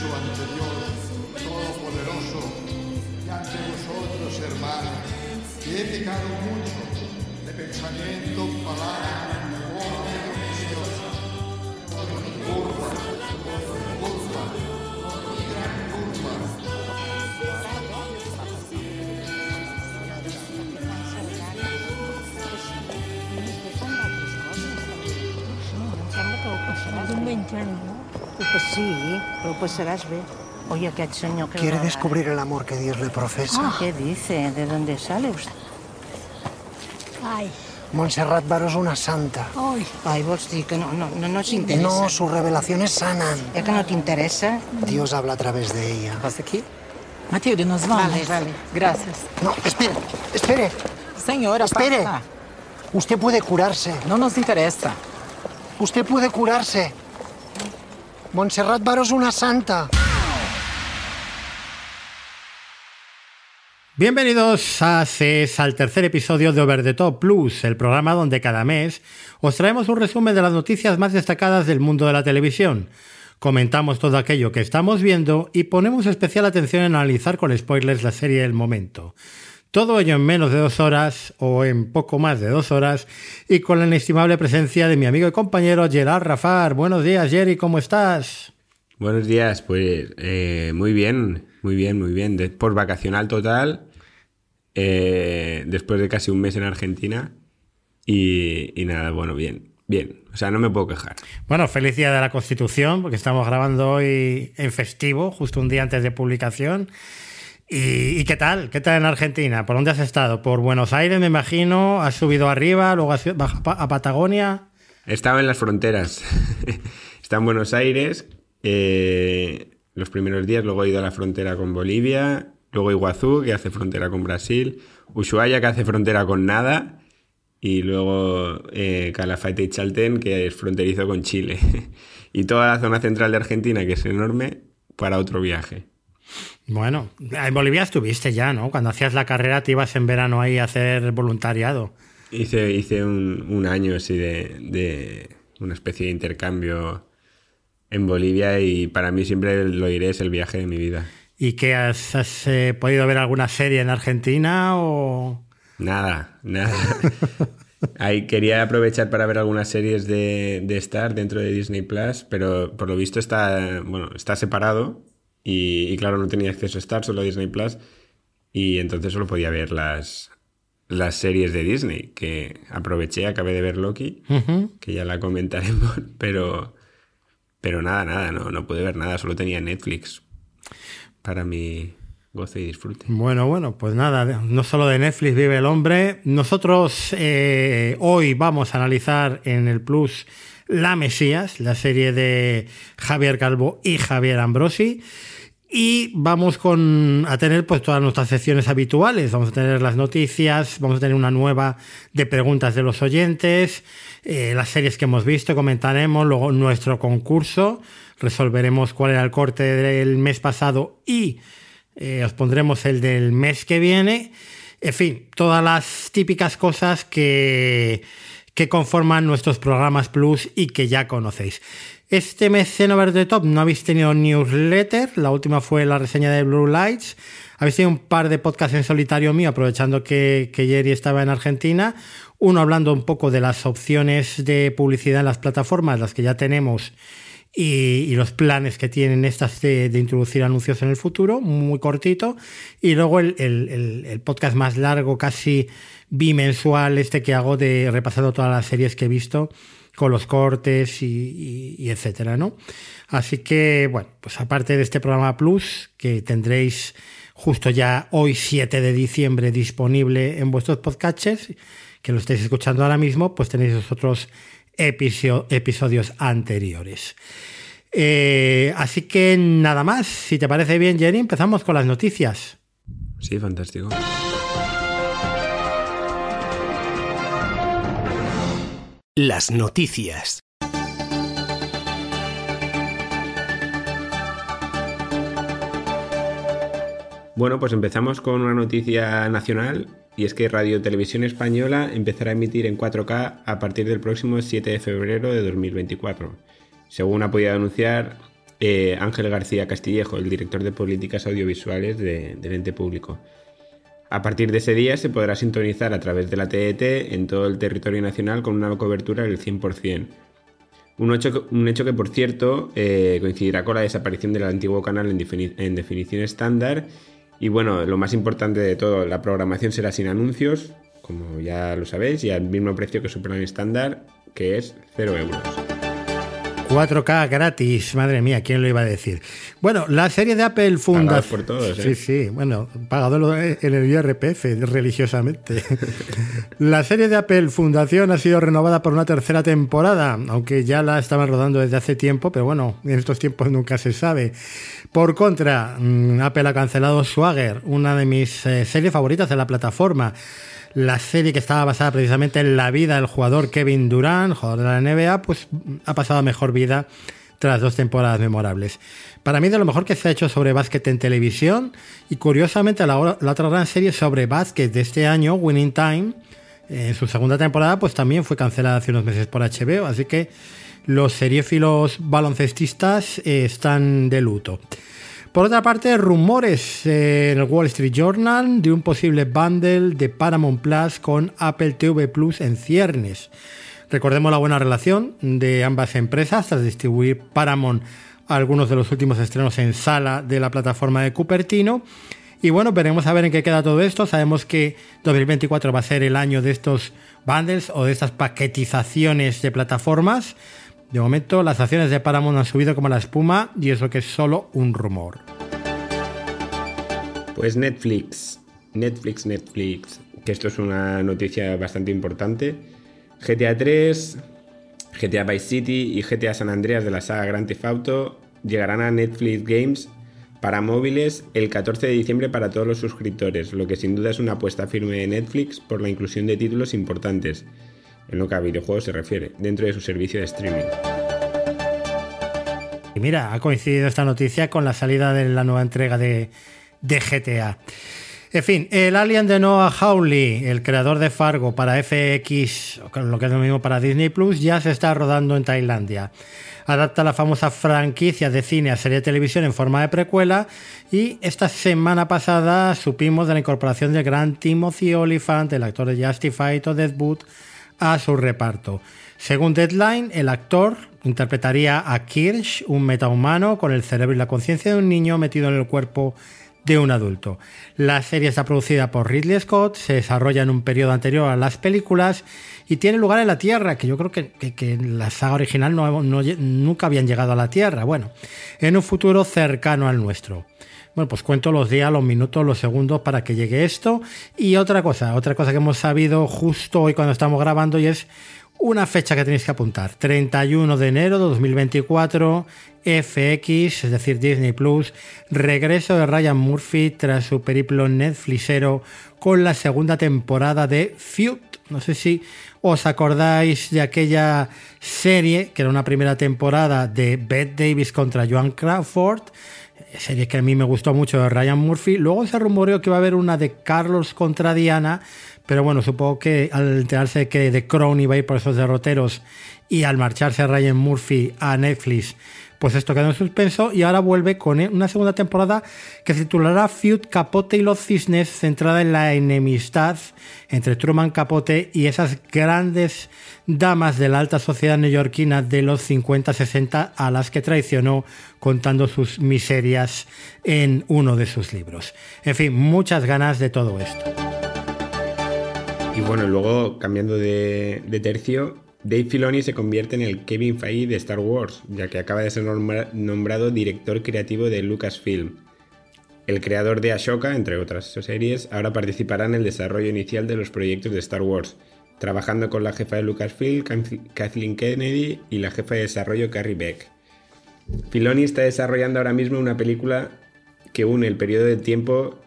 inmenso ante Dios Todopoderoso y ante vosotros, hermanos, que he pecado mucho de pensamiento, palabra, amor y omisión. Por mi culpa, por mi culpa, por mi gran culpa. D'un ben tren, no? Pues sí, però passaràs bé. Oye, aquest senyor que... Quiere descubrir el amor que Dios le profesa. ¿Qué dice? ¿De dónde sale usted? Ay. Montserrat Baró es una santa. Ay. Ay, vols dir que no os interesa. No, sus revelaciones sanan. ¿Es que no te interesa? Dios habla a través de ella. ¿Vas aquí? Matilde, nos vamos. Vale. Gracias. No, espere. Señora, espere. Usted puede curarse. No nos interesa. Usted puede curarse. Montserrat Baró es una santa. Bienvenidos a CES, al tercer episodio de Over the Top Plus, el programa donde cada mes os traemos un resumen de las noticias más destacadas del mundo de la televisión. Comentamos todo aquello que estamos viendo y ponemos especial atención en analizar con spoilers la serie del momento. Todo ello en menos de 2 horas, o en poco más de 2 horas, y con la inestimable presencia de mi amigo y compañero Gerard Rafar. Buenos días, Jerry, ¿cómo estás? Buenos días, pues muy bien. Por vacacional total, después de casi un mes en Argentina, y nada, bueno, bien. O sea, no me puedo quejar. Bueno, feliz día de la Constitución, porque estamos grabando hoy en festivo, justo un día antes de publicación. ¿Y qué tal? ¿Qué tal en Argentina? ¿Por dónde has estado? ¿Por Buenos Aires, me imagino? ¿Has subido arriba, luego has bajado a Patagonia? Estaba en las fronteras. Está en Buenos Aires los primeros días, luego he ido a la frontera con Bolivia, luego Iguazú, que hace frontera con Brasil, Ushuaia, que hace frontera con nada, y luego Calafate y Chaltén, que es fronterizo con Chile. Y toda la zona central de Argentina, que es enorme, para otro viaje. Bueno, en Bolivia estuviste ya, ¿no? Cuando hacías la carrera te ibas en verano ahí a hacer voluntariado. Hice un año así de una especie de intercambio en Bolivia, y para mí siempre lo diré, es el viaje de mi vida. ¿Y qué? ¿Has podido ver alguna serie en Argentina o...? Nada. Ahí quería aprovechar para ver algunas series de Star dentro de Disney+, pero por lo visto está separado. Y claro, no tenía acceso a Star, solo a Disney Plus, y entonces solo podía ver las series de Disney, que aproveché, acabé de ver Loki, que ya la comentaremos, pero nada, no pude ver nada, solo tenía Netflix para mi gozo y disfrute. Bueno, pues nada, no solo de Netflix vive el hombre. Nosotros hoy vamos a analizar en el Plus La Mesías, la serie de Javier Calvo y Javier Ambrosi. Y vamos a tener pues todas nuestras secciones habituales. Vamos a tener las noticias, vamos a tener una nueva de preguntas de los oyentes, las series que hemos visto, comentaremos, luego nuestro concurso, resolveremos cuál era el corte del mes pasado y os pondremos el del mes que viene. En fin, todas las típicas cosas que conforman nuestros programas Plus y que ya conocéis. Este mes en Over the Top no habéis tenido newsletter, la última fue la reseña de Blue Lights, habéis tenido un par de podcasts en solitario mío, aprovechando que Jerry estaba en Argentina, uno hablando un poco de las opciones de publicidad en las plataformas, las que ya tenemos, y los planes que tienen estas de introducir anuncios en el futuro, muy cortito, y luego el podcast más largo, casi bimensual, que hago de repasando todas las series que he visto con los cortes y etcétera, ¿no? Así que, bueno, pues aparte de este programa Plus, que tendréis justo ya hoy 7 de diciembre disponible en vuestros podcasts, que lo estáis escuchando ahora mismo, pues tenéis vosotros episodios anteriores. Así que nada más, si te parece bien, Jerry, empezamos con las noticias. Sí, fantástico. Las noticias. Bueno, pues empezamos con una noticia nacional, y es que Radio Televisión Española empezará a emitir en 4K a partir del próximo 7 de febrero de 2024. Según ha podido anunciar Ángel García Castillejo, el director de políticas audiovisuales del ente público. A partir de ese día se podrá sintonizar a través de la TDT en todo el territorio nacional con una cobertura del 100%. Un hecho que, por cierto, coincidirá con la desaparición del antiguo canal en definición estándar. Y bueno, lo más importante de todo, la programación será sin anuncios, como ya lo sabéis, y al mismo precio que su plan estándar, que es 0 euros. 4K gratis, madre mía, ¿quién lo iba a decir? Bueno, la serie de Apple Fundación... por todos, ¿eh? Sí, sí, bueno, pagado en el IRPF religiosamente. La serie de Apple Fundación ha sido renovada por una tercera temporada, aunque ya la estaban rodando desde hace tiempo, pero bueno, en estos tiempos nunca se sabe. Por contra, Apple ha cancelado Swagger, una de mis series favoritas de la plataforma. La serie que estaba basada precisamente en la vida del jugador Kevin Durant, jugador de la NBA, pues ha pasado a mejor vida tras 2 temporadas memorables. Para mí, de lo mejor que se ha hecho sobre básquet en televisión, y curiosamente la otra gran serie sobre básquet de este año, Winning Time, en su segunda temporada, pues también fue cancelada hace unos meses por HBO, así que los seriéfilos baloncestistas están de luto. Por otra parte, rumores en el Wall Street Journal de un posible bundle de Paramount Plus con Apple TV Plus en ciernes. Recordemos la buena relación de ambas empresas tras distribuir Paramount algunos de los últimos estrenos en sala de la plataforma de Cupertino. Y bueno, veremos a ver en qué queda todo esto. Sabemos que 2024 va a ser el año de estos bundles o de estas paquetizaciones de plataformas. De momento, las acciones de Paramount han subido como la espuma, y eso que es solo un rumor. Pues Netflix, que esto es una noticia bastante importante. GTA 3, GTA Vice City y GTA San Andreas de la saga Grand Theft Auto llegarán a Netflix Games para móviles el 14 de diciembre para todos los suscriptores, lo que sin duda es una apuesta firme de Netflix por la inclusión de títulos importantes, en lo que a videojuegos se refiere, dentro de su servicio de streaming. Y mira, ha coincidido esta noticia con la salida de la nueva entrega de GTA. En fin, el Alien de Noah Hawley, el creador de Fargo para FX, lo que es lo mismo para Disney+, ya se está rodando en Tailandia. Adapta la famosa franquicia de cine a serie de televisión en forma de precuela, y esta semana pasada supimos de la incorporación del gran Timothy Olyphant, el actor de Justified o Deadwood, a su reparto. Según Deadline, el actor interpretaría a Kirsch, un metahumano con el cerebro y la conciencia de un niño metido en el cuerpo de un adulto. La serie está producida por Ridley Scott, se desarrolla en un periodo anterior a las películas y tiene lugar en la Tierra, que yo creo que en la saga original nunca habían llegado a la Tierra. Bueno, en un futuro cercano al nuestro. Bueno, pues cuento los días, los minutos, los segundos para que llegue esto. Y otra cosa que hemos sabido justo hoy cuando estamos grabando, y es una fecha que tenéis que apuntar: 31 de enero de 2024, FX, es decir, Disney+, regreso de Ryan Murphy tras su periplo netflixero con la segunda temporada de Feud. No sé si os acordáis de aquella serie, que era una primera temporada de Bette Davis contra Joan Crawford, serie que a mí me gustó mucho, de Ryan Murphy. Luego se rumoreó que iba a haber una de Carlos contra Diana, pero bueno, supongo que al enterarse que The Crown iba a ir por esos derroteros y al marcharse Ryan Murphy a Netflix, pues esto quedó en suspenso, y ahora vuelve con una segunda temporada que se titulará Feud, Capote y los Cisnes, centrada en la enemistad entre Truman Capote y esas grandes damas de la alta sociedad neoyorquina de los 50-60 a las que traicionó contando sus miserias en uno de sus libros. En fin, muchas ganas de todo esto. Y bueno, luego, cambiando de tercio, Dave Filoni se convierte en el Kevin Feige de Star Wars, ya que acaba de ser nombrado director creativo de Lucasfilm. El creador de Ahsoka, entre otras series, ahora participará en el desarrollo inicial de los proyectos de Star Wars, trabajando con la jefa de Lucasfilm, Kathleen Kennedy, y la jefa de desarrollo, Carrie Beck. Filoni está desarrollando ahora mismo una película que une el periodo de tiempo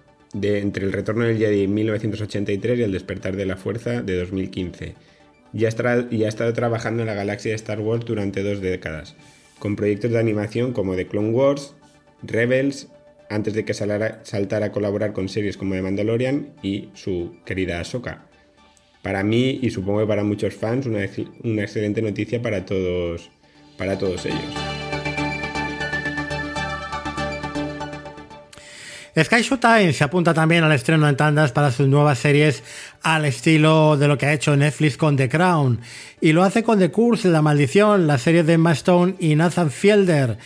entre el retorno del Jedi en 1983 y el despertar de la fuerza de 2015. Ya ha estado trabajando en la galaxia de Star Wars durante 2 décadas, con proyectos de animación como The Clone Wars, Rebels, antes de que saltara a colaborar con series como The Mandalorian y su querida Ahsoka. Para mí, y supongo que para muchos fans, una excelente noticia para todos ellos. Sky Showtime se apunta también al estreno en tandas para sus nuevas series al estilo de lo que ha hecho Netflix con The Crown, y lo hace con The Curse, La Maldición, la serie de Emma Stone y Nathan Fielder,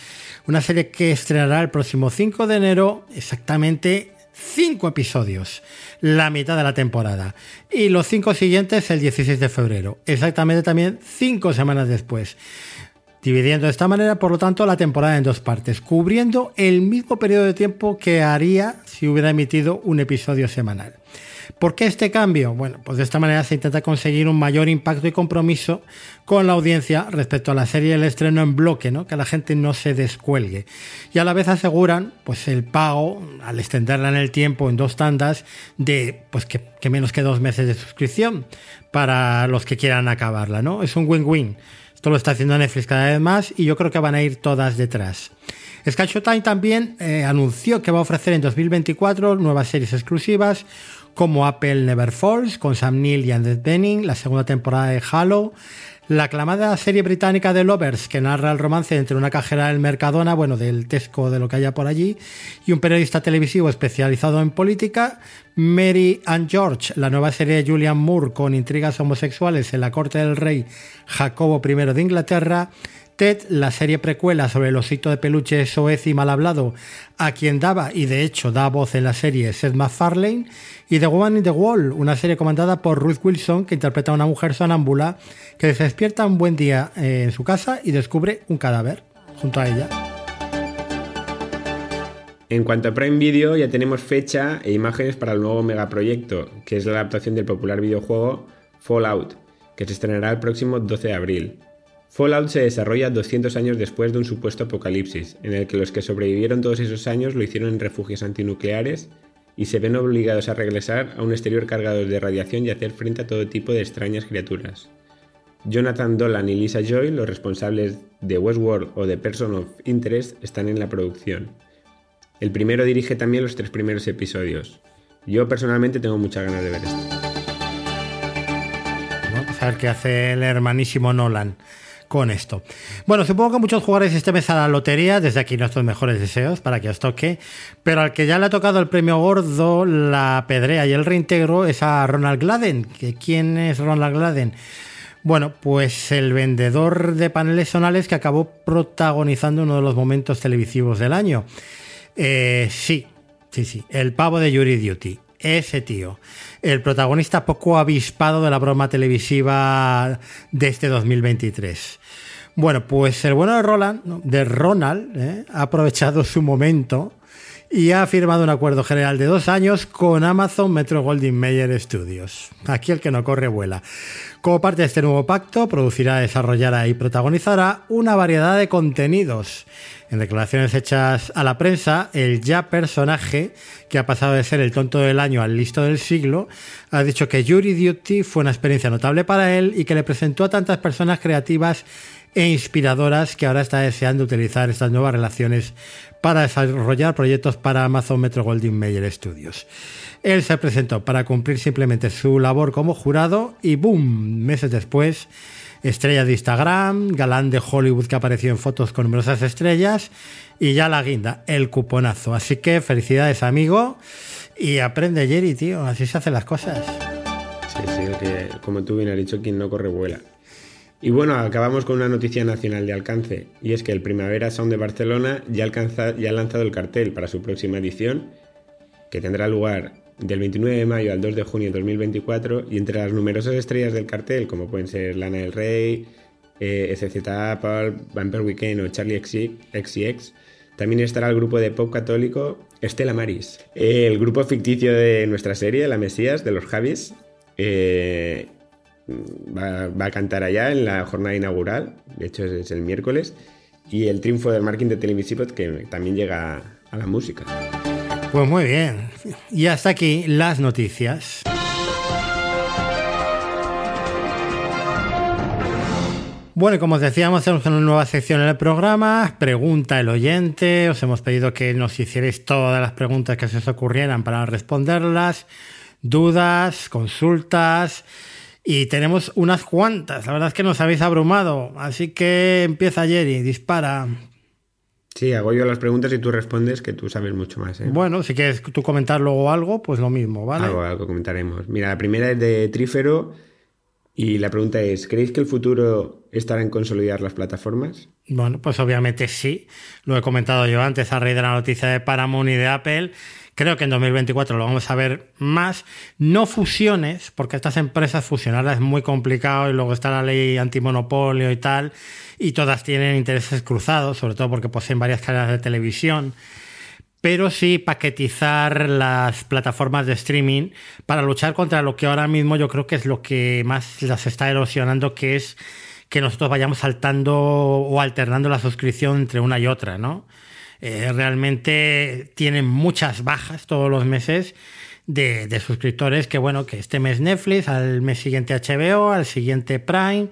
una serie que estrenará el próximo 5 de enero, exactamente 5 episodios, la mitad de la temporada, y los 5 siguientes el 16 de febrero, exactamente también 5 semanas después. Dividiendo de esta manera, por lo tanto, la temporada en dos partes, cubriendo el mismo periodo de tiempo que haría si hubiera emitido un episodio semanal. ¿Por qué este cambio? Bueno, pues de esta manera se intenta conseguir un mayor impacto y compromiso con la audiencia respecto a la serie del estreno en bloque, ¿no? Que la gente no se descuelgue. Y a la vez aseguran pues el pago, al extenderla en el tiempo en dos tandas, de pues que menos que 2 meses de suscripción para los que quieran acabarla, ¿no? Es un win-win. Esto lo está haciendo Netflix cada vez más y yo creo que van a ir todas detrás. Sky Showtime también anunció que va a ofrecer en 2024 nuevas series exclusivas como Apple Never Falls con Sam Neill y Annette Bening, la segunda temporada de Halo, la aclamada serie británica de Lovers que narra el romance entre una cajera del Mercadona, bueno, del Tesco, de lo que haya por allí, y un periodista televisivo especializado en política, Mary and George, la nueva serie de Julian Moore con intrigas homosexuales en la corte del rey Jacobo I de Inglaterra, Ted, la serie precuela sobre el osito de peluche soez y mal hablado, a quien daba y de hecho da voz en la serie Seth MacFarlane, y The Woman in the Wall, una serie comandada por Ruth Wilson que interpreta a una mujer sonámbula que se despierta un buen día en su casa y descubre un cadáver junto a ella. En cuanto a Prime Video, ya tenemos fecha e imágenes para el nuevo megaproyecto, que es la adaptación del popular videojuego Fallout, que se estrenará el próximo 12 de abril. Fallout se desarrolla 200 años después de un supuesto apocalipsis, en el que los que sobrevivieron todos esos años lo hicieron en refugios antinucleares y se ven obligados a regresar a un exterior cargado de radiación y hacer frente a todo tipo de extrañas criaturas. Jonathan Dolan y Lisa Joy, los responsables de Westworld o de Person of Interest, están en la producción. El primero dirige también los 3 primeros episodios. Yo personalmente tengo muchas ganas de ver esto. Vamos a ver qué hace el hermanísimo Nolan con esto. Bueno, supongo que muchos jugaréis este mes a la lotería, desde aquí nuestros mejores deseos para que os toque, pero al que ya le ha tocado el premio gordo, la pedrea y el reintegro es a Ronald Gladden. ¿Quién es Ronald Gladden? Bueno, pues el vendedor de paneles solares que acabó protagonizando uno de los momentos televisivos del año. Sí, el pavo de Jury Duty. Ese tío, el protagonista poco avispado de la broma televisiva de este 2023. Bueno, pues el bueno de Ronald, ha aprovechado su momento y ha firmado un acuerdo general de 2 años con Amazon Metro-Goldwyn-Mayer Studios. Aquí el que no corre vuela. Como parte de este nuevo pacto, producirá, desarrollará y protagonizará una variedad de contenidos. En declaraciones hechas a la prensa, el ya personaje, que ha pasado de ser el tonto del año al listo del siglo, ha dicho que Jury Duty fue una experiencia notable para él y que le presentó a tantas personas creativas e inspiradoras que ahora está deseando utilizar estas nuevas relaciones para desarrollar proyectos para Amazon Metro-Goldwyn-Mayer Studios. Él se presentó para cumplir simplemente su labor como jurado y ¡boom! Meses después, estrella de Instagram, galán de Hollywood que apareció en fotos con numerosas estrellas y ya la guinda, el cuponazo. Así que felicidades, amigo, y aprende, Jerry, tío, así se hacen las cosas. Sí, que como tú bien has dicho, quien no corre vuela. Y bueno, acabamos con una noticia nacional de alcance, y es que el Primavera Sound de Barcelona ya ha lanzado el cartel para su próxima edición, que tendrá lugar del 29 de mayo al 2 de junio de 2024, y entre las numerosas estrellas del cartel, como pueden ser Lana del Rey, ECZ Apple, Vampire Weekend o Charlie XCX, también estará el grupo de pop católico Stella Maris, el grupo ficticio de nuestra serie, La Mesías, de los Javis, Va a cantar allá en la jornada inaugural, de hecho es el miércoles, y el triunfo del marketing de televisivo que también llega a la música. Pues muy bien, y hasta aquí las noticias. Bueno, y como os decíamos, tenemos una nueva sección en el programa, Pregunta el Oyente. Os hemos pedido que nos hicierais todas las preguntas que se os ocurrieran para responderlas, dudas, consultas. Y tenemos unas cuantas, la verdad es que nos habéis abrumado, así que empieza Jerry, dispara. Sí, hago yo las preguntas y tú respondes, que tú sabes mucho más, ¿eh? Bueno, si quieres tú comentar luego algo, pues lo mismo, ¿vale? Algo comentaremos. Mira, la primera es de Trífero y la pregunta es: ¿creéis que el futuro estará en consolidar las plataformas? Bueno, pues obviamente sí. Lo he comentado yo antes a raíz de la noticia de Paramount y de Apple. Creo que en 2024 lo vamos a ver más. No fusiones, porque estas empresas fusionarlas es muy complicado y luego está la ley antimonopolio y tal, y todas tienen intereses cruzados, sobre todo porque poseen varias cadenas de televisión. Pero sí paquetizar las plataformas de streaming para luchar contra lo que ahora mismo yo creo que es lo que más las está erosionando, que es que nosotros vayamos saltando o alternando la suscripción entre una y otra, ¿no? Realmente tienen muchas bajas todos los meses de suscriptores que, bueno, que este mes Netflix, al mes siguiente HBO, al siguiente Prime,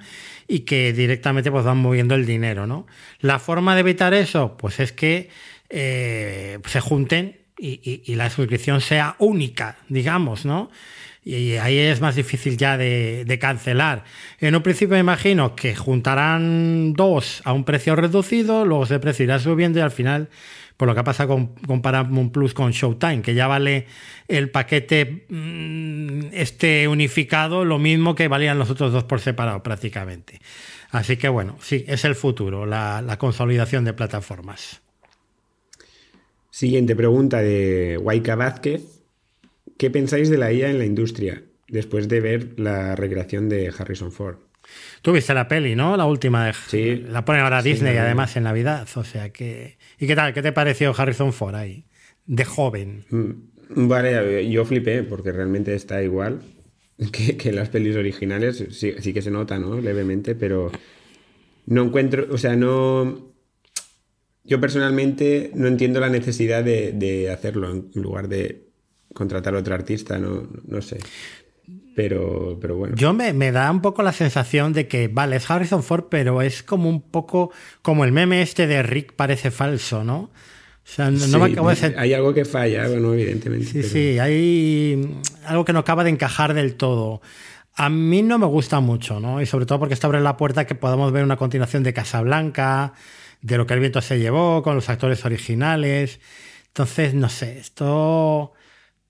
y que directamente pues van moviendo el dinero, ¿no? La forma de evitar eso, pues es que se junten y la suscripción sea única, digamos, ¿no? Y ahí es más difícil ya de cancelar. En un principio me imagino que juntarán dos a un precio reducido, luego ese precio irá subiendo y al final, por lo que ha pasado con Paramount Plus, con Showtime, que ya vale el paquete unificado lo mismo que valían los otros dos por separado prácticamente. Así que bueno, sí, es el futuro, la consolidación de plataformas. Siguiente pregunta de Waika Vázquez. ¿Qué pensáis de la IA en la industria después de ver la recreación de Harrison Ford? Tú viste la peli, ¿no? La última. Sí. La ponen ahora Disney, sí, además en Navidad. O sea que... ¿Y qué tal? ¿Qué te pareció Harrison Ford ahí, de joven? Vale, yo flipé porque realmente está igual que las pelis originales. Sí, sí que se nota, ¿no? Levemente, pero no encuentro... O sea, no... Yo personalmente no entiendo la necesidad de hacerlo en lugar de... contratar a otro artista, no sé. Pero bueno. Yo me da un poco la sensación de que, vale, es Harrison Ford, pero es como un poco como el meme este de Rick parece falso, ¿no? O sea, no, sí, no me acabo de sentir... Hay algo que falla, bueno, evidentemente. Sí, pero... sí, hay algo que no acaba de encajar del todo. A mí no me gusta mucho, ¿no? Y sobre todo porque esto abre la puerta a que podamos ver una continuación de Casablanca, de Lo que el viento se llevó, con los actores originales. Entonces, no sé, esto...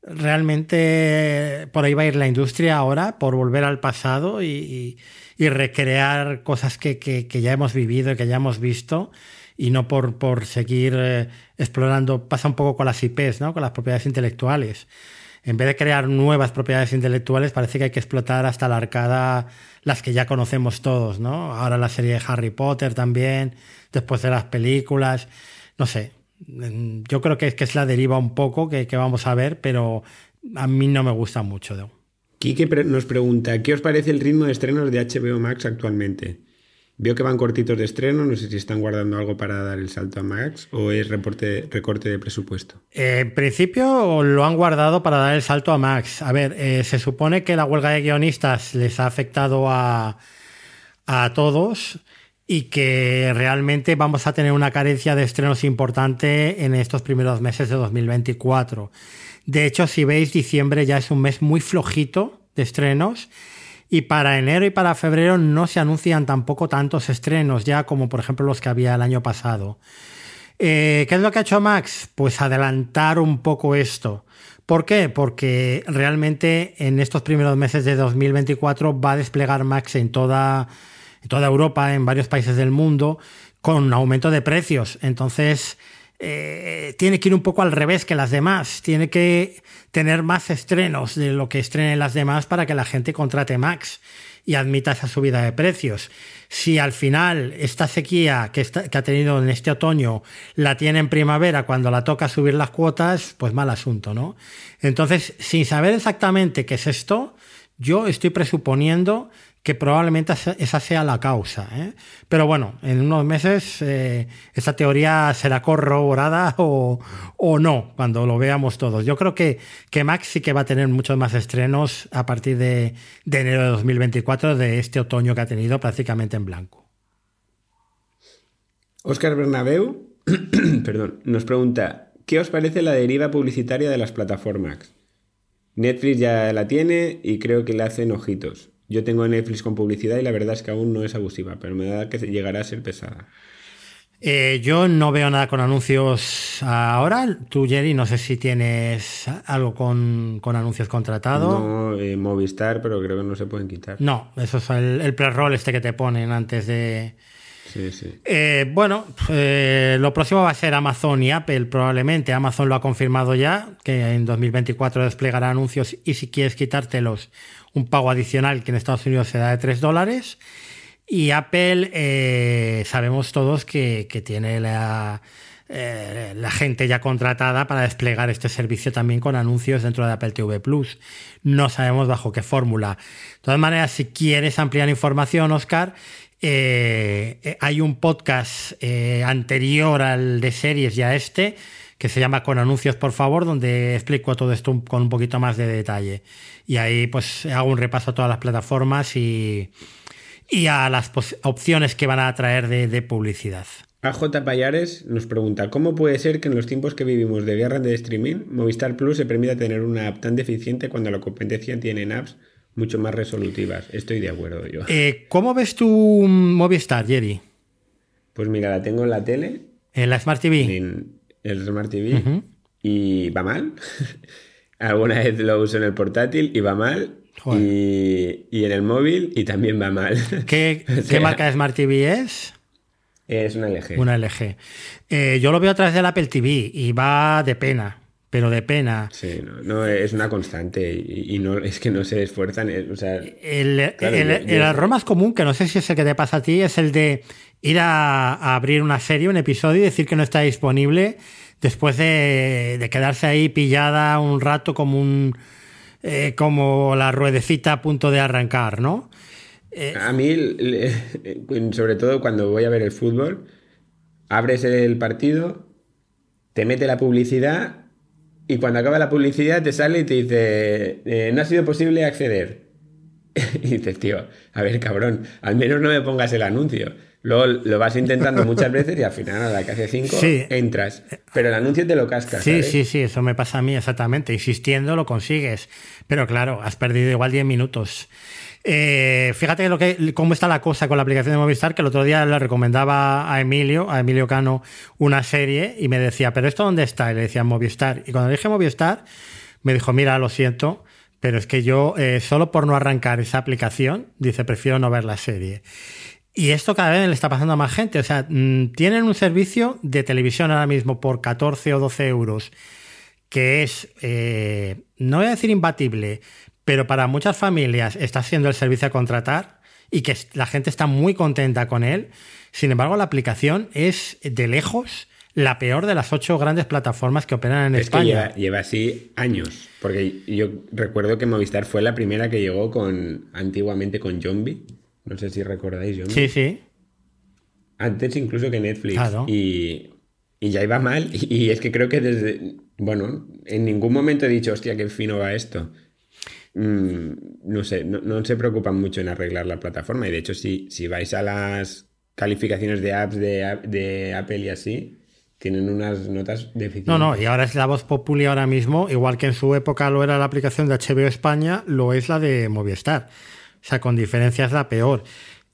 Realmente por ahí va a ir la industria ahora, por volver al pasado y recrear cosas que ya hemos vivido y que ya hemos visto, y no por seguir explorando. Pasa un poco con las IPs, ¿no? Con las propiedades intelectuales. En vez de crear nuevas propiedades intelectuales, parece que hay que explotar hasta la arcada las que ya conocemos todos, ¿no? Ahora la serie de Harry Potter también, después de las películas, no sé. Yo creo que es la deriva un poco que vamos a ver, pero a mí no me gusta mucho. Quique nos pregunta: ¿qué os parece el ritmo de estrenos de HBO Max actualmente? Veo que van cortitos de estreno, no sé si están guardando algo para dar el salto a Max o es recorte de presupuesto. En principio lo han guardado para dar el salto a Max. A ver, se supone que la huelga de guionistas les ha afectado a todos... y que realmente vamos a tener una carencia de estrenos importante en estos primeros meses de 2024. De hecho, si veis, diciembre ya es un mes muy flojito de estrenos, y para enero y para febrero no se anuncian tampoco tantos estrenos ya como, por ejemplo, los que había el año pasado. ¿Qué es lo que ha hecho Max? Pues adelantar un poco esto. ¿Por qué? Porque realmente en estos primeros meses de 2024 va a desplegar Max en toda Europa, en varios países del mundo, con un aumento de precios. Entonces, tiene que ir un poco al revés que las demás. Tiene que tener más estrenos de lo que estrenen las demás para que la gente contrate Max y admita esa subida de precios. Si al final esta sequía que ha tenido en este otoño la tiene en primavera, cuando la toca subir las cuotas, pues mal asunto, ¿no? Entonces, sin saber exactamente qué es esto, yo estoy presuponiendo que probablemente esa sea la causa, ¿eh? Pero bueno, en unos meses esa teoría será corroborada o no, cuando lo veamos todos. Yo creo que Max sí que va a tener muchos más estrenos a partir de enero de 2024, de este otoño que ha tenido prácticamente en blanco. Óscar Bernabeu perdón, nos pregunta: ¿qué os parece la deriva publicitaria de las plataformas? Netflix ya la tiene y creo que le hacen ojitos. Yo tengo Netflix con publicidad y la verdad es que aún no es abusiva, pero me da que llegará a ser pesada. Yo no veo nada con anuncios ahora. Tú, Jerry, no sé si tienes algo con anuncios contratado. No, Movistar, pero creo que no se pueden quitar. No, eso es el pre-roll este que te ponen antes de... Sí, sí. Lo próximo va a ser Amazon y Apple, probablemente. Amazon lo ha confirmado ya, que en 2024 desplegará anuncios y si quieres quitártelos, un pago adicional que en Estados Unidos será de $3. Y Apple, sabemos todos que tiene la gente ya contratada para desplegar este servicio también con anuncios dentro de Apple TV Plus. No sabemos bajo qué fórmula. De todas maneras, si quieres ampliar información, Oscar, hay un podcast anterior al de series y a este, que se llama Con anuncios, por favor, donde explico todo esto con un poquito más de detalle. Y ahí pues hago un repaso a todas las plataformas y a las opciones que van a traer de publicidad. AJ Payares nos pregunta, ¿cómo puede ser que en los tiempos que vivimos de guerra de streaming, Movistar Plus se permita tener una app tan deficiente cuando la competencia tiene apps mucho más resolutivas? Estoy de acuerdo yo. ¿Cómo ves tu Movistar, Jerry? Pues mira, la tengo en la tele. ¿En la Smart TV? En el Smart TV. Uh-huh. Y va mal. Alguna vez lo uso en el portátil y va mal. Y en el móvil y también va mal. ¿Qué marca de Smart TV es? Es una LG. Una LG. Yo lo veo a través del Apple TV y va de pena, pero de pena. Sí, no es una constante y no es que no se esfuerzan. O sea, el error más común, que no sé si es el que te pasa a ti, es el de ir a abrir una serie, un episodio y decir que no está disponible después de quedarse ahí pillada un rato como la ruedecita a punto de arrancar, ¿no? A mí, sobre todo cuando voy a ver el fútbol, abres el partido, te mete la publicidad y cuando acaba la publicidad te sale y te dice no ha sido posible acceder. Y dices, tío, a ver, cabrón, al menos no me pongas el anuncio. Luego lo vas intentando muchas veces y al final a la que hace 5 entras. Pero el anuncio te lo cascas. Sí, ¿sabes? Sí, eso me pasa a mí exactamente. Insistiendo lo consigues. Pero claro, has perdido igual 10 minutos. Fíjate cómo está la cosa con la aplicación de Movistar, que el otro día le recomendaba a Emilio Cano una serie y me decía, ¿pero esto dónde está? Y le decía Movistar. Y cuando le dije Movistar, me dijo, mira, lo siento, pero es que yo solo por no arrancar esa aplicación, dice, prefiero no ver la serie. Y esto cada vez le está pasando a más gente. O sea, tienen un servicio de televisión ahora mismo por 14 o 12 euros que es, no voy a decir imbatible, pero para muchas familias está siendo el servicio a contratar y que la gente está muy contenta con él. Sin embargo, la aplicación es de lejos la peor de las 8 grandes plataformas que operan en España. Es que lleva así años. Porque yo recuerdo que Movistar fue la primera que llegó antiguamente con Jombi. No sé si recordáis, yo. Sí, sí. Antes incluso que Netflix. Claro. Y ya iba mal. Y es que creo que desde... Bueno, en ningún momento he dicho, hostia, qué fino va esto. No sé, no se preocupan mucho en arreglar la plataforma. Y de hecho, si vais a las calificaciones de apps de Apple y así, tienen unas notas deficientes. No, y ahora es la voz populi ahora mismo. Igual que en su época lo era la aplicación de HBO España, lo es la de Movistar. O sea, con diferencia es la peor.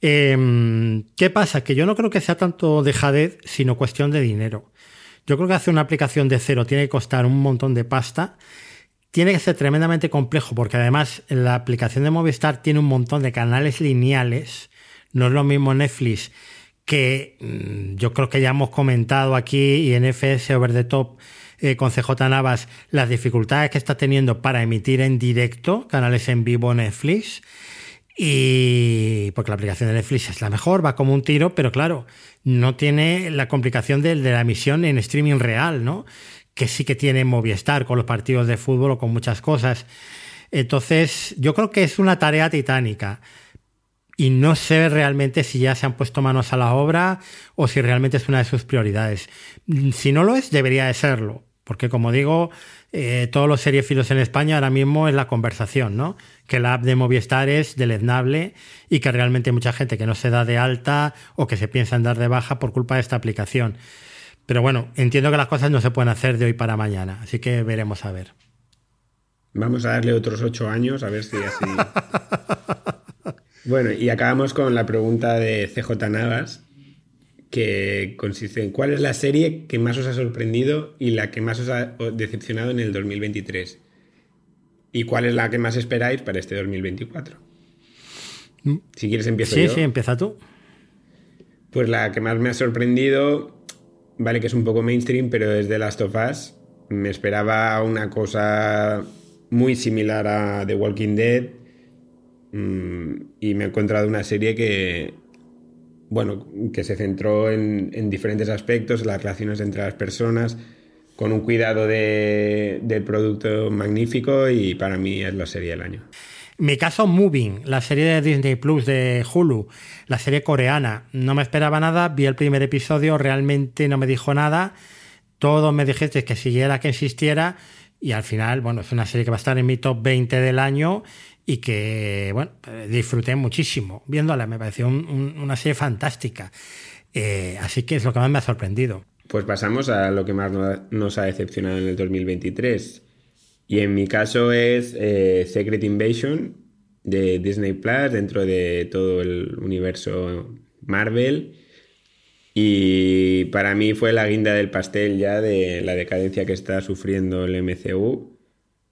¿Qué pasa? Que yo no creo que sea tanto dejadez, sino cuestión de dinero. Yo creo que hacer una aplicación de cero tiene que costar un montón de pasta. Tiene que ser tremendamente complejo, porque además la aplicación de Movistar tiene un montón de canales lineales. No es lo mismo Netflix, que yo creo que ya hemos comentado aquí, y en FX Over the Top, con CJ Navas, las dificultades que está teniendo para emitir en directo canales en vivo Netflix. Y porque la aplicación de Netflix es la mejor, va como un tiro, pero claro, no tiene la complicación de la emisión en streaming real, ¿no? Que sí que tiene Movistar con los partidos de fútbol o con muchas cosas. Entonces, yo creo que es una tarea titánica y no sé realmente si ya se han puesto manos a la obra o si realmente es una de sus prioridades. Si no lo es, debería de serlo. Porque, como digo, todos los seriefilos en España ahora mismo es la conversación, ¿no? Que la app de Movistar es deleznable y que realmente hay mucha gente que no se da de alta o que se piensa en dar de baja por culpa de esta aplicación. Pero bueno, entiendo que las cosas no se pueden hacer de hoy para mañana, así que veremos a ver. Vamos a darle otros 8 años a ver si así... Bueno, y acabamos con la pregunta de CJ Navas, que consiste en cuál es la serie que más os ha sorprendido y la que más os ha decepcionado en el 2023 y cuál es la que más esperáis para este 2024. Si quieres empiezo yo. Sí, empieza tú. Pues la que más me ha sorprendido, vale que es un poco mainstream, pero es The Last of Us. Me esperaba una cosa muy similar a The Walking Dead y me he encontrado una serie que, bueno, que se centró en diferentes aspectos, las relaciones entre las personas, con un cuidado del producto magnífico, y para mí es la serie del año. Mi caso, Moving, la serie de Disney Plus de Hulu, la serie coreana. No me esperaba nada, vi el primer episodio, realmente no me dijo nada. Todos me dijiste que siguiera, que insistiera, y al final, bueno, es una serie que va a estar en mi top 20 del año y que, bueno, disfruté muchísimo viéndola. Me pareció una serie fantástica. Así que es lo que más me ha sorprendido. Pues pasamos a lo que más nos ha decepcionado en el 2023. Y en mi caso es Secret Invasion de Disney Plus, dentro de todo el universo Marvel. Y para mí fue la guinda del pastel ya de la decadencia que está sufriendo el MCU.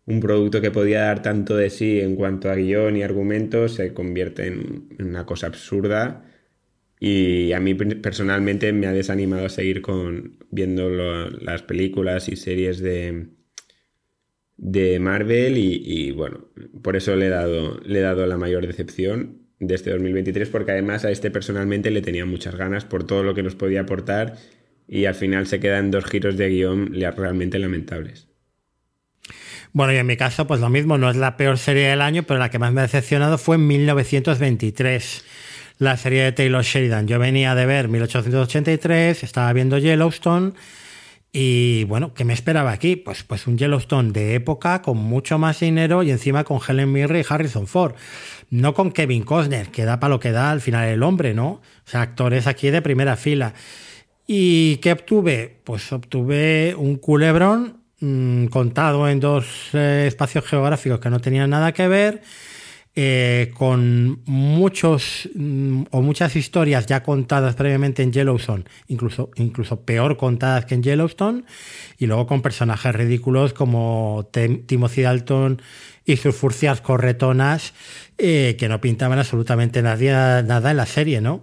Un producto que podía dar tanto de sí en cuanto a guión y argumentos se convierte en una cosa absurda. Y a mí personalmente me ha desanimado a seguir viendo las películas y series de Marvel y bueno, por eso le he dado la mayor decepción de este 2023, porque además a este personalmente le tenía muchas ganas por todo lo que nos podía aportar y al final se quedan dos giros de guión realmente lamentables. Bueno, y en mi caso pues lo mismo, no es la peor serie del año, pero la que más me ha decepcionado fue 1923. La serie de Taylor Sheridan. Yo venía de ver 1883, estaba viendo Yellowstone y, bueno, ¿qué me esperaba aquí? Pues un Yellowstone de época con mucho más dinero y encima con Helen Mirren y Harrison Ford. No con Kevin Costner, que da para lo que da al final el hombre, ¿no? O sea, actores aquí de primera fila. ¿Y qué obtuve? Pues obtuve un culebrón contado en dos espacios geográficos que no tenían nada que ver. Con muchos o muchas historias ya contadas previamente en Yellowstone, incluso peor contadas que en Yellowstone, y luego con personajes ridículos como Timothy Dalton y sus furcias corretonas que no pintaban absolutamente nada en la serie, ¿no?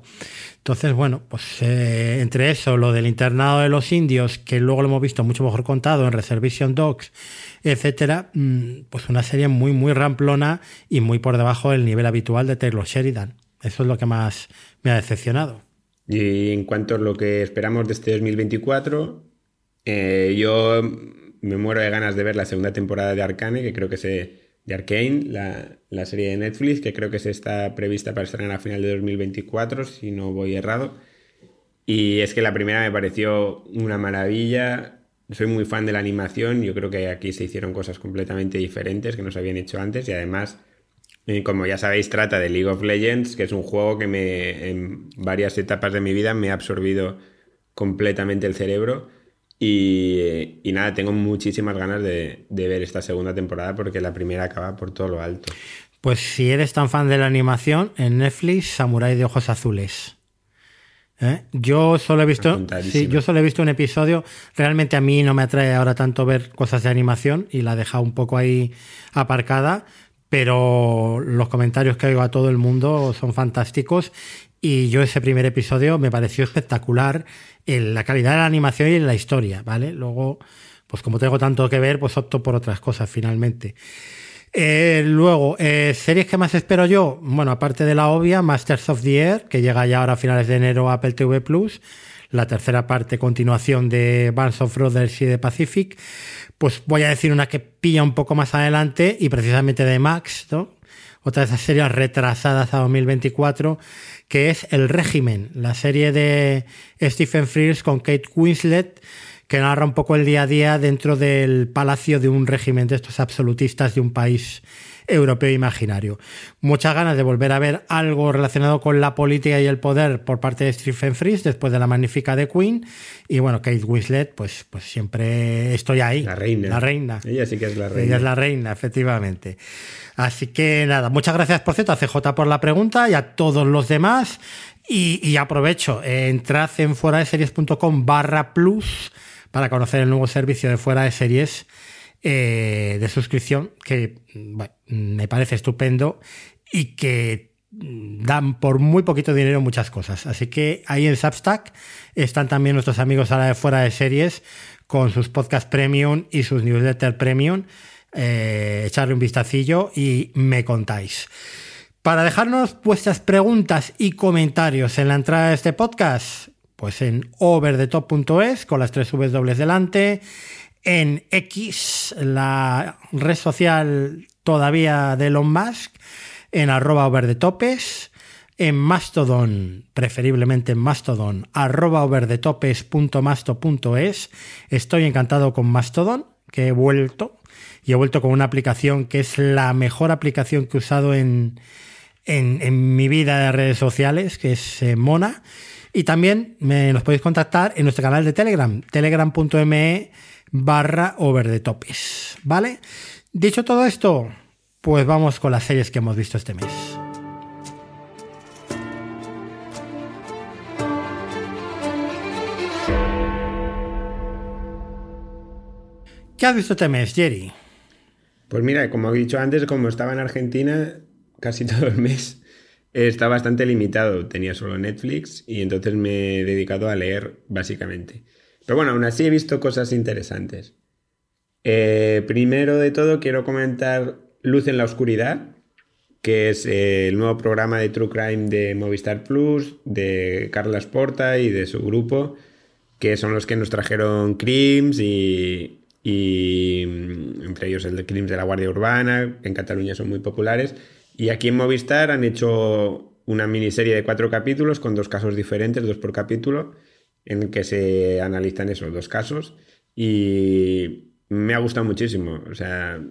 Entonces, bueno, pues entre eso, lo del internado de los indios, que luego lo hemos visto mucho mejor contado en Reservation Dogs, etcétera, pues una serie muy, muy ramplona y muy por debajo del nivel habitual de Taylor Sheridan. Eso es lo que más me ha decepcionado. Y en cuanto a lo que esperamos de este 2024, yo me muero de ganas de ver la segunda temporada de Arcane, que creo que de Arcane, la serie de Netflix, que creo que se está prevista para estar en la final de 2024, si no voy errado. Y es que la primera me pareció una maravilla. Soy muy fan de la animación. Yo creo que aquí se hicieron cosas completamente diferentes que no se habían hecho antes. Y además, como ya sabéis, trata de League of Legends, que es un juego que en varias etapas de mi vida me ha absorbido completamente el cerebro. Y nada, tengo muchísimas ganas de ver esta segunda temporada porque la primera acaba por todo lo alto. Pues si eres tan fan de la animación, en Netflix, Samurái de Ojos Azules. Yo solo he visto un episodio. Realmente a mí no me atrae ahora tanto ver cosas de animación y la he dejado un poco ahí aparcada, pero los comentarios que oigo a todo el mundo son fantásticos. Y yo ese primer episodio me pareció espectacular en la calidad de la animación y en la historia, ¿vale? Luego, pues como tengo tanto que ver, pues opto por otras cosas finalmente. Luego, series que más espero yo, bueno, aparte de la obvia, Masters of the Air, que llega ya ahora a finales de enero a Apple TV Plus, la tercera parte, continuación de Bands of Brothers y de Pacific. Pues voy a decir una que pilla un poco más adelante y precisamente de Max, ¿no? Otra de esas series retrasadas a 2024, que es El Régimen, la serie de Stephen Frears con Kate Winslet, que narra un poco el día a día dentro del palacio de un régimen de estos absolutistas de un país europeo imaginario. Muchas ganas de volver a ver algo relacionado con la política y el poder por parte de Stephen Frears después de la magnífica de Queen. Y bueno, Kate Winslet, pues siempre estoy ahí. La reina. Ella sí que es la reina. Ella es la reina, efectivamente. Así que nada, muchas gracias por cierto a CJ por la pregunta y a todos los demás. Y aprovecho, entrad en fueradeseries.com/plus para conocer el nuevo servicio de Fuera de Series de suscripción, que bueno, me parece estupendo y que dan por muy poquito dinero muchas cosas. Así que ahí en Substack están también nuestros amigos ahora de Fuera de Series con sus podcasts premium y sus newsletters premium. Echarle un vistacillo y me contáis. Para dejarnos vuestras preguntas y comentarios en la entrada de este podcast, pues en overthetop.es con las 3 V's dobles delante, en X, la red social todavía de Elon Musk, en @overthetopes, en Mastodon, preferiblemente en Mastodon, @overthetopes.masto.es. Estoy encantado con Mastodon, que he vuelto, y he vuelto con una aplicación que es la mejor aplicación que he usado en mi vida de redes sociales, que es Mona. Y también nos podéis contactar en nuestro canal de Telegram, telegram.me/overthetopes, ¿vale? Dicho todo esto, pues vamos con las series que hemos visto este mes. ¿Qué has visto este mes, Jerry? Pues mira, como he dicho antes, como estaba en Argentina casi todo el mes, está bastante limitado. Tenía solo Netflix y entonces me he dedicado a leer, básicamente. Pero bueno, aún así he visto cosas interesantes. Primero de todo quiero comentar Luz en la Oscuridad, que es el nuevo programa de True Crime de Movistar Plus, de Carla Porta y de su grupo, que son los que nos trajeron Crims y entre ellos el de Crims de la Guardia Urbana, que en Cataluña son muy populares. Y aquí en Movistar han hecho una miniserie de 4 capítulos con 2 casos diferentes, 2 por capítulo, en el que se analizan esos 2 casos. Y me ha gustado muchísimo. O sea,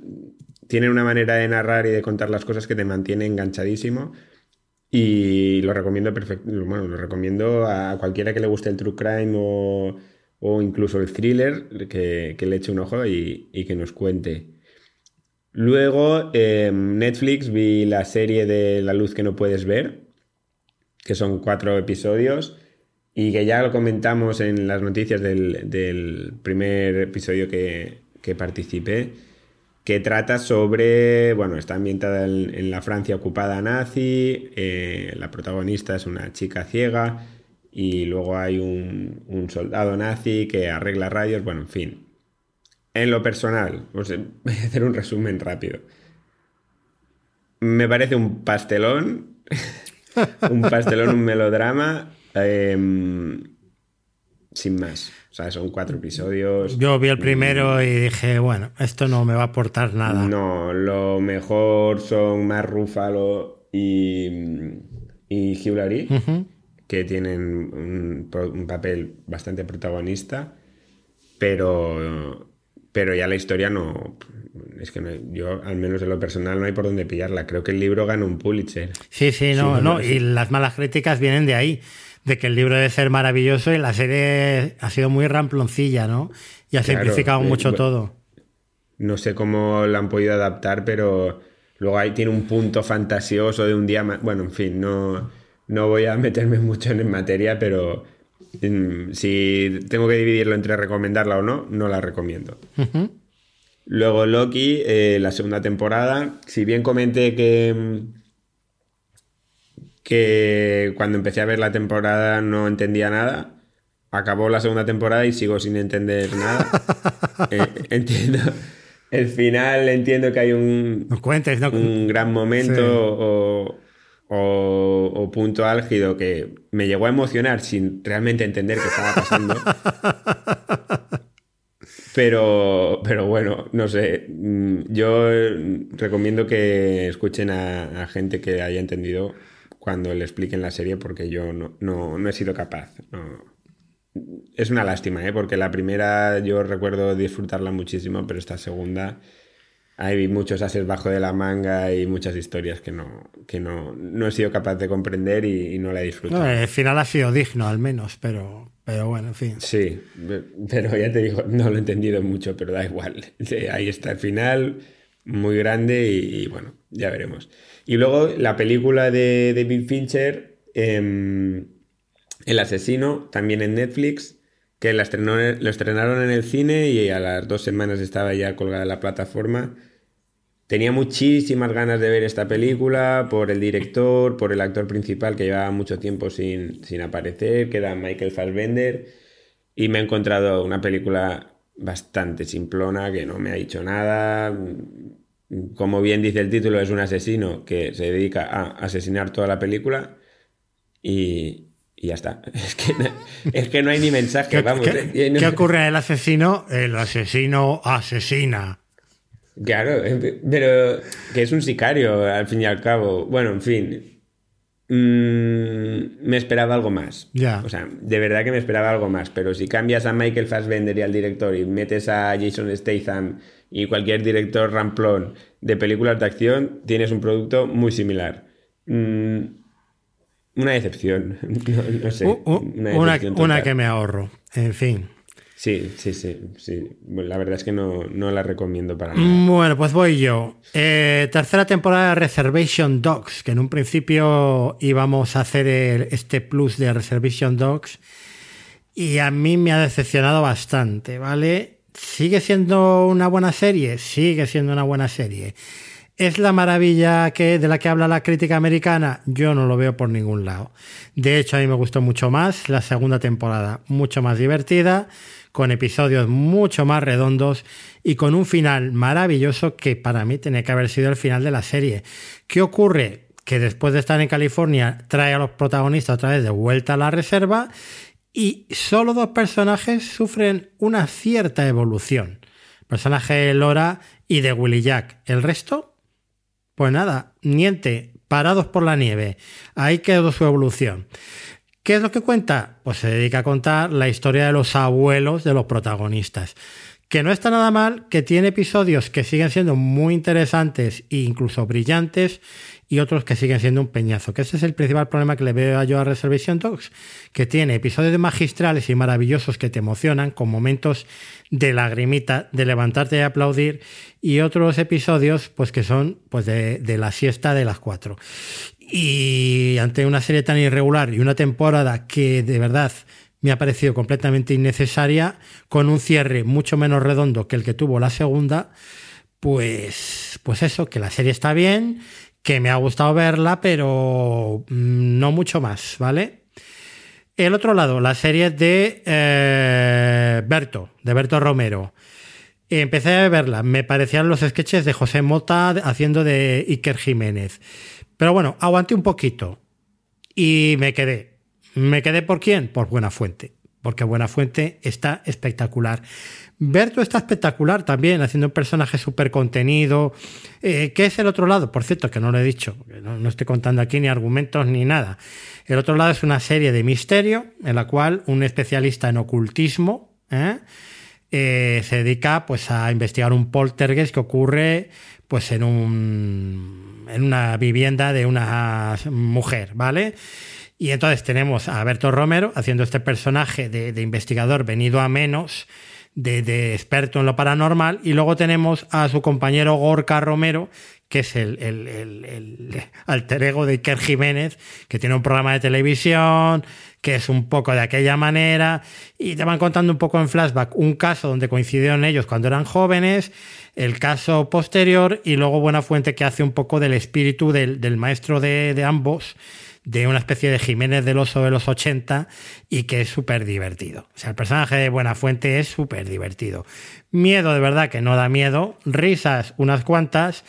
tienen una manera de narrar y de contar las cosas que te mantiene enganchadísimo, y lo recomiendo perfecto. Bueno, lo recomiendo a cualquiera que le guste el true crime o incluso el thriller, que le eche un ojo y que nos cuente. Luego, en Netflix vi la serie de La Luz que no puedes ver, que son 4 episodios y que ya lo comentamos en las noticias del primer episodio que participé, que trata sobre, bueno, está ambientada en la Francia ocupada nazi, la protagonista es una chica ciega y luego hay un soldado nazi que arregla radios, bueno, en fin. En lo personal, pues, voy a hacer un resumen rápido. Me parece un pastelón, un melodrama, sin más. O sea, son 4 episodios. Yo vi el primero y dije, bueno, esto no me va a aportar nada. No, lo mejor son Mark Ruffalo y Hugh Laurie, uh-huh, que tienen un papel bastante protagonista, pero ya la historia no... Es que no, yo, al menos en lo personal, no hay por dónde pillarla. Creo que el libro ganó un Pulitzer. Sí, no. Y las malas críticas vienen de ahí. De que el libro debe ser maravilloso y la serie ha sido muy ramploncilla, ¿no? Y ha simplificado mucho todo. No sé cómo la han podido adaptar, pero luego ahí tiene un punto fantasioso de un día más. Bueno, en fin, no voy a meterme mucho en materia, pero si tengo que dividirlo entre recomendarla o no, no la recomiendo. Uh-huh. Luego Loki, la segunda temporada. Si bien comenté que cuando empecé a ver la temporada no entendía nada. Acabó la segunda temporada y sigo sin entender nada. Entiendo el final, entiendo que hay un gran momento, sí, o punto álgido que me llegó a emocionar sin realmente entender qué estaba pasando. Pero bueno, no sé. Yo recomiendo que escuchen a gente que haya entendido cuando le expliquen la serie, porque yo no he sido capaz. No. Es una lástima, porque la primera yo recuerdo disfrutarla muchísimo, pero esta segunda hay muchos ases bajo de la manga y muchas historias que no he sido capaz de comprender y no la he disfrutado. No, el final ha sido digno al menos, pero bueno, en fin. Sí, pero ya te digo, no lo he entendido mucho, pero da igual. Ahí está el final, muy grande y bueno, ya veremos. Y luego la película de David Fincher, El asesino, también en Netflix, que lo estrenaron en el cine y a las 2 semanas estaba ya colgada la plataforma. Tenía muchísimas ganas de ver esta película por el director, por el actor principal que llevaba mucho tiempo sin aparecer, que era Michael Fassbender, y me he encontrado una película bastante simplona que no me ha dicho nada. Como bien dice el título, es un asesino que se dedica a asesinar toda la película y ya está. Es que no hay ni mensaje. ¿Qué ocurre en el asesino? El asesino asesina. Claro, pero que es un sicario, al fin y al cabo. Bueno, en fin. Me esperaba algo más. Yeah. O sea, de verdad que me esperaba algo más. Pero si cambias a Michael Fassbender y al director y metes a Jason Statham y cualquier director ramplón de películas de acción, tienes un producto muy similar. Una decepción. No sé. Una que me ahorro. En fin. Sí. La verdad es que no la recomiendo para nada. Bueno, pues voy yo. Tercera temporada de Reservation Dogs, que en un principio íbamos a hacer este plus de Reservation Dogs y a mí me ha decepcionado bastante, ¿vale? ¿Sigue siendo una buena serie? Sigue siendo una buena serie. ¿Es la maravilla de la que habla la crítica americana? Yo no lo veo por ningún lado. De hecho, a mí me gustó mucho más la segunda temporada, mucho más divertida, con episodios mucho más redondos y con un final maravilloso que para mí tenía que haber sido el final de la serie. ¿Qué ocurre? Que después de estar en California trae a los protagonistas otra vez de vuelta a la reserva y solo 2 personajes sufren una cierta evolución. El personaje de Laura y de Willy Jack. ¿El resto? Pues nada, niente, parados por la nieve. Ahí quedó su evolución. ¿Qué es lo que cuenta? Pues se dedica a contar la historia de los abuelos de los protagonistas. Que no está nada mal, que tiene episodios que siguen siendo muy interesantes e incluso brillantes y otros que siguen siendo un peñazo. Que ese es el principal problema que le veo yo a Reservation Dogs, que tiene episodios magistrales y maravillosos que te emocionan con momentos de lagrimita, de levantarte y aplaudir, y otros episodios pues que son pues de la siesta de las 4. Y ante una serie tan irregular y una temporada que de verdad me ha parecido completamente innecesaria, con un cierre mucho menos redondo que el que tuvo la segunda, pues eso, que la serie está bien, que me ha gustado verla, pero no mucho más, ¿vale? El otro lado, la serie de Berto Romero. Empecé a verla, me parecían los sketches de José Mota haciendo de Iker Jiménez. Pero bueno, aguanté un poquito y me quedé. ¿Me quedé por quién? Por Buenafuente, porque Buenafuente está espectacular. Berto está espectacular también, haciendo un personaje súper contenido. ¿Qué es el otro lado? Por cierto, que no lo he dicho, no estoy contando aquí ni argumentos ni nada. El otro lado es una serie de misterio en la cual un especialista en ocultismo se dedica pues a investigar un poltergeist que ocurre pues en una vivienda de una mujer, ¿vale? Y entonces tenemos a Berto Romero haciendo este personaje de investigador venido a menos, de experto en lo paranormal, y luego tenemos a su compañero Gorka Romero, que es el alter ego de Iker Jiménez, que tiene un programa de televisión, que es un poco de aquella manera, y te van contando un poco en flashback un caso donde coincidieron ellos cuando eran jóvenes, el caso posterior, y luego Buenafuente, que hace un poco del espíritu del maestro de ambos, de una especie de Jiménez del Oso de los 80, y que es súper divertido. O sea, el personaje de Buenafuente es súper divertido. Miedo, de verdad, que no da miedo. Risas, unas cuantas.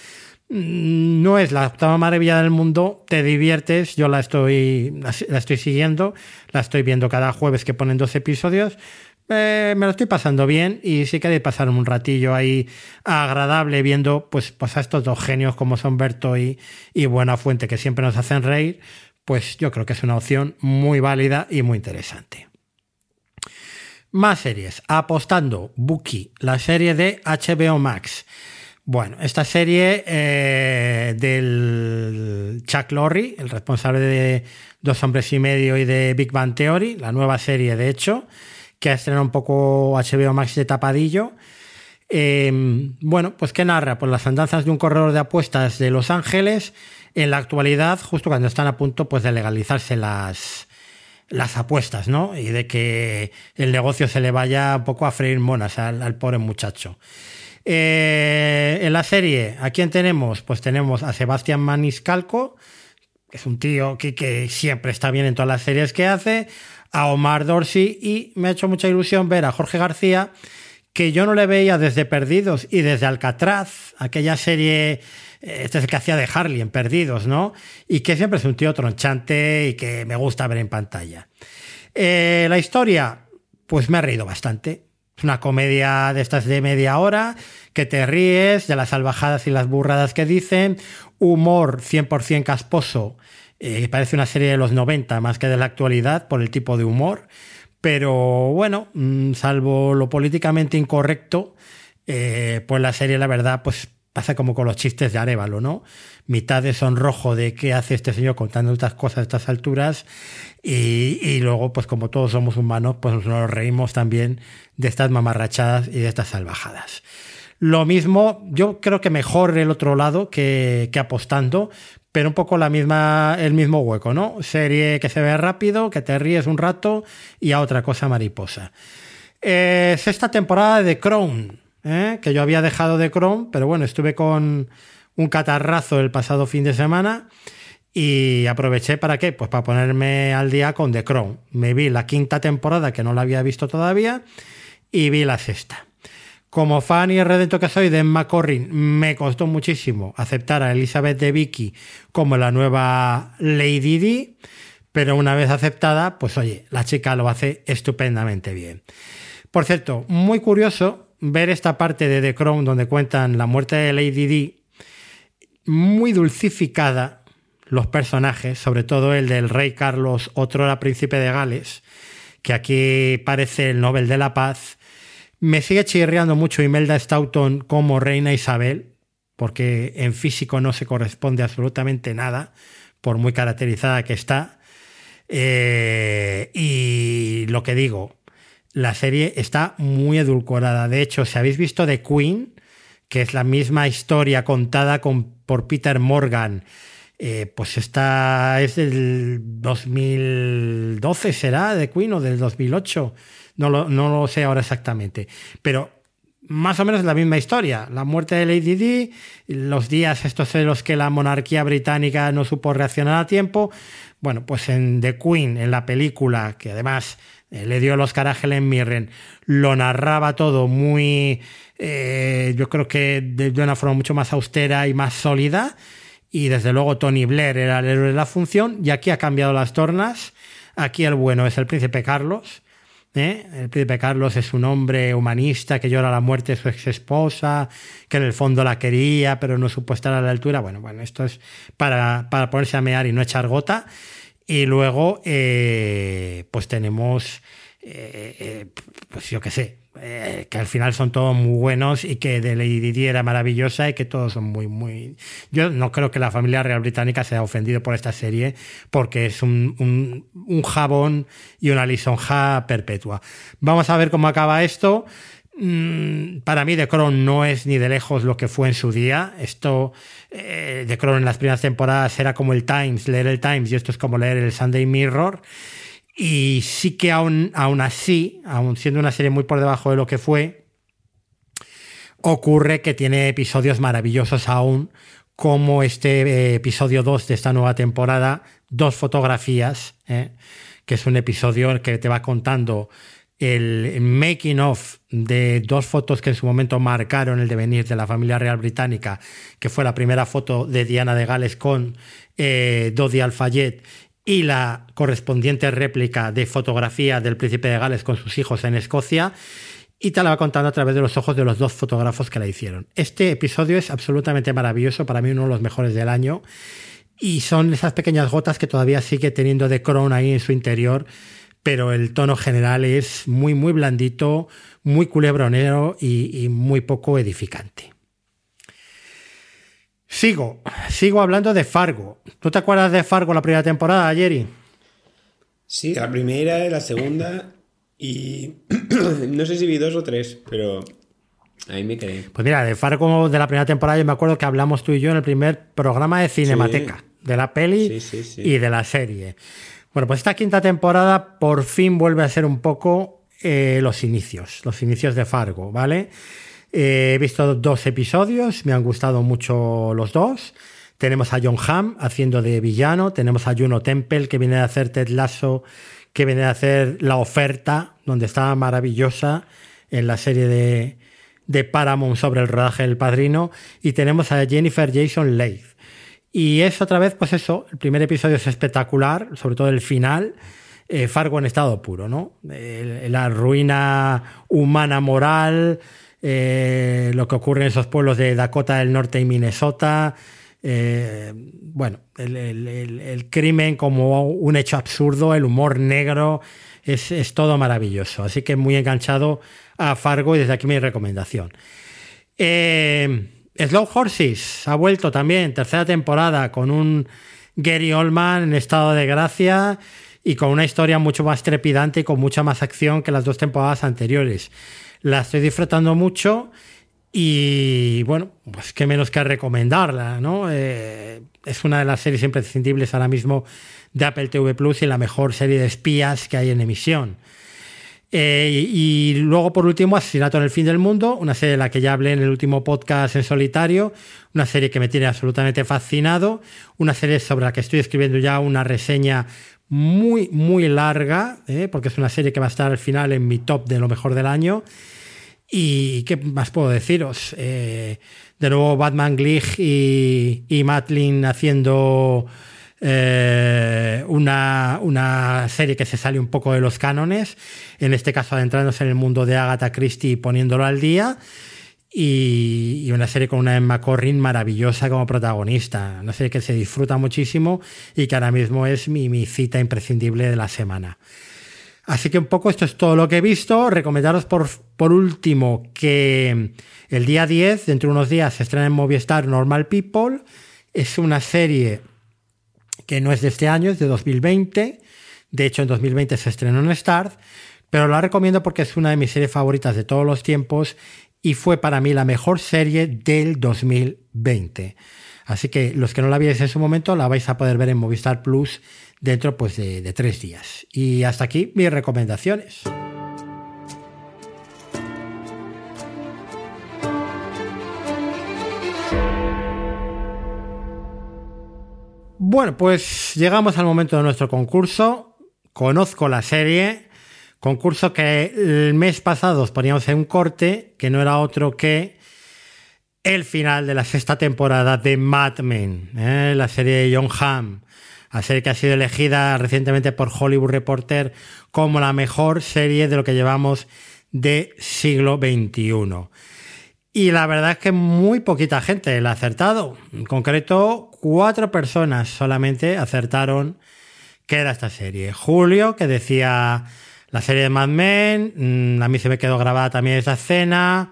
No es la octava maravilla del mundo, te diviertes. Yo la estoy siguiendo, la estoy viendo cada jueves que ponen 2 episodios. Me lo estoy pasando bien, y si queréis pasar un ratillo ahí agradable viendo pues a estos 2 genios como son Berto y Buenafuente, que siempre nos hacen reír, pues yo creo que es una opción muy válida y muy interesante. Más series. Apostando, Bucky, la serie de HBO Max. Bueno, esta serie del Chuck Lorre, el responsable de 2 hombres y medio y de Big Bang Theory, la nueva serie de hecho, que ha estrenado un poco HBO Max de tapadillo. Bueno, pues que narra pues las andanzas de un corredor de apuestas de Los Ángeles en la actualidad, justo cuando están a punto pues, de legalizarse las apuestas, ¿no? Y de que el negocio se le vaya un poco a freír monas al pobre muchacho. En la serie, ¿a quién tenemos? Pues tenemos a Sebastián Maniscalco, que es un tío que siempre está bien en todas las series que hace, a Omar Dorsey, y me ha hecho mucha ilusión ver a Jorge García, que yo no le veía desde Perdidos y desde Alcatraz, aquella serie, este es el que hacía de Harley en Perdidos, ¿no? Y que siempre es un tío tronchante y que me gusta ver en pantalla. La historia, pues me ha reído bastante. Es una comedia de estas de media hora, que te ríes de las salvajadas y las burradas que dicen, humor 100% casposo, parece una serie de los 90 más que de la actualidad por el tipo de humor, pero bueno, salvo lo políticamente incorrecto, pues la serie la verdad pues pasa como con los chistes de Arévalo, ¿no? Mitad de sonrojo de qué hace este señor contando estas cosas a estas alturas y luego, pues como todos somos humanos, pues nos reímos también de estas mamarrachadas y de estas salvajadas. Lo mismo, yo creo que mejor el otro lado que Apostando, pero un poco el mismo hueco, ¿no? Serie que se ve rápido, que te ríes un rato y a otra cosa mariposa. Sexta temporada de The Crown. Que yo había dejado de Crown, pero bueno, estuve con un catarrazo el pasado fin de semana y aproveché ¿para qué? Pues para ponerme al día con The Crown. Me vi la quinta temporada, que no la había visto todavía, y vi la sexta. Como fan y redento que soy de Emma Corrin, me costó muchísimo aceptar a Elizabeth de Vicky como la nueva Lady Di, pero una vez aceptada, pues oye, la chica lo hace estupendamente bien. Por cierto, muy curioso ver esta parte de The Crown donde cuentan la muerte de Lady Di, muy dulcificada los personajes, sobre todo el del rey Carlos, otrora príncipe de Gales, que aquí parece el Nobel de la Paz. Me sigue chirriando mucho Imelda Staunton como reina Isabel, porque en físico no se corresponde absolutamente nada, por muy caracterizada que está. Y lo que digo, la serie está muy edulcorada. De hecho, si habéis visto The Queen, que es la misma historia contada por Peter Morgan, pues esta es del 2012, ¿será? ¿The Queen o del 2008? No lo sé ahora exactamente. Pero más o menos la misma historia. La muerte de Lady Di, los días estos en los que la monarquía británica no supo reaccionar a tiempo. Bueno, pues en The Queen, en la película, que además le dio el Oscar a Helen Mirren, lo narraba todo muy, yo creo que de una forma mucho más austera y más sólida, y desde luego Tony Blair era el héroe de la función, y aquí ha cambiado las tornas. Aquí el bueno es el príncipe Carlos, ¿eh? El príncipe Carlos es un hombre humanista que llora la muerte de su ex esposa, que en el fondo la quería pero no supo estar a la altura. Bueno, esto es para ponerse a mear y no echar gota. Y luego, pues tenemos, pues yo qué sé, que al final son todos muy buenos y que de Lady Di era maravillosa y que todos son muy, muy... Yo no creo que la familia real británica se haya ofendido por esta serie, porque es un jabón y una lisonja perpetua. Vamos a ver cómo acaba esto. Para mí The Crown no es ni de lejos lo que fue en su día. Esto, The Crown en las primeras temporadas era como el Times, leer el Times, y esto es como leer el Sunday Mirror. Y sí que aún así, siendo una serie muy por debajo de lo que fue, ocurre que tiene episodios maravillosos aún, como este episodio 2 de esta nueva temporada, Dos fotografías, que es un episodio que te va contando el making of de dos fotos que en su momento marcaron el devenir de la familia real británica, que fue la primera foto de Diana de Gales con Dodi Al-Fayed y la correspondiente réplica de fotografía del príncipe de Gales con sus hijos en Escocia, y te la va contando a través de los ojos de los dos fotógrafos que la hicieron. Este episodio es absolutamente maravilloso, para mí uno de los mejores del año, y son esas pequeñas gotas que todavía sigue teniendo The Crown ahí en su interior, pero el tono general es muy, muy blandito, muy culebronero y muy poco edificante. Sigo hablando de Fargo. ¿Tú te acuerdas de Fargo, la primera temporada, Jerry? Sí, la primera, la segunda y no sé si vi dos o tres, pero Ahí me caí. Pues mira, de Fargo de la primera temporada yo me acuerdo que hablamos tú y yo en el primer programa de Cinemateca, sí, de la peli y de la serie. Bueno, pues esta quinta temporada por fin vuelve a ser un poco los inicios de Fargo, ¿vale? He visto 2 episodios, me han gustado mucho los 2. Tenemos a Jon Hamm haciendo de villano, tenemos a Juno Temple, que viene de hacer Ted Lasso, que viene de hacer La Oferta, donde estaba maravillosa en la serie de Paramount sobre el rodaje del Padrino, y tenemos a Jennifer Jason Leigh. Y es otra vez, pues eso, el primer episodio es espectacular, sobre todo el final, Fargo en estado puro, ¿no? La ruina humana moral, lo que ocurre en esos pueblos de Dakota del Norte y Minnesota, bueno, el crimen como un hecho absurdo, el humor negro, es todo maravilloso. Así que muy enganchado a Fargo y desde aquí mi recomendación. Slow Horses ha vuelto también, 3ª temporada, con un Gary Oldman en estado de gracia y con una historia mucho más trepidante y con mucha más acción que las 2 temporadas anteriores. La estoy disfrutando mucho y, bueno, pues qué menos que recomendarla, ¿no? Es una de las series imprescindibles ahora mismo de Apple TV Plus y la mejor serie de espías que hay en emisión. Y luego, por último, Asesinato en el Fin del Mundo, una serie de la que ya hablé en el último podcast en solitario, una serie que me tiene absolutamente fascinado, una serie sobre la que estoy escribiendo ya una reseña muy, muy larga, porque es una serie que va a estar al final en mi top de lo mejor del año. ¿Y qué más puedo deciros? De nuevo, Batman Gleig y Matlin haciendo una serie que se sale un poco de los cánones, en este caso adentrándose en el mundo de Agatha Christie y poniéndolo al día, y una serie con una Emma Corrin maravillosa como protagonista, una serie que se disfruta muchísimo y que ahora mismo es mi cita imprescindible de la semana. Así que un poco esto es todo lo que he visto. Recomendaros por último que el día 10, dentro de unos días, se estrena en Movistar Normal People. Es una serie que no es de este año, es de 2020. De hecho, en 2020 se estrenó en Stars, pero la recomiendo porque es una de mis series favoritas de todos los tiempos y fue para mí la mejor serie del 2020. Así que los que no la vierais en su momento la vais a poder ver en Movistar Plus dentro, pues, de 3 días. Y hasta aquí mis recomendaciones. Bueno, pues llegamos al momento de nuestro concurso. Conozco la serie. Concurso que el mes pasado os poníamos en un corte, que no era otro que el final de la 6ª temporada de Mad Men, la serie de Jon Hamm, la serie que ha sido elegida recientemente por Hollywood Reporter como la mejor serie de lo que llevamos de siglo XXI. Y la verdad es que muy poquita gente la ha acertado. En concreto, 4 personas solamente acertaron qué era esta serie. Julio, que decía la serie de Mad Men, a mí se me quedó grabada también esa escena.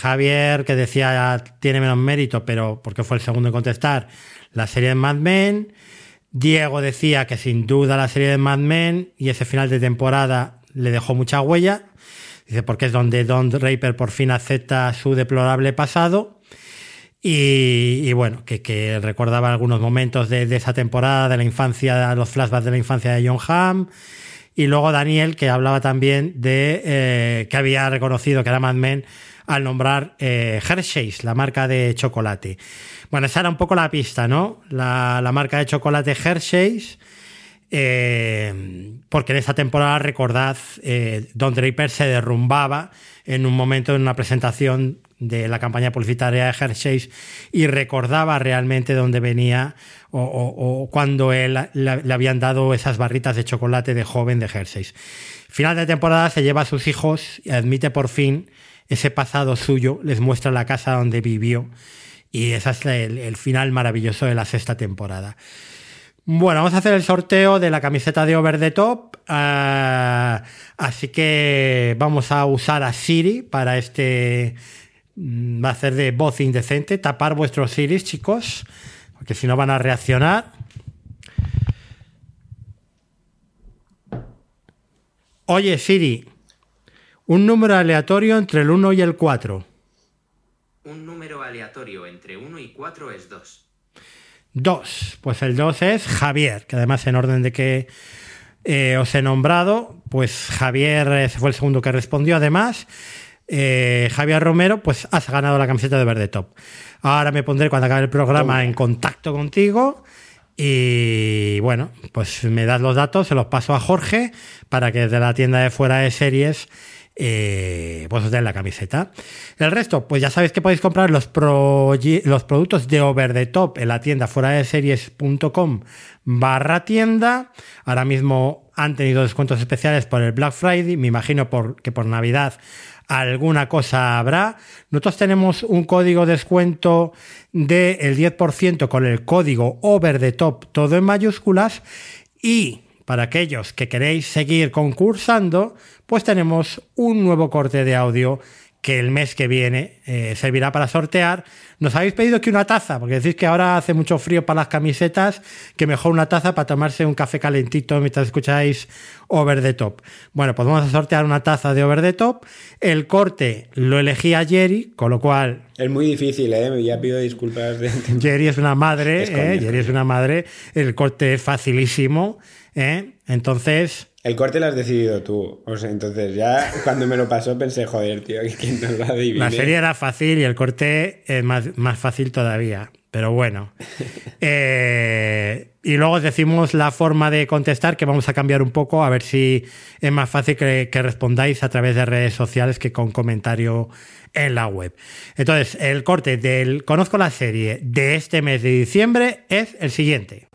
Javier, que decía, tiene menos mérito, pero porque fue el segundo en contestar, la serie de Mad Men. Diego decía que sin duda la serie de Mad Men, y ese final de temporada le dejó mucha huella. Dice, porque es donde Don Draper por fin acepta su deplorable pasado. Y bueno, que recordaba algunos momentos de esa temporada, de la infancia, los flashbacks de la infancia de Jon Hamm. Y luego Daniel, que hablaba también de que había reconocido que era Mad Men al nombrar Hershey's, la marca de chocolate. Bueno, esa era un poco la pista, ¿no? La marca de chocolate Hershey's. Porque en esta temporada, recordad, Don Draper se derrumbaba en un momento en una presentación de la campaña publicitaria de Hershey's y recordaba realmente dónde venía o cuando él le habían dado esas barritas de chocolate de joven de Hershey's. Final de temporada, se lleva a sus hijos y admite por fin ese pasado suyo, les muestra la casa donde vivió, y ese es el final maravilloso de la 6ª temporada. Bueno, vamos a hacer el sorteo de la camiseta de Over the Top, así que vamos a usar a Siri para este, va a ser de voz indecente, tapar vuestros Siris, chicos, porque si no van a reaccionar. Oye, Siri, Un número aleatorio entre el 1 y el 4. Un número aleatorio entre 1 y 4 es 2. 2. Pues el 2 es Javier, que además en orden de que os he nombrado, pues Javier fue el segundo que respondió. Además, Javier Romero, pues has ganado la camiseta de Verde Top. Ahora me pondré, cuando acabe el programa, en contacto contigo. Y bueno, pues me das los datos, se los paso a Jorge para que desde la tienda de Fuera de Series pues os den la camiseta. El resto, pues ya sabéis que podéis comprar los productos de Over the Top en la tienda fueradeseries.com/tienda. Ahora mismo han tenido descuentos especiales por el Black Friday, me imagino que por Navidad alguna cosa habrá. Nosotros tenemos un código de descuento del 10% con el código Over the Top, todo en mayúsculas. Y para aquellos que queréis seguir concursando, pues tenemos un nuevo corte de audio que el mes que viene servirá para sortear. Nos habéis pedido que una taza, porque decís que ahora hace mucho frío para las camisetas, que mejor una taza para tomarse un café calentito mientras escucháis Over the Top. Bueno, pues vamos a sortear una taza de Over the Top. El corte lo elegí a Jerry, con lo cual... Es muy difícil, ya pido disculpas. Jerry es una madre, Jerry es una madre. El corte es facilísimo, entonces... El corte lo has decidido tú. O sea, entonces ya cuando me lo pasó pensé, joder, tío, ¿quién nos lo adivine? La serie era fácil y el corte es más fácil todavía. Pero bueno. Y luego os decimos la forma de contestar, que vamos a cambiar un poco, a ver si es más fácil que respondáis a través de redes sociales que con comentario en la web. Entonces, el corte del Conozco la Serie de este mes de diciembre es el siguiente.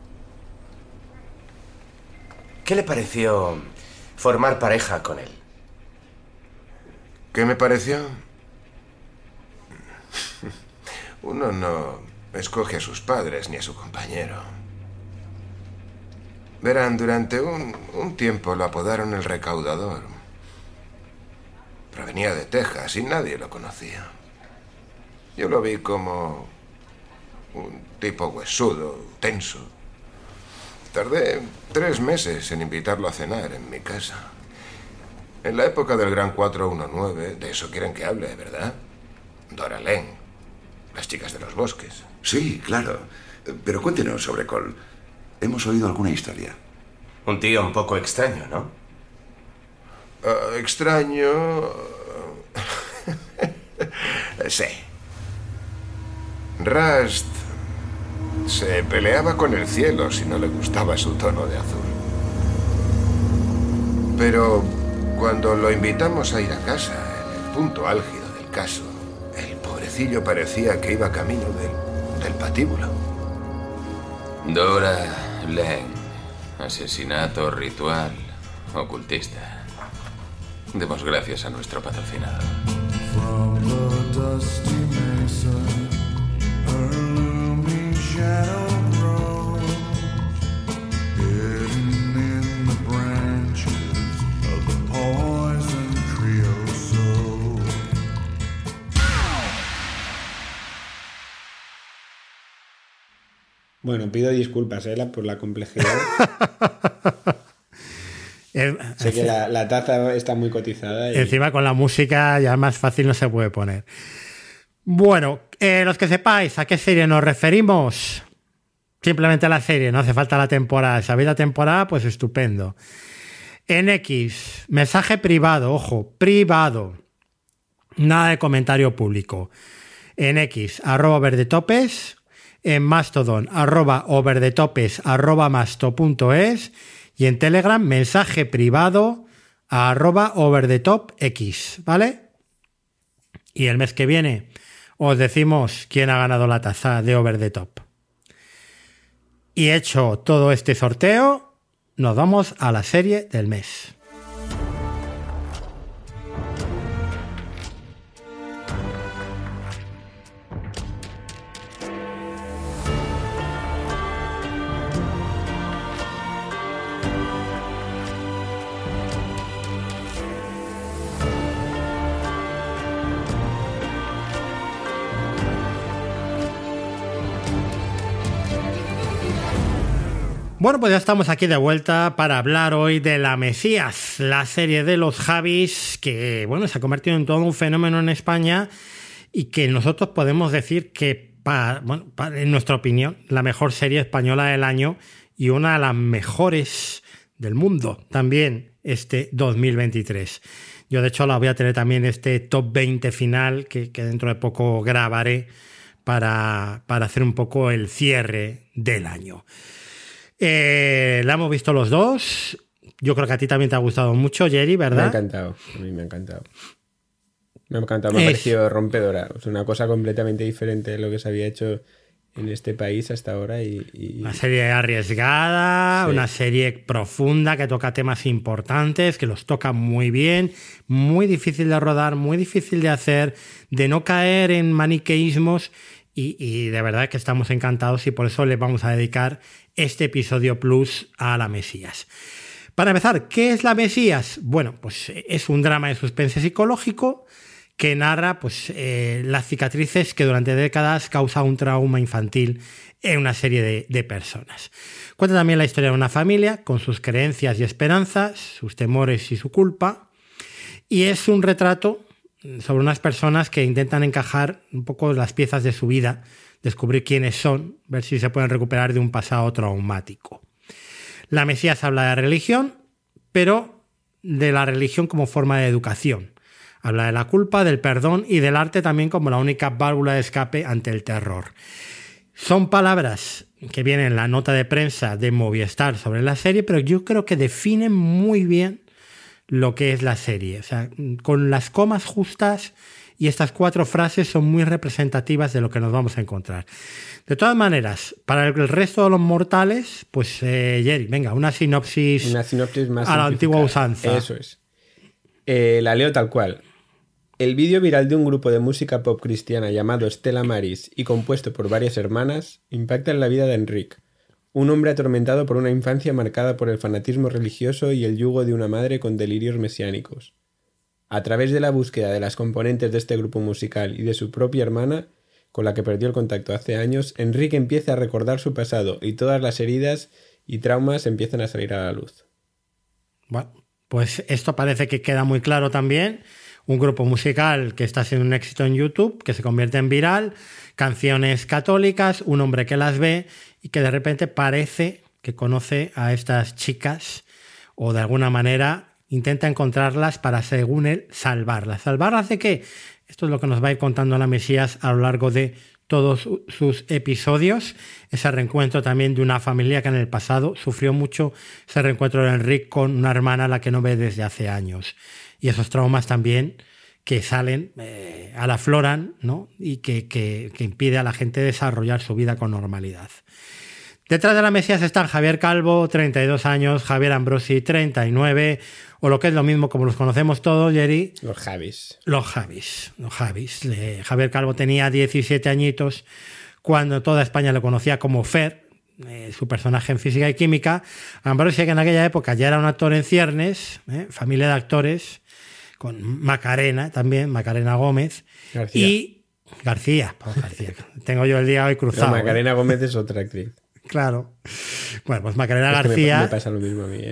¿Qué le pareció formar pareja con él? ¿Qué me pareció? Uno no escoge a sus padres ni a su compañero. Verán, durante un tiempo lo apodaron el recaudador. Provenía de Texas y nadie lo conocía. Yo lo vi como un tipo huesudo, tenso. Tardé 3 meses en invitarlo a cenar en mi casa. En la época del Gran 419, de eso quieren que hable, ¿verdad? Dora Lane, las chicas de los bosques. Sí, claro. Pero cuéntenos sobre Cole. Hemos oído alguna historia. Un tío un poco extraño, ¿no? Extraño... sí. Rust... se peleaba con el cielo si no le gustaba su tono de azul. Pero cuando lo invitamos a ir a casa, en el punto álgido del caso, el pobrecillo parecía que iba camino del patíbulo. Dora Lane, asesinato ritual, ocultista. Demos gracias a nuestro patrocinador. Bueno, pido disculpas, por la complejidad. Sé que la taza está muy cotizada. Y... encima con la música ya más fácil no se puede poner. Bueno, los que sepáis a qué serie nos referimos, simplemente a la serie, no hace falta la temporada. ¿Sabéis la temporada? Pues estupendo. En X, mensaje privado, ojo, privado. Nada de comentario público. En X, @overdetopes, en Mastodon, @overdetopes, @masto.es y en Telegram, mensaje privado, @overdetopx, ¿vale? Y el mes que viene... os decimos quién ha ganado la taza de Over the Top. Y hecho todo este sorteo, nos vamos a la serie del mes. Bueno, pues ya estamos aquí de vuelta para hablar hoy de La Mesías, la serie de los Javis que, bueno, se ha convertido en todo un fenómeno en España y que nosotros podemos decir que, en nuestra opinión, la mejor serie española del año y una de las mejores del mundo también este 2023. Yo, de hecho, la voy a tener también este top 20 final que dentro de poco grabaré para hacer un poco el cierre del año. La hemos visto los dos. Yo creo que a ti también te ha gustado mucho, Jerry, ¿verdad? Me ha encantado. A mí me ha encantado. Me ha encantado. Me ha parecido rompedora. Es una cosa completamente diferente de lo que se había hecho en este país hasta ahora. Una serie arriesgada, sí. Una serie profunda que toca temas importantes, que los toca muy bien, muy difícil de rodar, muy difícil de hacer, de no caer en maniqueísmos. Y de verdad que estamos encantados y por eso les vamos a dedicar este episodio plus a La Mesías. Para empezar, ¿qué es La Mesías? Bueno, pues es un drama de suspense psicológico que narra las cicatrices que durante décadas causa un trauma infantil en una serie de personas. Cuenta también la historia de una familia con sus creencias y esperanzas, sus temores y su culpa. Y es un retrato sobre unas personas que intentan encajar un poco las piezas de su vida, descubrir quiénes son, ver si se pueden recuperar de un pasado traumático. La Mesías habla de religión, pero de la religión como forma de educación. Habla de la culpa, del perdón y del arte también como la única válvula de escape ante el terror. Son palabras que vienen en la nota de prensa de Movistar sobre la serie, pero yo creo que definen muy bien lo que es la serie, o sea, con las comas justas, y estas cuatro frases son muy representativas de lo que nos vamos a encontrar. De todas maneras, para el resto de los mortales, pues Jerry, venga, una sinopsis más a la antigua usanza. Eso es. La leo tal cual. El vídeo viral de un grupo de música pop cristiana llamado Stella Maris y compuesto por varias hermanas impacta en la vida de Enric, un hombre atormentado por una infancia marcada por el fanatismo religioso y el yugo de una madre con delirios mesiánicos. A través de la búsqueda de las componentes de este grupo musical y de su propia hermana, con la que perdió el contacto hace años, Enrique empieza a recordar su pasado y todas las heridas y traumas empiezan a salir a la luz. Bueno, pues esto parece que queda muy claro también. Un grupo musical que está siendo un éxito en YouTube, que se convierte en viral, canciones católicas, un hombre que las ve y que de repente parece que conoce a estas chicas o de alguna manera intenta encontrarlas para, según él, salvarlas. ¿Salvarlas de qué? Esto es lo que nos va a ir contando La Mesías a lo largo de todos sus episodios. Ese reencuentro también de una familia que en el pasado sufrió mucho, ese reencuentro de Enric con una hermana a la que no ve desde hace años. Y esos traumas también que salen, a la floran, ¿no? Y que impide a la gente desarrollar su vida con normalidad. Detrás de La Mesías están Javier Calvo, 32 años, Javier Ambrosi, 39, o lo que es lo mismo como los conocemos todos, Jerry. Los Javis. Javier Calvo tenía 17 añitos cuando toda España lo conocía como Fer, su personaje en Física y Química. Ambrosi, que en aquella época ya era un actor en ciernes, familia de actores, con Macarena también, Macarena Gómez. García. Y García. Tengo yo el día hoy cruzado. No, Macarena Gómez es otra actriz. Claro. Bueno, pues Macarena García. Me pasa lo mismo a mí,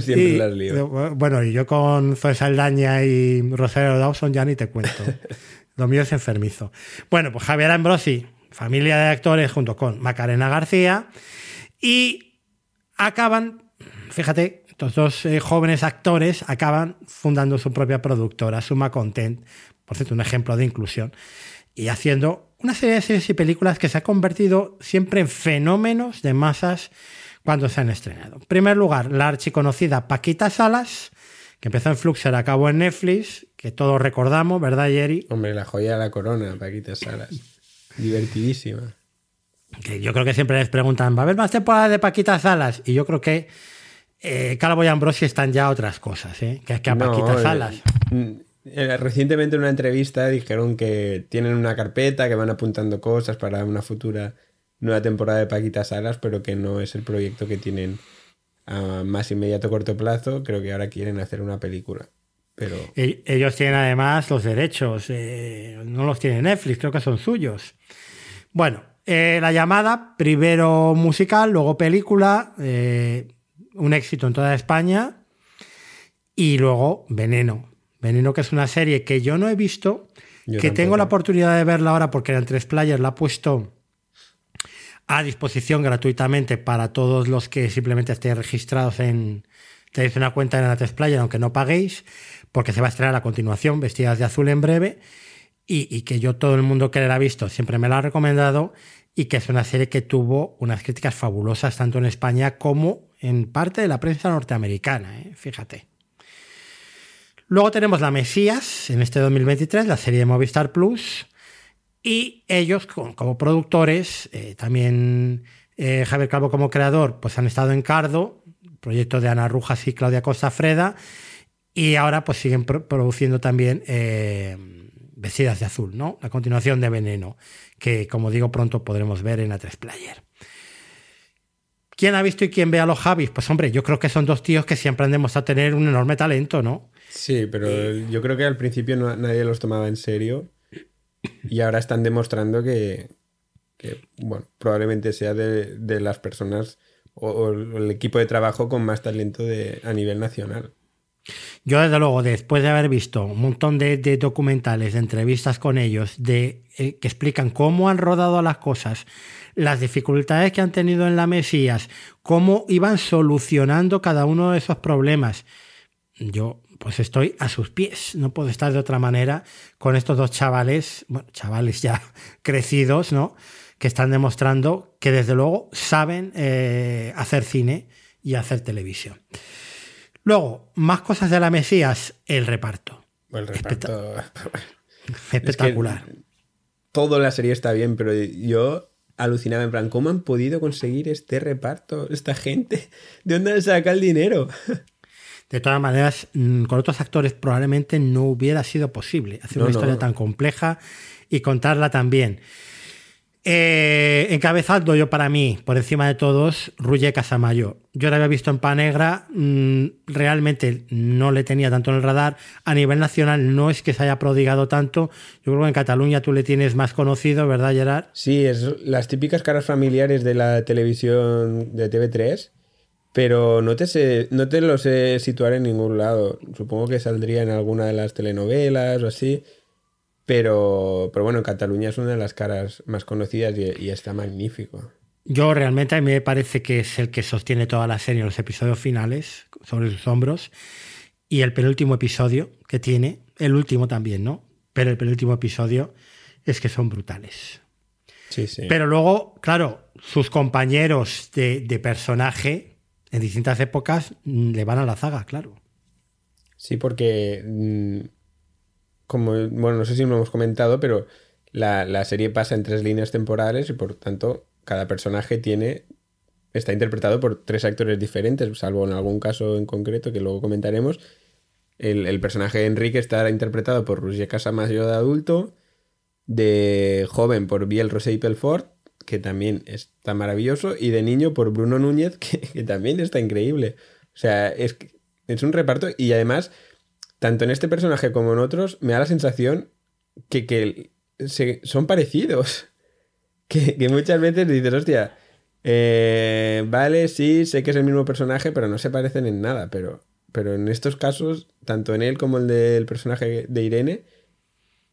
siempre las lío. Bueno, y yo con Zoe Saldaña y Rosario Dawson ya ni te cuento. Lo mío es enfermizo. Bueno, pues Javier Ambrosi, familia de actores junto con Macarena García, y acaban, fíjate, estos dos jóvenes actores acaban fundando su propia productora, Suma Content, por cierto, un ejemplo de inclusión, y haciendo una serie de series y películas que se han convertido siempre en fenómenos de masas cuando se han estrenado. En primer lugar, la archiconocida Paquita Salas, que empezó en Flux, se la acabó en Netflix, que todos recordamos, ¿verdad, Jerry? Hombre, la joya de la corona, Paquita Salas. Divertidísima. Que yo creo que siempre les preguntan, ¿va a haber más temporadas de Paquita Salas? Y yo creo que Calvo y Ambrosi están ya a otras cosas, que es que a Paquita Salas. Recientemente en una entrevista dijeron que tienen una carpeta, que van apuntando cosas para una futura nueva temporada de Paquita Salas, pero que no es el proyecto que tienen a más inmediato corto plazo. Creo que ahora quieren hacer una película. Pero ellos tienen además los derechos, no los tiene Netflix, creo que son suyos. Bueno, La Llamada, primero musical, luego película, un éxito en toda España, y luego Veneno. Veneno, que es una serie que yo no he visto, yo que tengo la oportunidad de verla ahora porque en 3Player la ha puesto a disposición gratuitamente para todos los que simplemente estén registrados en... Tenéis una cuenta en la 3Player, aunque no paguéis, porque se va a estrenar a continuación, Vestidas de Azul, en breve, y que yo, todo el mundo que la ha visto, siempre me la ha recomendado, y que es una serie que tuvo unas críticas fabulosas tanto en España como en parte de la prensa norteamericana, ¿eh? Fíjate. Luego tenemos La Mesías, en este 2023, la serie de Movistar Plus, y ellos como productores, también Javier Calvo como creador, pues han estado en Cardo, proyecto de Ana Rujas y Claudia Costa Freda, y ahora pues siguen produciendo también Vestidas de Azul, ¿no? La continuación de Veneno, que como digo pronto podremos ver en A3Player. ¿Quién ha visto y quién ve a los Javis? Pues hombre, yo creo que son dos tíos que siempre han demostrado tener un enorme talento, ¿no? Sí, pero yo creo que al principio nadie los tomaba en serio y ahora están demostrando que bueno, probablemente sea de las personas o el equipo de trabajo con más talento a nivel nacional. Yo, desde luego, después de haber visto un montón de documentales, de entrevistas con ellos, que explican cómo han rodado las cosas, las dificultades que han tenido en La Mesías, cómo iban solucionando cada uno de esos problemas, yo pues estoy a sus pies. No puedo estar de otra manera con estos dos chavales, bueno, chavales ya crecidos, ¿no?, que están demostrando que desde luego saben hacer cine y hacer televisión. Luego, más cosas de La Mesías, el reparto. El reparto... Espectacular. Es que toda la serie está bien, pero yo alucinaba, en plan, ¿cómo han podido conseguir este reparto? Esta gente, ¿de dónde saca el dinero? De todas maneras, con otros actores probablemente no hubiera sido posible hacer una historia tan compleja y contarla tan bien. Encabezando, yo, para mí, por encima de todos, Roger Casamajor. Yo la había visto en Panegra, realmente no le tenía tanto en el radar. A nivel nacional no es que se haya prodigado tanto. Yo creo que en Cataluña tú le tienes más conocido, ¿verdad, Gerard? Sí, es las típicas caras familiares de la televisión de TV3, pero no te lo sé situar en ningún lado. Supongo que saldría en alguna de las telenovelas o así. Pero bueno, Cataluña es una de las caras más conocidas y está magnífico. Yo, realmente, a mí me parece que es el que sostiene toda la serie en los episodios finales sobre sus hombros, y el penúltimo episodio que tiene, el último también, ¿no? Pero el penúltimo episodio es que son brutales. Sí, sí. Pero luego, claro, sus compañeros de personaje en distintas épocas le van a la zaga, claro. Sí, porque... como, bueno, no sé si lo hemos comentado, pero la serie pasa en 3 líneas temporales y por tanto cada personaje está interpretado por 3 actores diferentes, salvo en algún caso en concreto que luego comentaremos. El personaje de Enrique está interpretado por Roger Casamajor de adulto, de joven por Biel Rosell Pelfort, que también está maravilloso, y de niño por Bruno Núñez, que también está increíble. O sea, es un reparto, y además... tanto en este personaje como en otros, me da la sensación que son parecidos. Que muchas veces dices, hostia, vale, sí, sé que es el mismo personaje, pero no se parecen en nada. Pero en estos casos, tanto en él como el del personaje de Irene,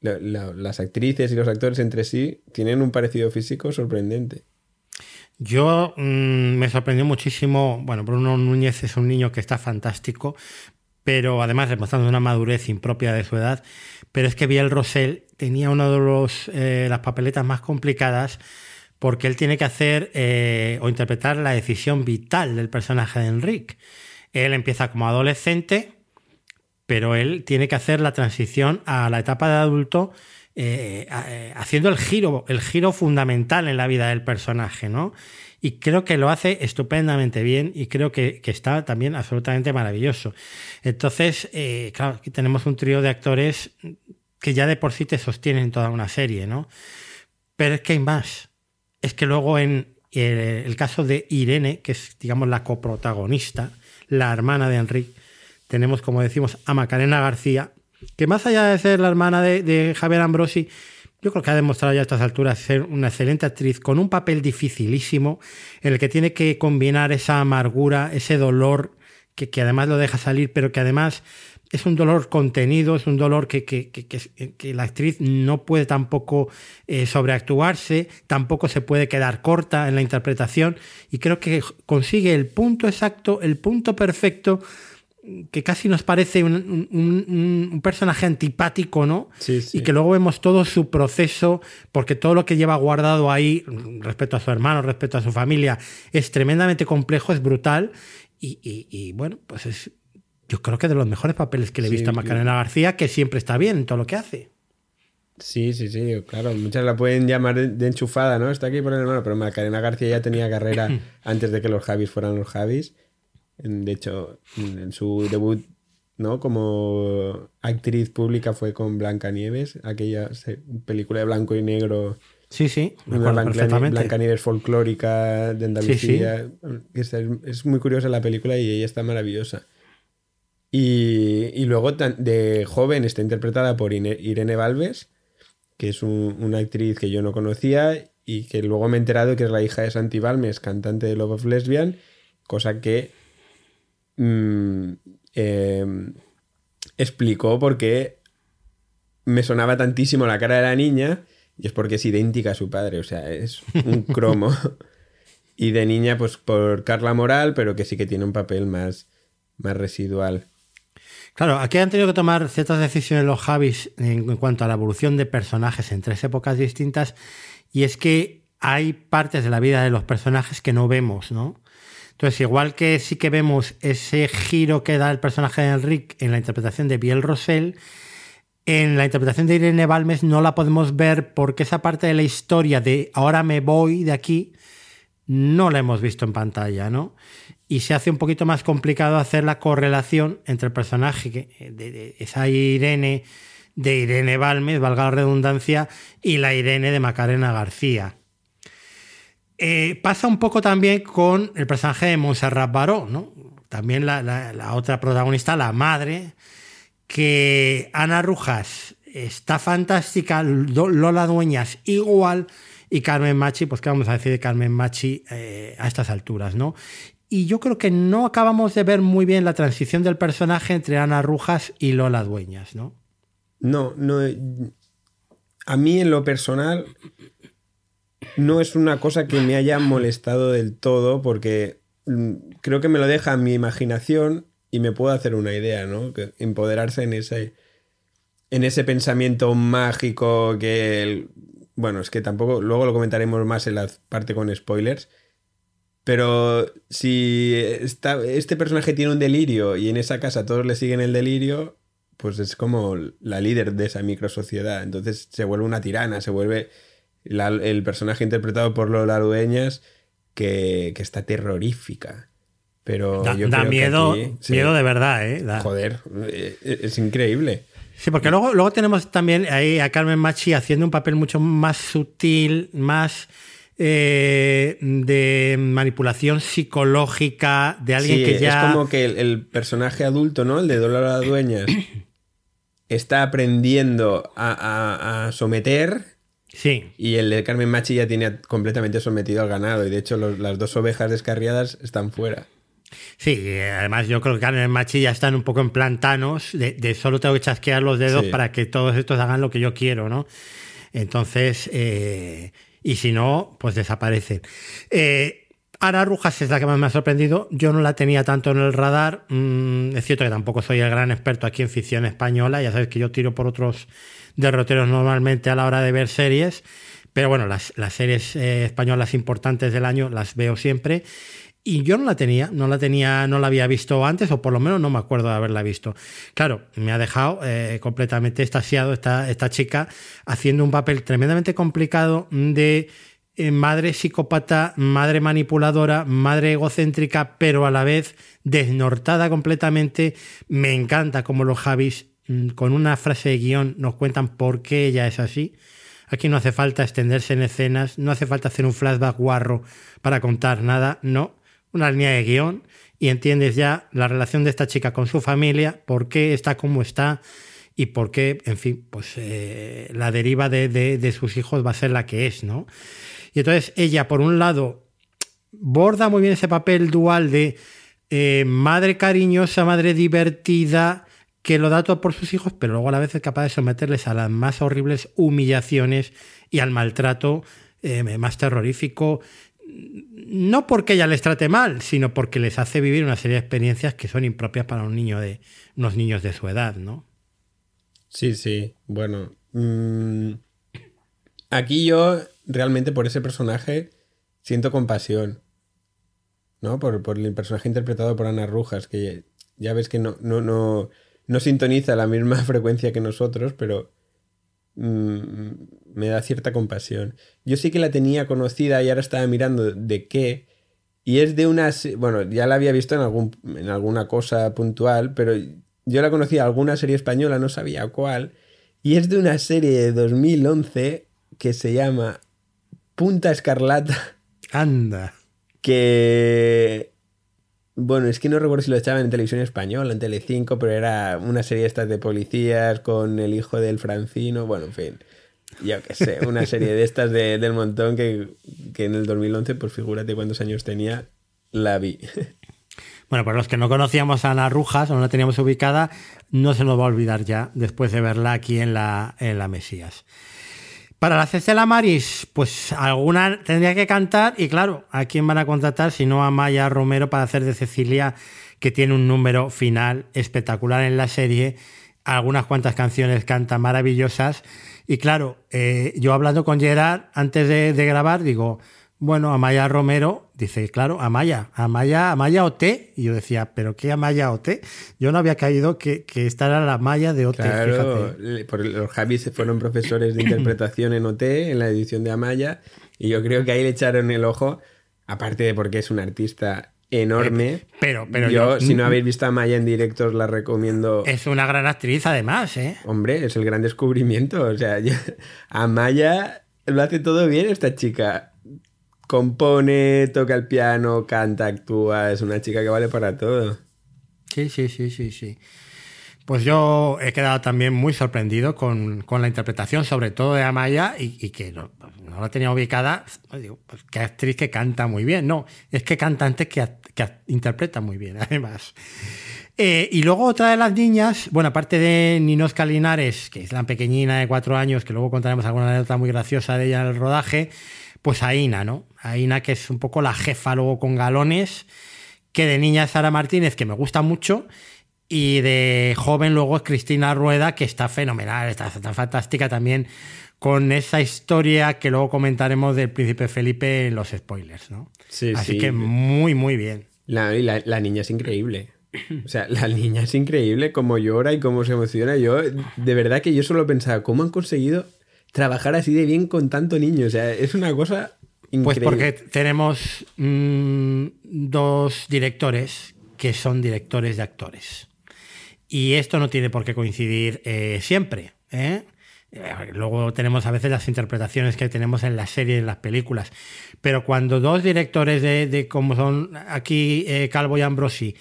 las actrices y los actores entre sí tienen un parecido físico sorprendente. Yo me sorprendió muchísimo. Bueno, Bruno Núñez es un niño que está fantástico, pero además demostrando una madurez impropia de su edad. Pero es que Biel Rosell tenía una de las papeletas más complicadas, porque él tiene que hacer o interpretar la decisión vital del personaje de Enric. Él empieza como adolescente, pero él tiene que hacer la transición a la etapa de adulto, haciendo el giro fundamental en la vida del personaje, ¿no? Y creo que lo hace estupendamente bien, y creo que está también absolutamente maravilloso. Entonces, claro, aquí tenemos un trío de actores que ya de por sí te sostienen toda una serie, ¿no? Pero es que hay más. Es que luego en el caso de Irene, que es, digamos, la coprotagonista, la hermana de Enric, tenemos, como decimos, a Macarena García, que más allá de ser la hermana de Javier Ambrosi, Yo creo que ha demostrado ya a estas alturas ser una excelente actriz con un papel dificilísimo en el que tiene que combinar esa amargura, ese dolor que además lo deja salir, pero que además es un dolor contenido, es un dolor que la actriz no puede tampoco sobreactuarse, tampoco se puede quedar corta en la interpretación, y creo que consigue el punto exacto, el punto perfecto, que casi nos parece un personaje antipático, ¿no? Sí, sí. Y que luego vemos todo su proceso, porque todo lo que lleva guardado ahí, respecto a su hermano, respecto a su familia, es tremendamente complejo, es brutal, y bueno, pues es, yo creo que de los mejores papeles que le he visto a Macarena García, que siempre está bien en todo lo que hace. Sí, sí, sí, claro, muchas la pueden llamar de enchufada, ¿no? Está aquí por el hermano, pero Macarena García ya tenía carrera antes de que los Javis fueran los Javis. De hecho, en su debut, ¿no?, como actriz pública fue con Blancanieves, aquella película de blanco y negro. Sí, sí, me acuerdo perfectamente. Blancanieves folclórica de Andalucía. Sí, sí. Es muy curiosa la película y ella está maravillosa. Y luego de joven está interpretada por Irene Balmes, que es una actriz que yo no conocía y que luego me he enterado que es la hija de Santi Balmes, cantante de Love of Lesbian, cosa que explicó por qué me sonaba tantísimo la cara de la niña, y es porque es idéntica a su padre, o sea, es un cromo. Y de niña, pues por Carla Moral, pero que sí que tiene un papel más residual. Claro, aquí han tenido que tomar ciertas decisiones los Javis en cuanto a la evolución de personajes en tres épocas distintas, y es que hay partes de la vida de los personajes que no vemos, ¿no? Entonces, igual que sí que vemos ese giro que da el personaje de Enric en la interpretación de Biel Rosell, en la interpretación de Irene Balmes no la podemos ver porque esa parte de la historia de ahora me voy de aquí no la hemos visto en pantalla, ¿no? Y se hace un poquito más complicado hacer la correlación entre el personaje de esa Irene, de Irene Balmes, valga la redundancia, y la Irene de Macarena García. Pasa un poco también con el personaje de Montserrat Baró, ¿no? También la otra protagonista, la madre, que Ana Rujas está fantástica, Lola Dueñas igual, y Carmen Machi, pues qué vamos a decir de Carmen Machi a estas alturas, ¿no? Y yo creo que no acabamos de ver muy bien la transición del personaje entre Ana Rujas y Lola Dueñas, ¿no? No, a mí en lo personal no es una cosa que me haya molestado del todo, porque creo que me lo deja mi imaginación y me puedo hacer una idea, ¿no? Que empoderarse en ese pensamiento mágico que... Bueno, es que tampoco... Luego lo comentaremos más en la parte con spoilers, pero si este personaje tiene un delirio y en esa casa todos le siguen el delirio, pues es como la líder de esa microsociedad. Entonces se vuelve una tirana, se vuelve... El personaje interpretado por Lola Dueñas, que está terrorífica. Pero da miedo, que aquí, sí, miedo de verdad, ¿eh? Joder, es increíble. Sí, porque luego tenemos también ahí a Carmen Machi haciendo un papel mucho más sutil, más de manipulación psicológica, de alguien sí, que ya... Es como que el personaje adulto, ¿no? El de Lola Dueñas está aprendiendo a someter... Sí. Y el de Carmen Machi ya tiene completamente sometido al ganado, y de hecho las dos ovejas descarriadas están fuera. Sí, además yo creo que Carmen Machi ya están un poco en plantanos, de solo tengo que chasquear los dedos, sí, para que todos estos hagan lo que yo quiero, ¿no? Entonces, y si no, pues desaparecen. Ana Rujas es la que más me ha sorprendido. Yo no la tenía tanto en el radar. Es cierto que tampoco soy el gran experto aquí en ficción española. Ya sabes que yo tiro por otros derroteros normalmente a la hora de ver series. Pero bueno, las series españolas importantes del año las veo siempre. Y yo no la había visto antes, o por lo menos no me acuerdo de haberla visto. Claro, me ha dejado completamente extasiado esta chica haciendo un papel tremendamente complicado de... madre psicópata, madre manipuladora, madre egocéntrica, pero a la vez desnortada completamente. Me encanta como los Javis, con una frase de guión, nos cuentan por qué ella es así. Aquí no hace falta extenderse en escenas, no hace falta hacer un flashback guarro para contar nada, no. Una línea de guión y entiendes ya la relación de esta chica con su familia, por qué está como está y por qué, en fin, pues la deriva de sus hijos va a ser la que es, ¿no? Y entonces ella, por un lado, borda muy bien ese papel dual de madre cariñosa, madre divertida, que lo da todo por sus hijos, pero luego a la vez es capaz de someterles a las más horribles humillaciones y al maltrato más terrorífico, no porque ella les trate mal, sino porque les hace vivir una serie de experiencias que son impropias para un niño de unos niños de su edad, ¿no? Sí, sí. Bueno, aquí yo realmente por ese personaje siento compasión, ¿no? Por el personaje interpretado por Ana Rujas, que ya ves que no sintoniza la misma frecuencia que nosotros, pero me da cierta compasión. Yo sí que la tenía conocida y ahora estaba mirando de qué, y es de una... Bueno, ya la había visto en alguna cosa puntual, pero yo la conocía alguna serie española, no sabía cuál, y es de una serie de 2011 que se llama Punta Escarlata. Anda. Que... Bueno, es que no recuerdo si lo echaban en televisión española, en Telecinco, pero era una serie esta de policías con el hijo del Francino, bueno, en fin, yo qué sé, una serie de estas del montón que en el 2011, pues figúrate cuántos años tenía, la vi. Bueno, para los que no conocíamos a Ana Rujas o no la teníamos ubicada, no se nos va a olvidar ya después de verla aquí en la Mesías. Para la Stella Maris, pues alguna tendría que cantar y claro, ¿a quién van a contratar si no a Maya Romero para hacer de Cecilia, que tiene un número final espectacular en la serie? Algunas cuantas canciones canta maravillosas y claro, yo hablando con Gerard antes de grabar digo, bueno, Amaya Romero, dice, claro, Amaya OT. Y yo decía, ¿pero qué Amaya OT? Yo no había caído que esta era la Amaya de OT. Claro, fíjate. Los Javis fueron profesores de interpretación en OT, en la edición de Amaya, y yo creo que ahí le echaron el ojo, aparte de porque es un artista enorme. Pero yo, si no habéis visto a Amaya en directo, os la recomiendo. Es una gran actriz, además, ¿eh? Hombre, es el gran descubrimiento. O sea, Amaya lo hace todo bien esta chica. Compone, toca el piano, canta, actúa, es una chica que vale para todo. Sí. Pues yo he quedado también muy sorprendido con la interpretación, sobre todo de Amaya, y que no la tenía ubicada. Digo, pues qué actriz que canta muy bien. No, es que canta antes que interpreta muy bien, además. Y luego otra de las niñas, bueno, aparte de Ninosca Linares, que es la pequeñina de 4 años, que luego contaremos alguna anécdota muy graciosa de ella en el rodaje, pues Aína, ¿no? Aína, que es un poco la jefa luego con galones, que de niña es Sara Martínez, que me gusta mucho, y de joven luego es Cristina Rueda, que está fenomenal, está fantástica también, con esa historia que luego comentaremos del príncipe Felipe en los spoilers, ¿no? Sí, así sí. Que muy, muy bien. La niña es increíble. O sea, la niña es increíble, cómo llora y cómo se emociona. Yo, de verdad que yo solo pensaba, ¿cómo han conseguido trabajar así de bien con tanto niño? O sea, es una cosa increíble. Pues porque tenemos dos directores que son directores de actores. Y esto no tiene por qué coincidir siempre, ¿eh? Luego tenemos a veces las interpretaciones que tenemos en las series, en las películas. Pero cuando dos directores de como son aquí Calvo y Ambrosi,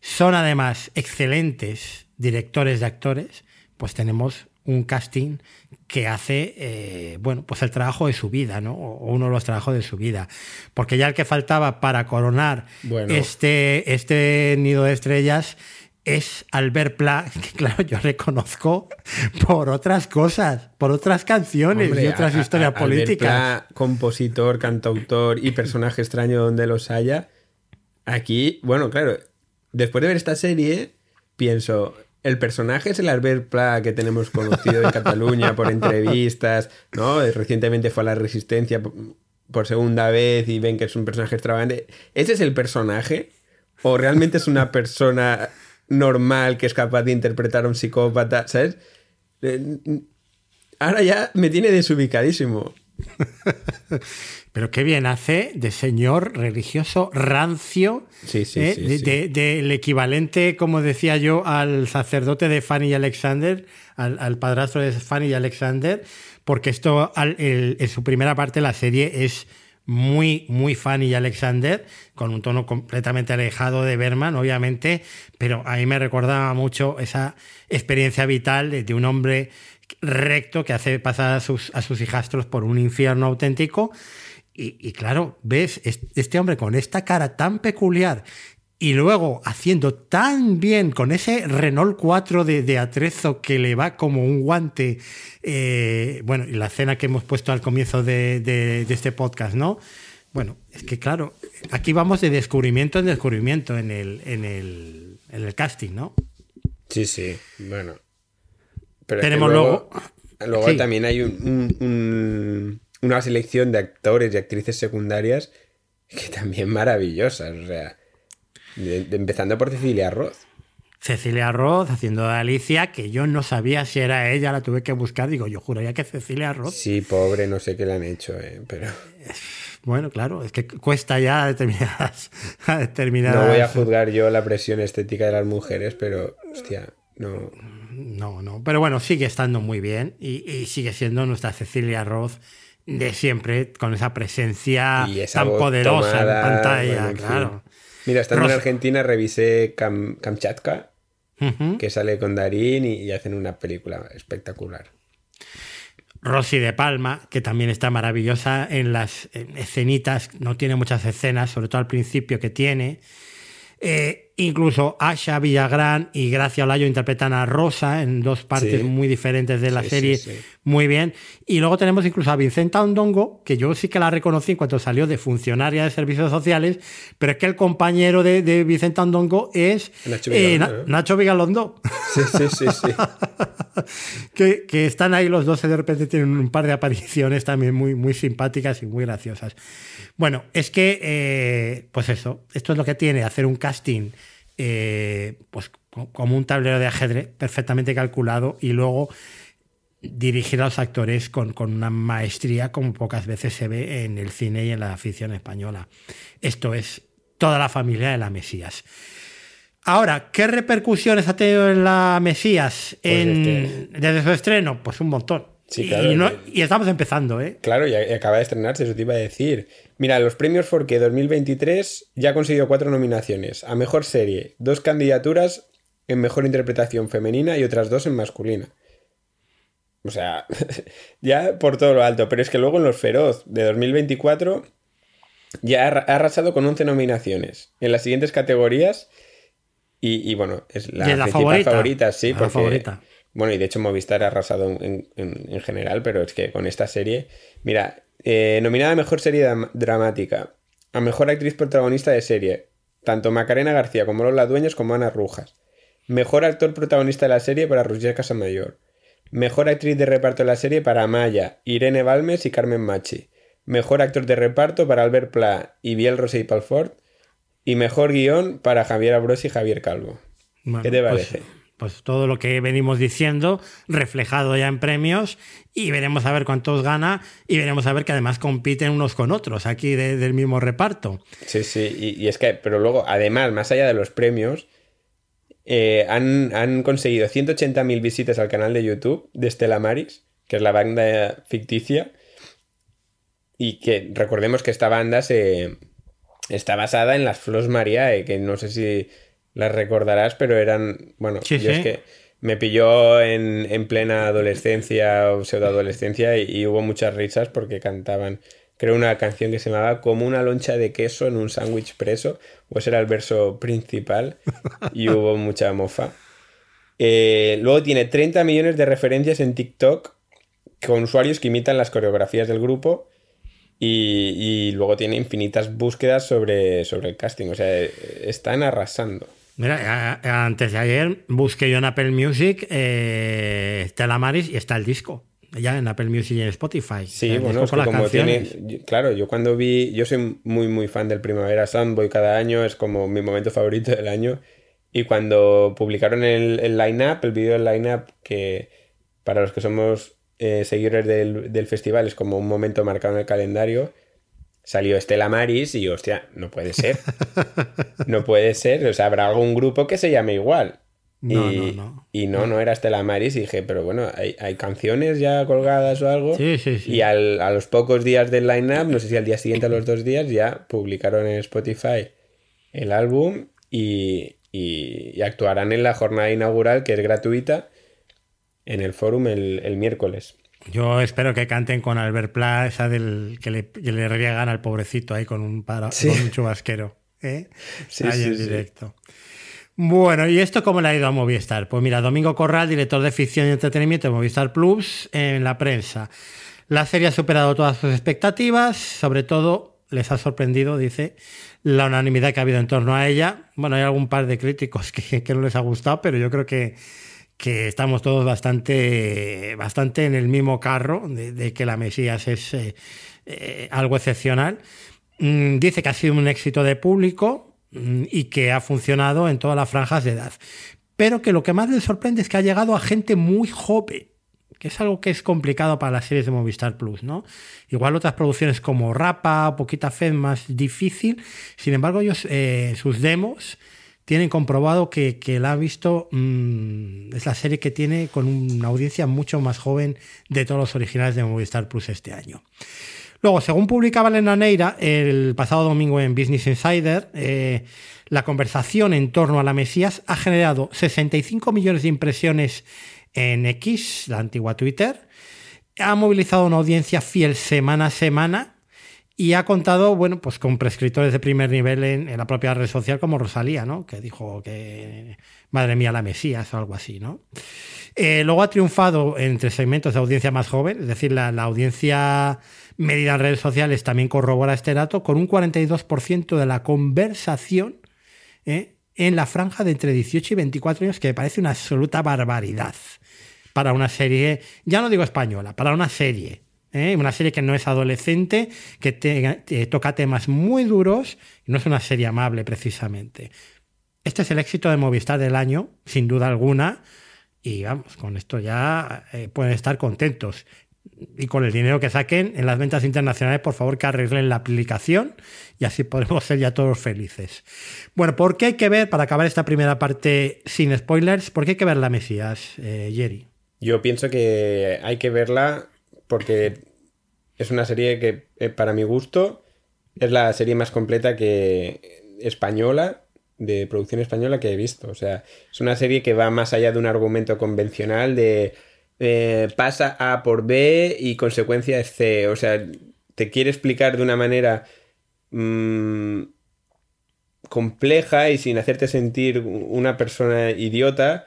son además excelentes directores de actores, pues tenemos un casting que hace bueno, pues el trabajo de su vida, ¿no? O uno de los trabajos de su vida. Porque ya el que faltaba para coronar este nido de estrellas es Albert Pla, que claro, yo reconozco por otras cosas, por otras canciones. Hombre, y otras historias políticas. Albert Pla, compositor, cantautor y personaje extraño donde los haya. Aquí, bueno, claro, después de ver esta serie, pienso... El personaje es el Albert Pla que tenemos conocido en Cataluña por entrevistas, ¿no? Recientemente fue a la Resistencia por segunda vez y ven que es un personaje extravagante. ¿Ese es el personaje? ¿O realmente es una persona normal que es capaz de interpretar a un psicópata? ¿Sabes? Ahora ya me tiene desubicadísimo. Pero qué bien hace de señor religioso rancio, sí. Del equivalente, como decía yo, al sacerdote de Fanny y Alexander, al padrastro de Fanny y Alexander, porque esto en su primera parte de la serie es muy, muy Fanny y Alexander, con un tono completamente alejado de Bergman, obviamente, pero a mí me recordaba mucho esa experiencia vital de un hombre recto que hace pasar a sus hijastros por un infierno auténtico. Y claro, ves este hombre con esta cara tan peculiar y luego haciendo tan bien con ese Renault 4 de atrezo que le va como un guante. Bueno, y la escena que hemos puesto al comienzo de este podcast, ¿no? Bueno, es que claro, aquí vamos de descubrimiento en descubrimiento en el casting, ¿no? Sí, sí, bueno. Pero tenemos luego sí. También hay una selección de actores y actrices secundarias que también maravillosas, o sea, empezando por Cecilia Roth. Cecilia Roth haciendo de Alicia, que yo no sabía si era ella, la tuve que buscar, digo, yo juraría que Cecilia Roth. Sí, pobre, no sé qué le han hecho, pero... Bueno, claro, es que cuesta ya a determinadas... No voy a juzgar yo la presión estética de las mujeres, pero, hostia, no. Pero bueno, sigue estando muy bien y sigue siendo nuestra Cecilia Roth de siempre, con esa presencia y esa tan poderosa tomada, en pantalla, bueno, claro. Sí. Mira, estando en Argentina revisé Kamchatka, que sale con Darín y hacen una película espectacular. Rosy de Palma, que también está maravillosa en las escenitas, no tiene muchas escenas, sobre todo al principio que tiene. Incluso Asha Villagrán y Gracia Olayo interpretan a Rosa en dos partes muy diferentes de la serie, muy bien. Y luego tenemos incluso a Vincenta Ondongo, que yo sí que la reconocí en cuanto salió de funcionaria de servicios sociales, pero es que el compañero de Vincenta Ondongo es Nacho Vigalondo. Sí. que están ahí los dos y de repente tienen un par de apariciones también muy, muy simpáticas y muy graciosas. Bueno, es que, pues eso, esto es lo que tiene hacer un casting pues como un tablero de ajedrez perfectamente calculado y luego dirigir a los actores con una maestría como pocas veces se ve en el cine y en la ficción española. Esto es toda la familia de La Mesías. Ahora, ¿qué repercusiones ha tenido en La Mesías desde su estreno? Pues un montón. Sí, claro, y estamos empezando, ¿eh? Claro, y acaba de estrenarse, eso te iba a decir. Mira, los premios Forqué 2023 ya ha conseguido 4 nominaciones. A Mejor Serie, 2 candidaturas en Mejor Interpretación Femenina y otras 2 en masculina. O sea, ya por todo lo alto. Pero es que luego en los Feroz de 2024 ya ha arrasado con 11 nominaciones. En las siguientes categorías y bueno, es la principal favorita, sí, porque... Favorita. Bueno, y de hecho Movistar ha arrasado en general, pero es que con esta serie... Mira, nominada a Mejor Serie Dramática, a Mejor Actriz Protagonista de Serie, tanto Macarena García como Lola Dueñas como Ana Rujas. Mejor Actor Protagonista de la Serie para Roger Casamajor. Mejor Actriz de Reparto de la Serie para Amaya, Irene Balmes y Carmen Machi. Mejor Actor de Reparto para Albert Pla y Biel Rosell Pelfort. Y Mejor Guión para Javier Ambrosi y Javier Calvo. Bueno, ¿qué te parece? Pues todo lo que venimos diciendo reflejado ya en premios y veremos a ver cuántos gana y veremos a ver que además compiten unos con otros aquí del mismo reparto. Sí, y es que, pero luego, además, más allá de los premios, han conseguido 180.000 visitas al canal de YouTube de Stella Maris, que es la banda ficticia, y que recordemos que esta banda está basada en las Flos Mariae, que no sé si... las recordarás, pero eran... Bueno, sí, yo es que me pilló en plena adolescencia o pseudoadolescencia y hubo muchas risas porque cantaban, creo, una canción que se llamaba Como una loncha de queso en un sándwich preso, pues era el verso principal y hubo mucha mofa. Luego tiene 30 millones de referencias en TikTok con usuarios que imitan las coreografías del grupo y luego tiene infinitas búsquedas sobre el casting. O sea, están arrasando. Mira, antes de ayer busqué yo en Apple Music Stella Maris y está el disco. Ya en Apple Music y en Spotify. Sí, bueno, es que como tiene... Claro, yo cuando vi... Yo soy muy, muy fan del Primavera Sound, voy cada año, es como mi momento favorito del año. Y cuando publicaron el line-up, el vídeo del line-up, que para los que somos seguidores del festival es como un momento marcado en el calendario... Salió Stella Maris y yo, hostia, no puede ser. O sea, habrá algún grupo que se llame igual. No. Y no era Stella Maris, y dije, pero bueno, ¿hay canciones ya colgadas o algo? Sí. Y a los pocos días del line-up, no sé si al día siguiente o los 2 días, ya publicaron en Spotify el álbum y actuarán en la jornada inaugural, que es gratuita, en el Fórum el miércoles. Yo espero que canten con Albert Pla, esa del que le riegan al pobrecito ahí con un chubasquero, ¿eh? Sí, ahí en directo. Sí. Bueno, ¿y esto cómo le ha ido a Movistar? Pues mira, Domingo Corral, director de ficción y entretenimiento de Movistar Plus, en la prensa. La serie ha superado todas sus expectativas, sobre todo les ha sorprendido, dice, la unanimidad que ha habido en torno a ella. Bueno, hay algún par de críticos que no les ha gustado, pero yo creo que estamos todos bastante en el mismo carro de que La Mesías es algo excepcional. Dice que ha sido un éxito de público y que ha funcionado en todas las franjas de edad, pero que lo que más les sorprende es que ha llegado a gente muy joven, que es algo que es complicado para las series de Movistar Plus, ¿no? Igual otras producciones como Rapa o Paquita Salas más difícil, sin embargo ellos, sus demos tienen comprobado que la ha visto, es la serie que tiene con una audiencia mucho más joven de todos los originales de Movistar Plus este año. Luego, según publicaba Elena Neira el pasado domingo en Business Insider, la conversación en torno a La Mesías ha generado 65 millones de impresiones en X, la antigua Twitter, ha movilizado una audiencia fiel semana a semana y ha contado, bueno, pues con prescriptores de primer nivel en la propia red social como Rosalía, ¿no? Que dijo que madre mía La Mesías o algo así, ¿no? Luego ha triunfado entre segmentos de audiencia más joven, es decir, la audiencia medida en redes sociales también corrobora este dato con un 42% de la conversación en la franja de entre 18 y 24 años, que me parece una absoluta barbaridad para una serie, ya no digo española, para una serie. Una serie que no es adolescente, que toca temas muy duros, y no es una serie amable precisamente. Este es el éxito de Movistar del año, sin duda alguna, y vamos, con esto ya pueden estar contentos. Y con el dinero que saquen en las ventas internacionales, por favor que arreglen la aplicación y así podremos ser ya todos felices. Bueno, ¿por qué hay que ver, para acabar esta primera parte sin spoilers, por qué hay que ver La Mesías, Jerry? Yo pienso que hay que verla porque es una serie que, para mi gusto, es la serie más completa de producción española que he visto. O sea, es una serie que va más allá de un argumento convencional de pasa A por B y consecuencia es C. O sea, te quiere explicar de una manera compleja y sin hacerte sentir una persona idiota.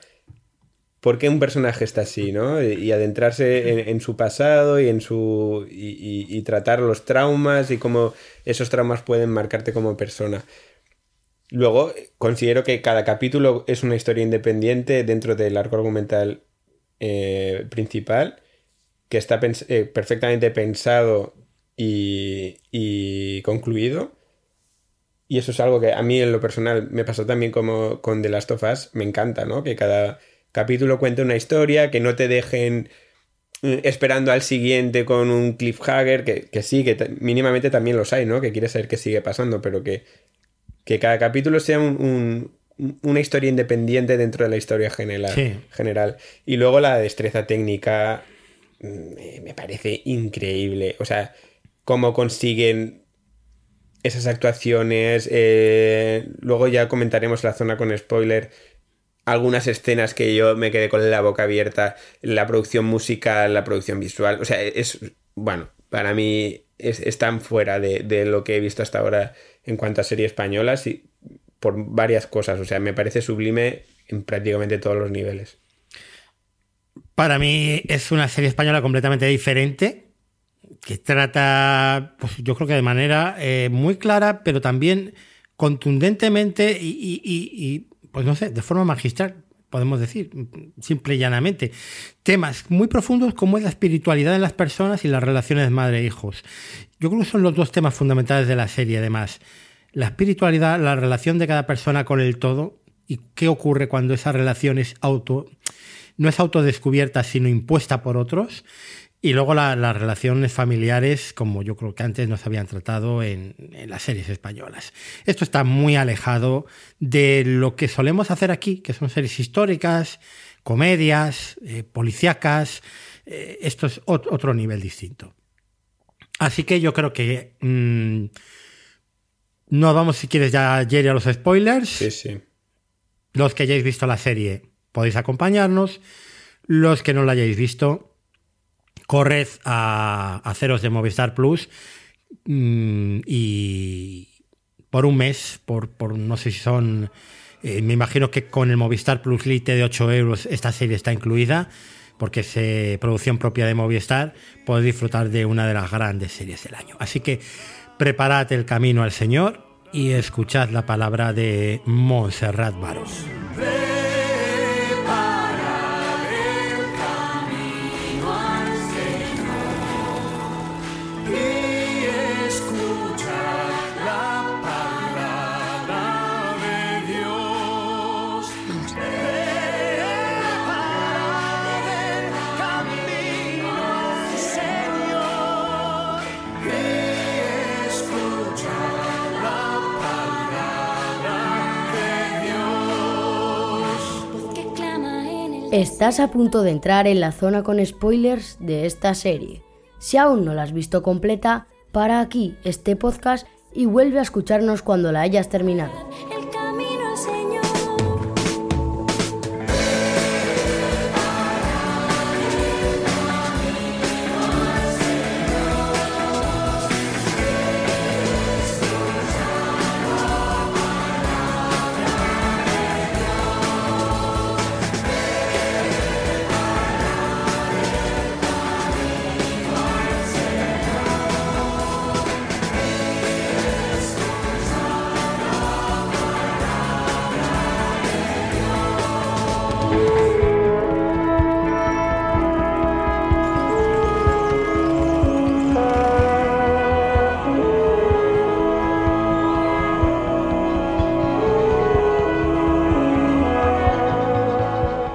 ¿Por qué un personaje está así, no? Y adentrarse en su pasado y en su y tratar los traumas y cómo esos traumas pueden marcarte como persona. Luego, considero que cada capítulo es una historia independiente dentro del arco argumental principal, que está perfectamente pensado y concluido. Y eso es algo que a mí en lo personal me pasó también como con The Last of Us. Me encanta, ¿no? Que cada capítulo cuenta una historia, que no te dejen esperando al siguiente con un cliffhanger, que sí, que mínimamente también los hay, ¿no? Que quieres saber qué sigue pasando, pero que cada capítulo sea una historia independiente dentro de la historia general. Y luego la destreza técnica me parece increíble. O sea, cómo consiguen esas actuaciones. Luego ya comentaremos la zona con spoiler. Algunas escenas que yo me quedé con la boca abierta, la producción musical, la producción visual, o sea, para mí están fuera de lo que he visto hasta ahora en cuanto a series españolas y por varias cosas, o sea, me parece sublime en prácticamente todos los niveles. Para mí es una serie española completamente diferente, que trata, pues yo creo que de manera muy clara, pero también contundentemente y pues no sé, de forma magistral, podemos decir, simple y llanamente. Temas muy profundos como es la espiritualidad de las personas y las relaciones madre-hijos. Yo creo que son los dos temas fundamentales de la serie, además. La espiritualidad, la relación de cada persona con el todo y qué ocurre cuando esa relación no es autodescubierta, sino impuesta por otros. Y luego las relaciones familiares, como yo creo que antes no se habían tratado en las series españolas. Esto está muy alejado de lo que solemos hacer aquí, que son series históricas, comedias, policíacas. Esto es otro nivel distinto. Así que yo creo que... nos vamos, si quieres, ya, Jerry, a los spoilers. Sí, sí. Los que hayáis visto la serie podéis acompañarnos. Los que no la hayáis visto... corred a haceros de Movistar Plus y por un mes, por no sé si son... me imagino que con el Movistar Plus Lite de 8 euros esta serie está incluida, porque es producción propia de Movistar, podéis disfrutar de una de las grandes series del año. Así que preparad el camino al Señor y escuchad la palabra de Montserrat Baró. Estás a punto de entrar en la zona con spoilers de esta serie. Si aún no la has visto completa, para aquí este podcast y vuelve a escucharnos cuando la hayas terminado.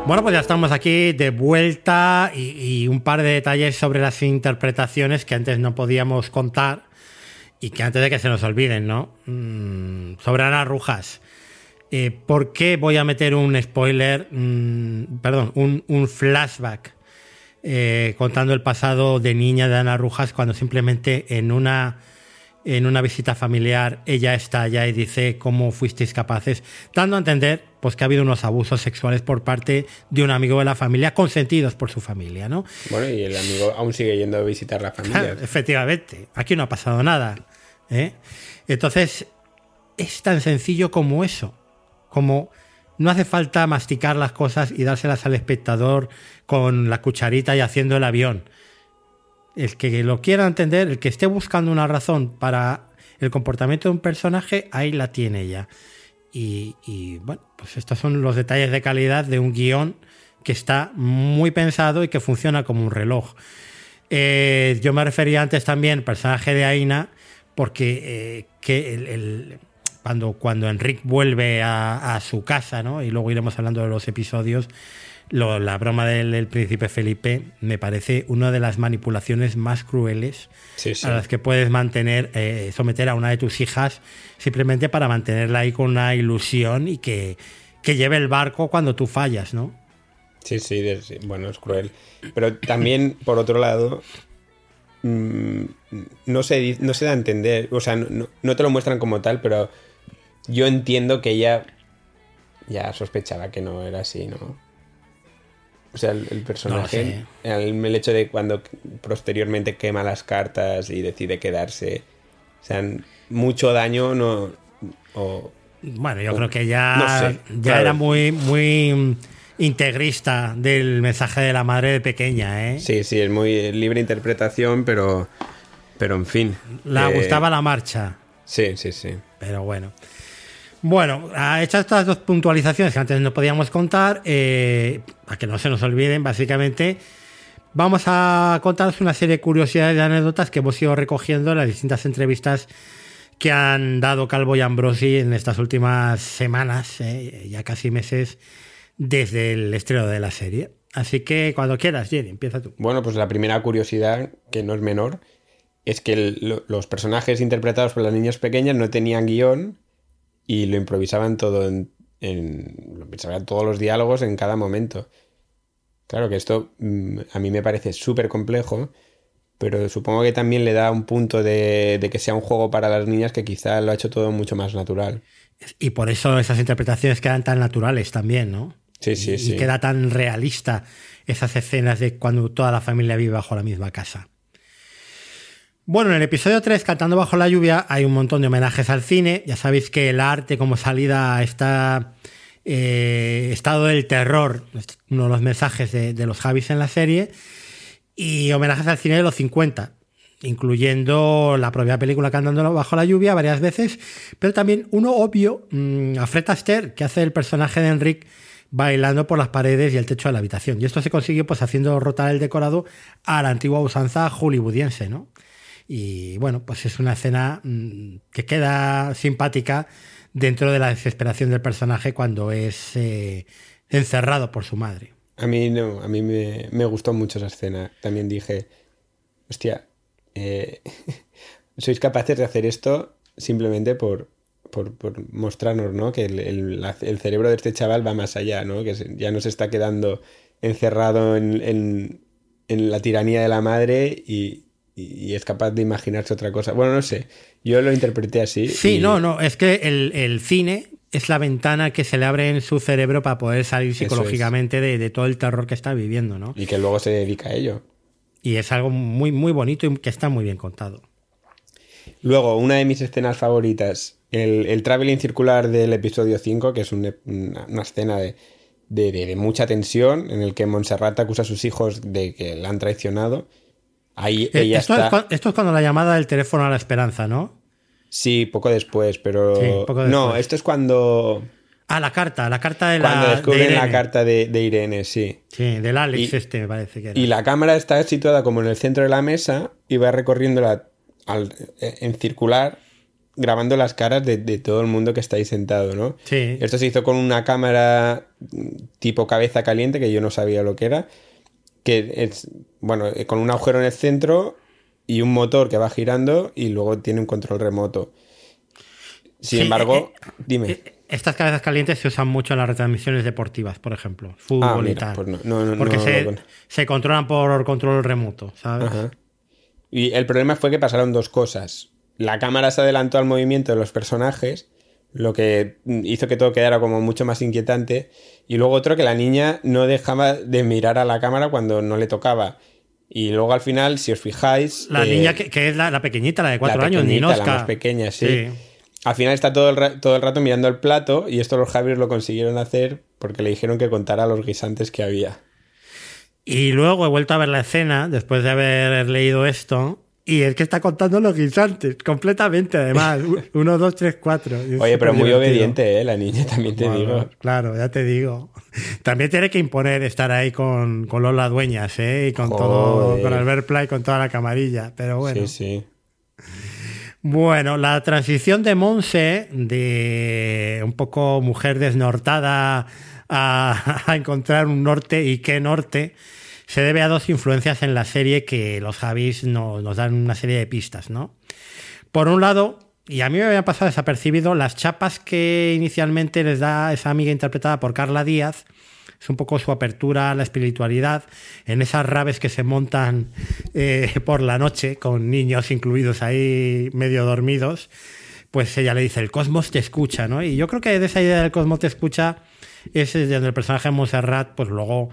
Bueno, pues ya estamos aquí de vuelta y un par de detalles sobre las interpretaciones que antes no podíamos contar y que antes de que se nos olviden, ¿no? Sobre Ana Rujas. ¿Por qué voy a meter un spoiler, un flashback contando el pasado de niña de Ana Rujas cuando simplemente en una visita familiar, ella está allá y dice cómo fuisteis capaces, dando a entender pues que ha habido unos abusos sexuales por parte de un amigo de la familia, consentidos por su familia, ¿no? Bueno, y el amigo aún sigue yendo a visitar la familia. Claro, efectivamente, aquí no ha pasado nada, ¿eh? Entonces, es tan sencillo como eso, como no hace falta masticar las cosas y dárselas al espectador con la cucharita y haciendo el avión. El que lo quiera entender, el que esté buscando una razón para el comportamiento de un personaje, ahí la tiene ella. Y bueno, pues estos son los detalles de calidad de un guión que está muy pensado y que funciona como un reloj. Yo me refería antes también al personaje de Aina, porque cuando Enric vuelve a su casa, ¿no? Y luego iremos hablando de los episodios. La broma del príncipe Felipe me parece una de las manipulaciones más crueles, sí, sí, a las que puedes someter a una de tus hijas simplemente para mantenerla ahí con una ilusión y que lleve el barco cuando tú fallas, ¿no? Sí, sí, bueno, es cruel. Pero también, por otro lado, no se da a entender, o sea, no te lo muestran como tal, pero yo entiendo que ella ya sospechaba que no era así, ¿no? O sea, el personaje, no, sí, el hecho de cuando posteriormente quema las cartas y decide quedarse, o sea, mucho daño no. Creo que ya, no sé, ya claro, era muy, muy integrista del mensaje de la madre de pequeña, ¿eh? Sí, sí, es muy libre interpretación, pero en fin. La gustaba la marcha. Sí, sí, sí. Pero bueno. Bueno, hechas estas dos puntualizaciones que antes no podíamos contar, para que no se nos olviden, básicamente vamos a contaros una serie de curiosidades y anécdotas que hemos ido recogiendo en las distintas entrevistas que han dado Calvo y Ambrosi en estas últimas semanas, ya casi meses, desde el estreno de la serie. Así que cuando quieras, Jenny, empieza tú. Bueno, pues la primera curiosidad, que no es menor, es que los personajes interpretados por las niñas pequeñas no tenían guión y lo improvisaban todo lo improvisaban todos los diálogos en cada momento. Claro que esto a mí me parece súper complejo, pero supongo que también le da un punto de que sea un juego para las niñas que quizá lo ha hecho todo mucho más natural. Y por eso esas interpretaciones quedan tan naturales también, ¿no? Sí, sí, sí. Y queda tan realista esas escenas de cuando toda la familia vive bajo la misma casa. Bueno, en el episodio 3, Cantando bajo la lluvia, hay un montón de homenajes al cine. Ya sabéis que el arte como salida está... estado del terror, uno de los mensajes de los Javis en la serie, y homenajes al cine de los 50, incluyendo la propia película Cantando bajo la lluvia varias veces, pero también uno obvio a Fred Astaire, que hace el personaje de Enric bailando por las paredes y el techo de la habitación, y esto se consigue pues haciendo rotar el decorado a la antigua usanza hollywoodiense, ¿no? Y bueno, pues es una escena que queda simpática dentro de la desesperación del personaje cuando es encerrado por su madre. A mí me gustó mucho esa escena. También dije, hostia, sois capaces de hacer esto simplemente por mostrarnos, ¿no? Que el cerebro de este chaval va más allá, ¿no? Que ya no se está quedando encerrado en la tiranía de la madre y es capaz de imaginarse otra cosa. Bueno, no sé, yo lo interpreté así. Sí, no, es que el cine es la ventana que se le abre en su cerebro para poder salir psicológicamente de todo el terror que está viviendo, ¿no? Y que luego se dedica a ello. Y es algo muy, muy bonito y que está muy bien contado. Luego, una de mis escenas favoritas, el traveling circular del episodio 5, que es una escena de mucha tensión en el que Montserrat acusa a sus hijos de que la han traicionado. Ahí ella esto es cuando la llamada del teléfono a la esperanza, ¿no? Sí, poco después, pero... Sí, poco después. No, esto es cuando... Ah, la carta de la... Cuando descubren de la carta de Irene, sí. Sí, del Alex me parece que era. Y la cámara está situada como en el centro de la mesa y va recorriéndola en circular, grabando las caras de todo el mundo que está ahí sentado, ¿no? Sí. Esto se hizo con una cámara tipo cabeza caliente, que yo no sabía lo que era, que es, bueno, con un agujero en el centro y un motor que va girando y luego tiene un control remoto. Sin embargo, dime. Estas cabezas calientes se usan mucho en las retransmisiones deportivas, por ejemplo. Fútbol y tal. Pues no, porque se controlan por control remoto, ¿sabes? Ajá. Y el problema fue que pasaron dos cosas. La cámara se adelantó al movimiento de los personajes, lo que hizo que todo quedara como mucho más inquietante, y luego otro que la niña no dejaba de mirar a la cámara cuando no le tocaba, y luego al final, si os fijáis, la niña que es la pequeñita, la de 4 años, Ninosca, la más pequeña, sí. Al final está todo el rato mirando el plato, y esto los Javis lo consiguieron hacer porque le dijeron que contara los guisantes que había. Y luego he vuelto a ver la escena después de haber leído esto. Y el que está contando los guisantes, completamente, además. 1, 2, 3, 4. Oye, pero muy obediente, la niña, también te digo. Claro, ya te digo. También tiene que imponer estar ahí con Lola Dueñas, y con todo, con Albert Pla y con toda la camarilla. Pero bueno. Sí, sí. Bueno, la transición de Monse, de un poco mujer desnortada a encontrar un norte, y qué norte, se debe a dos influencias en la serie que los Javis nos dan una serie de pistas, ¿no? Por un lado, y a mí me habían pasado desapercibido, las chapas que inicialmente les da esa amiga interpretada por Carla Díaz, es un poco su apertura a la espiritualidad, en esas raves que se montan por la noche, con niños incluidos ahí medio dormidos, pues ella le dice, el cosmos te escucha, ¿no? Y yo creo que de esa idea del cosmos te escucha es de donde el personaje de Montserrat, pues luego...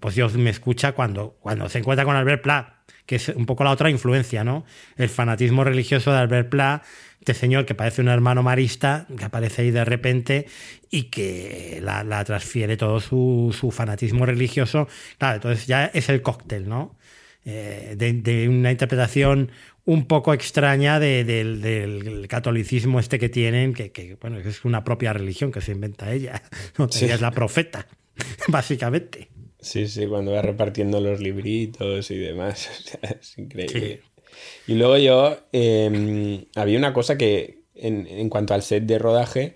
pues Dios me escucha cuando se encuentra con Albert Pla, que es un poco la otra influencia, ¿no? El fanatismo religioso de Albert Pla, este señor que parece un hermano marista, que aparece ahí de repente y que la transfiere todo su fanatismo religioso. Claro, entonces ya es el cóctel, ¿no? De una interpretación un poco extraña del catolicismo este que tienen, que bueno, es una propia religión que se inventa ella. Ella es la profeta, básicamente. Sí, sí, cuando va repartiendo los libritos y demás, o sea, es increíble. Sí. Y luego yo, había una cosa que en cuanto al set de rodaje,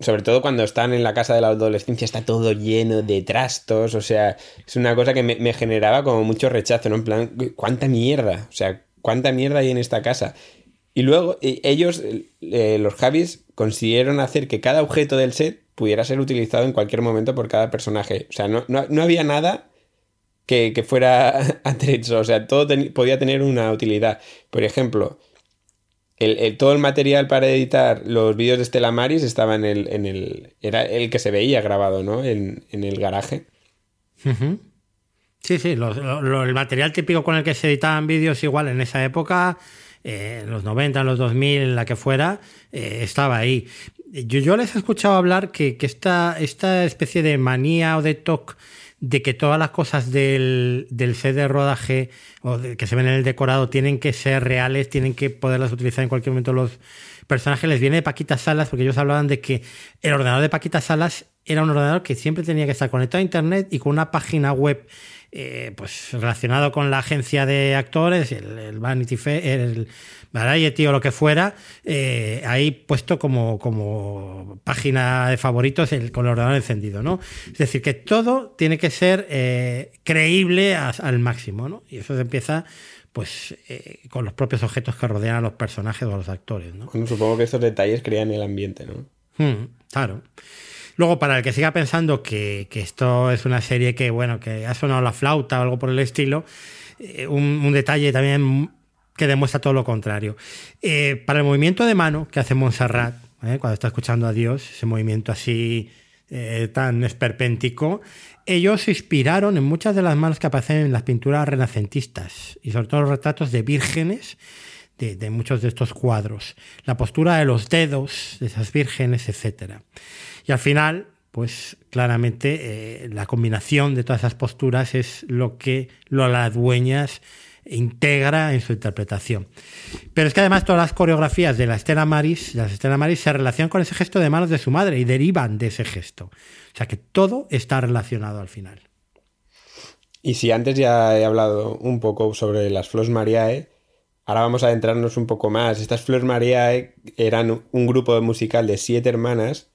Sobre todo cuando están en la casa de la adolescencia, está todo lleno de trastos, o sea, es una cosa que me generaba como mucho rechazo, ¿no? En plan, ¿cuánta mierda? O sea, ¿cuánta mierda hay en esta casa? Y luego ellos, los Javis, consiguieron hacer que cada objeto del set pudiera ser utilizado en cualquier momento por cada personaje. O sea, no había nada que fuera atrecho, o sea, todo podía tener una utilidad. Por ejemplo, todo el material para editar los vídeos de Stella Maris estaba era el que se veía grabado, ¿no? En el garaje. Uh-huh. Sí, sí. El material típico con el que se editaban vídeos igual en esa época, en los 90, en los 2000, en la que fuera, estaba ahí. Yo les he escuchado hablar que esta especie de manía o de toque de que todas las cosas del set de rodaje o que se ven en el decorado tienen que ser reales, tienen que poderlas utilizar en cualquier momento los personajes, les viene de Paquita Salas, porque ellos hablaban de que el ordenador de Paquita Salas era un ordenador que siempre tenía que estar conectado a internet y con una página web pues relacionado con la agencia de actores, el Vanity Fair, el Variety o lo que fuera, ahí puesto como página de favoritos con el ordenador encendido, ¿no? Es decir, que todo tiene que ser creíble al máximo, ¿no? Y eso se empieza pues con los propios objetos que rodean a los personajes o a los actores, ¿no? Bueno, supongo que esos detalles crean el ambiente, ¿no? Claro. Luego, para el que siga pensando que esto es una serie que, bueno, que ha sonado la flauta o algo por el estilo, un detalle también que demuestra todo lo contrario. Para el movimiento de mano que hace Montserrat, cuando está escuchando a Dios, ese movimiento así tan esperpéntico, ellos se inspiraron en muchas de las manos que aparecen en las pinturas renacentistas y sobre todo los retratos de vírgenes de muchos de estos cuadros, la postura de los dedos de esas vírgenes, etcétera. Y al final, pues claramente la combinación de todas esas posturas es lo que Lola Dueñas integra en su interpretación. Pero es que además todas las coreografías de la Stella Maris se relacionan con ese gesto de manos de su madre y derivan de ese gesto. O sea que todo está relacionado al final. Y si antes ya he hablado un poco sobre las Flors Mariae, ahora vamos a adentrarnos un poco más. Estas Flors Mariae eran un grupo musical de 7 hermanas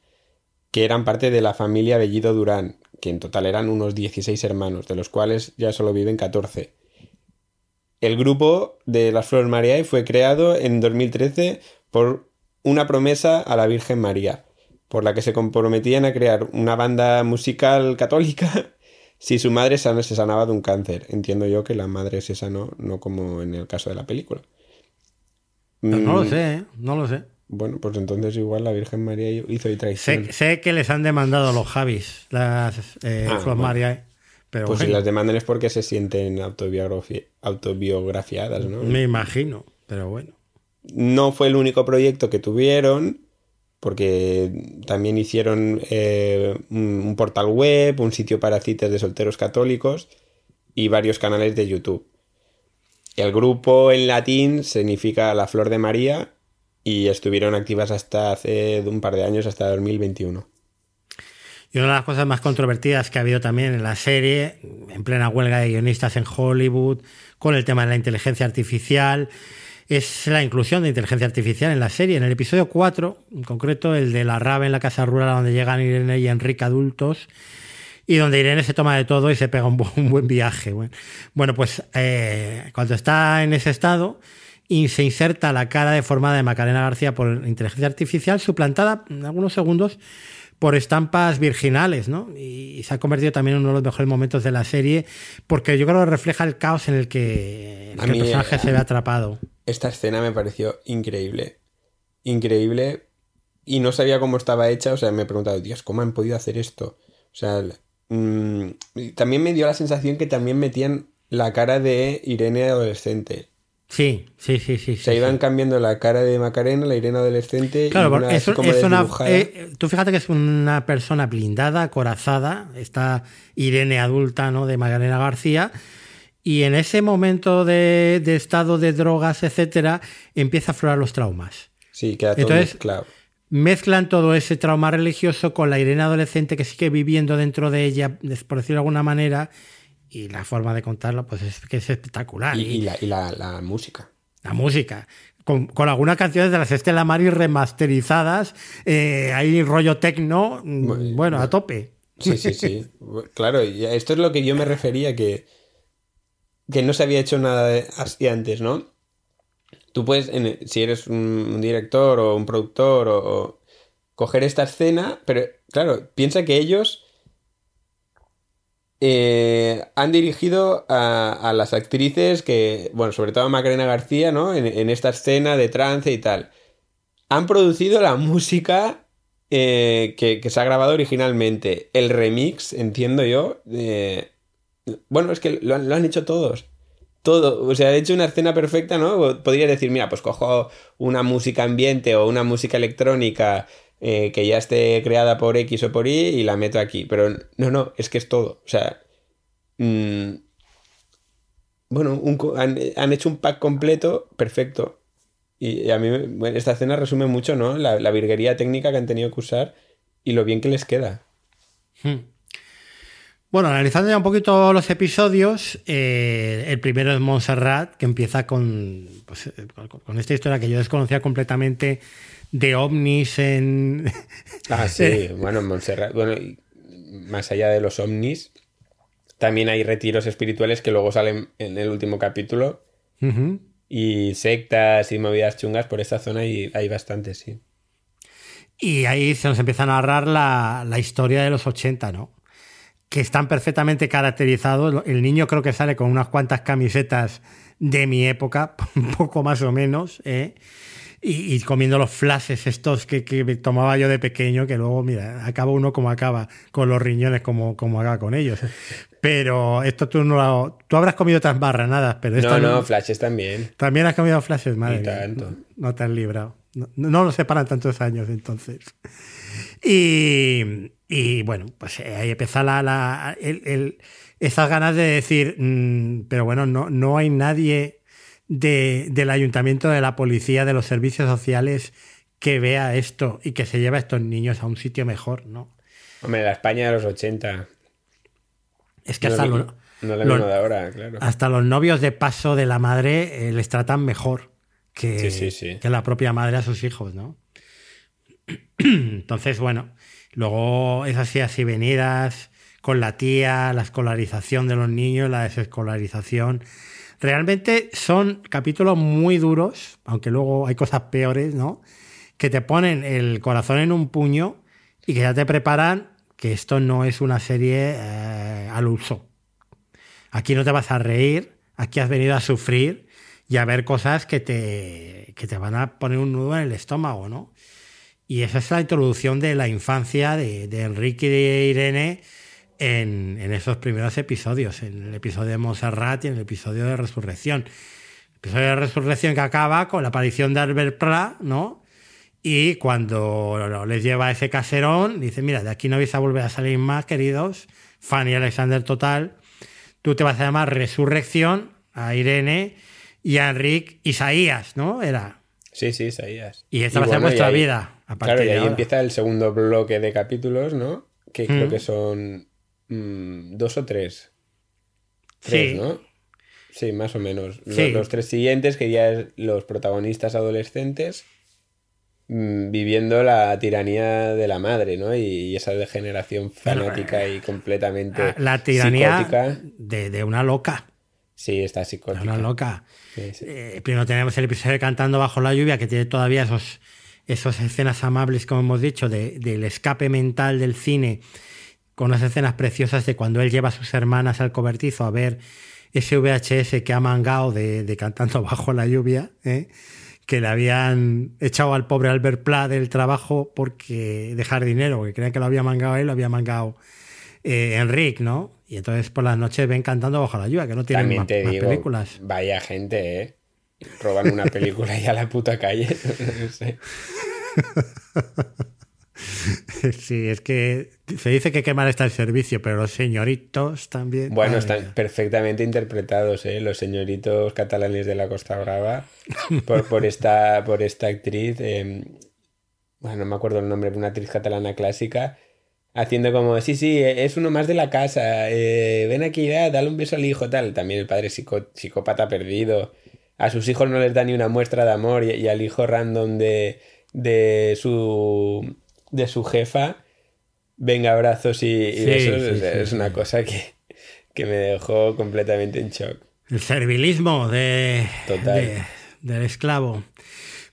que eran parte de la familia Bellido Durán, que en total eran unos 16 hermanos, de los cuales ya solo viven 14. El grupo de las Flors Mariae fue creado en 2013 por una promesa a la Virgen María, por la que se comprometían a crear una banda musical católica si su madre se sanaba de un cáncer. Entiendo yo que la madre se sanó, no como en el caso de la película. Pero no lo sé, no lo sé. Bueno, pues entonces igual la Virgen María hizo ahí traición. Sé que les han demandado los Javis, las Flors Mariae. Pero pues bueno, si las demandan es porque se sienten autobiografiadas, ¿no? Me imagino, pero bueno. No fue el único proyecto que tuvieron, porque también hicieron un portal web, un sitio para citas de solteros católicos y varios canales de YouTube. El grupo en latín significa la Flor de María, y estuvieron activas hasta hace un par de años, hasta 2021. Y una de las cosas más controvertidas que ha habido también en la serie, en plena huelga de guionistas en Hollywood, con el tema de la inteligencia artificial, es la inclusión de inteligencia artificial en la serie. En el episodio 4, en concreto el de la rave en la casa rural, donde llegan Irene y Enrique adultos, y donde Irene se toma de todo y se pega un buen viaje. Bueno, pues cuando está en ese estado y se inserta la cara deformada de Macarena García por inteligencia artificial, suplantada en algunos segundos por estampas virginales, ¿no? Y se ha convertido también en uno de los mejores momentos de la serie, porque yo creo que refleja el caos en el que el personaje se ve atrapado. Esta escena me pareció increíble. Increíble. Y no sabía cómo estaba hecha, o sea, me he preguntado, Dios, ¿cómo han podido hacer esto? O sea, también me dio la sensación que también metían la cara de Irene adolescente. Sí. Se iban cambiando la cara de Macarena, la Irene adolescente. Claro, porque tú fíjate que es una persona blindada, acorazada, esta Irene adulta, ¿no? De Macarena García. Y en ese momento de estado de drogas, etcétera, empieza a aflorar los traumas. Sí, queda todo mezclado. Mezclan todo ese trauma religioso con la Irene adolescente que sigue viviendo dentro de ella, por decirlo de alguna manera. Y la forma de contarlo, pues es que es espectacular. Y la música. La música. con algunas canciones de las Stella Maris remasterizadas, hay rollo techno, bueno, a tope. Sí, sí, sí. Claro, esto es lo que yo me refería, que no se había hecho nada así antes, ¿no? Tú puedes, si eres un director o un productor, o coger esta escena, pero claro, piensa que ellos han dirigido a las actrices que, bueno, sobre todo a Macarena García, ¿no? En esta escena de trance y tal. Han producido la música que se ha grabado originalmente. El remix, entiendo yo. Bueno, es que lo han hecho todos. Todo. O sea, han hecho una escena perfecta, ¿no? Podría decir, mira, pues cojo una música ambiente o una música electrónica que ya esté creada por X o por Y y la meto aquí. Pero no, es que es todo. O sea, bueno, han hecho un pack completo perfecto. Y a mí, bueno, esta escena resume mucho, ¿no? La virguería técnica que han tenido que usar y lo bien que les queda. Bueno, analizando ya un poquito los episodios, el primero es Montserrat, que empieza con esta historia que yo desconocía completamente, de ovnis en... Ah, sí, bueno, Montserrat, bueno, más allá de los ovnis, también hay retiros espirituales que luego salen en el último capítulo. Uh-huh. Y sectas y movidas chungas por esta zona, y hay bastantes, sí. Y ahí se nos empieza a narrar la historia de los 80, ¿no? Que están perfectamente caracterizados. El niño creo que sale con unas cuantas camisetas de mi época, un poco más o menos, ¿eh? Y comiendo los flashes estos que tomaba yo de pequeño, que luego, mira, acaba uno como acaba, con los riñones como acaba con ellos. Pero esto tú no lo... Tú habrás comido otras barranadas, pero... No, flashes también. También has comido flashes, madre. Y tanto. No te has librado. No lo separan tantos años, entonces. Y bueno, pues ahí empieza esas ganas de decir, pero bueno, no hay nadie... Del ayuntamiento, de la policía, de los servicios sociales que vea esto y que se lleve a estos niños a un sitio mejor, ¿no? Hombre, la España de los 80. Es que ahora, claro. Hasta los novios de paso de la madre les tratan mejor que la propia madre a sus hijos, ¿no? Entonces, bueno, luego esas idas y venidas con la tía, la escolarización de los niños, la desescolarización... Realmente son capítulos muy duros, aunque luego hay cosas peores, ¿no? Que te ponen el corazón en un puño y que ya te preparan que esto no es una serie al uso. Aquí no te vas a reír, aquí has venido a sufrir y a ver cosas que te van a poner un nudo en el estómago, ¿no? Y esa es la introducción de la infancia de Enrique y de Irene en esos primeros episodios, en el episodio de Montserrat y en el episodio de Resurrección. El episodio de Resurrección que acaba con la aparición de Albert Pla, ¿no? Y cuando les lleva a ese caserón, dice, mira, de aquí no vais a volver a salir más, queridos, Fanny Alexander total, tú te vas a llamar Resurrección, a Irene y a Enric Isaías, ¿no? Era... Sí, Isaías. Y esta va a ser vuestra vida. Claro, y ahí empieza el segundo bloque de capítulos, ¿no? Que creo que son... dos o tres. Tres, sí. ¿No? Sí, más o menos. Sí. Los tres siguientes, que ya es los protagonistas adolescentes viviendo la tiranía de la madre, ¿no? Y esa degeneración fanática y completamente la tiranía psicótica. De una loca. Sí, está psicótica. De una loca. Sí. Primero tenemos el episodio de Cantando bajo la lluvia, que tiene todavía esas escenas amables, como hemos dicho, del escape mental del cine, con unas escenas preciosas de cuando él lleva a sus hermanas al cobertizo a ver ese VHS que ha mangado de Cantando bajo la lluvia, ¿eh? Que le habían echado al pobre Albert Pla del trabajo porque de jardinero, que creían que lo había mangado él, lo había mangado Enric, ¿no? Y entonces por las noches ven Cantando bajo la lluvia, que no tienen más películas. Vaya gente, ¿eh? Roban una película y a la puta calle. No sé. Sí, es que se dice que quemar está el servicio, pero los señoritos también... Bueno, están perfectamente interpretados, ¿eh? Los señoritos catalanes de la Costa Brava por esta actriz, bueno, no me acuerdo el nombre, una actriz catalana clásica, haciendo como, sí, es uno más de la casa, ven aquí, dale un beso al hijo, tal. También el padre psicópata perdido. a sus hijos no les da ni una muestra de amor y al hijo random de su jefa, venga, abrazos y besos. Sí, o sea, sí, es una cosa que me dejó completamente en shock. El servilismo del esclavo.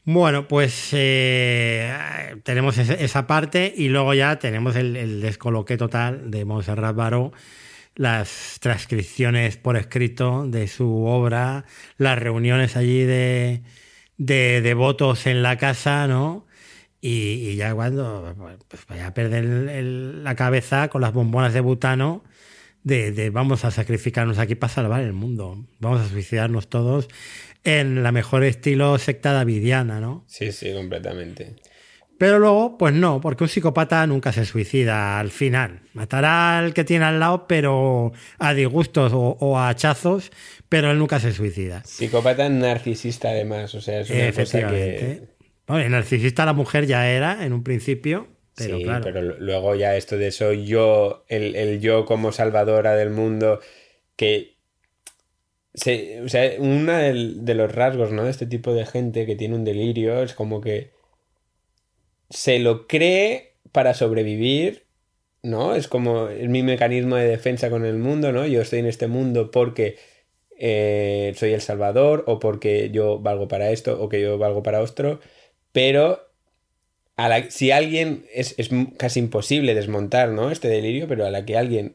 Bueno, pues tenemos esa parte y luego ya tenemos el descoloque total de Montserrat Baró, las transcripciones por escrito de su obra, las reuniones allí de devotos en la casa, ¿no? Y ya cuando pues vaya a perder la cabeza con las bombonas de butano de vamos a sacrificarnos aquí para salvar el mundo, vamos a suicidarnos todos en la mejor estilo secta davidiana, ¿no? Sí, sí, completamente. Pero luego, pues no, porque un psicópata nunca se suicida al final. Matará al que tiene al lado, pero a disgustos o a hachazos, pero él nunca se suicida. Psicópata narcisista, además, o sea, es una cosa que... Bueno, el narcisista la mujer ya era en un principio, pero sí, claro. Pero luego ya esto de soy yo, el yo como salvadora del mundo, que... o sea, uno de los rasgos, ¿no?, de este tipo de gente que tiene un delirio es como que se lo cree para sobrevivir, ¿no? Es como es mi mecanismo de defensa con el mundo, ¿no? Yo estoy en este mundo porque soy el salvador, o porque yo valgo para esto, o que yo valgo para otro, pero si alguien... Es casi imposible desmontar, ¿no?, este delirio, pero a la que alguien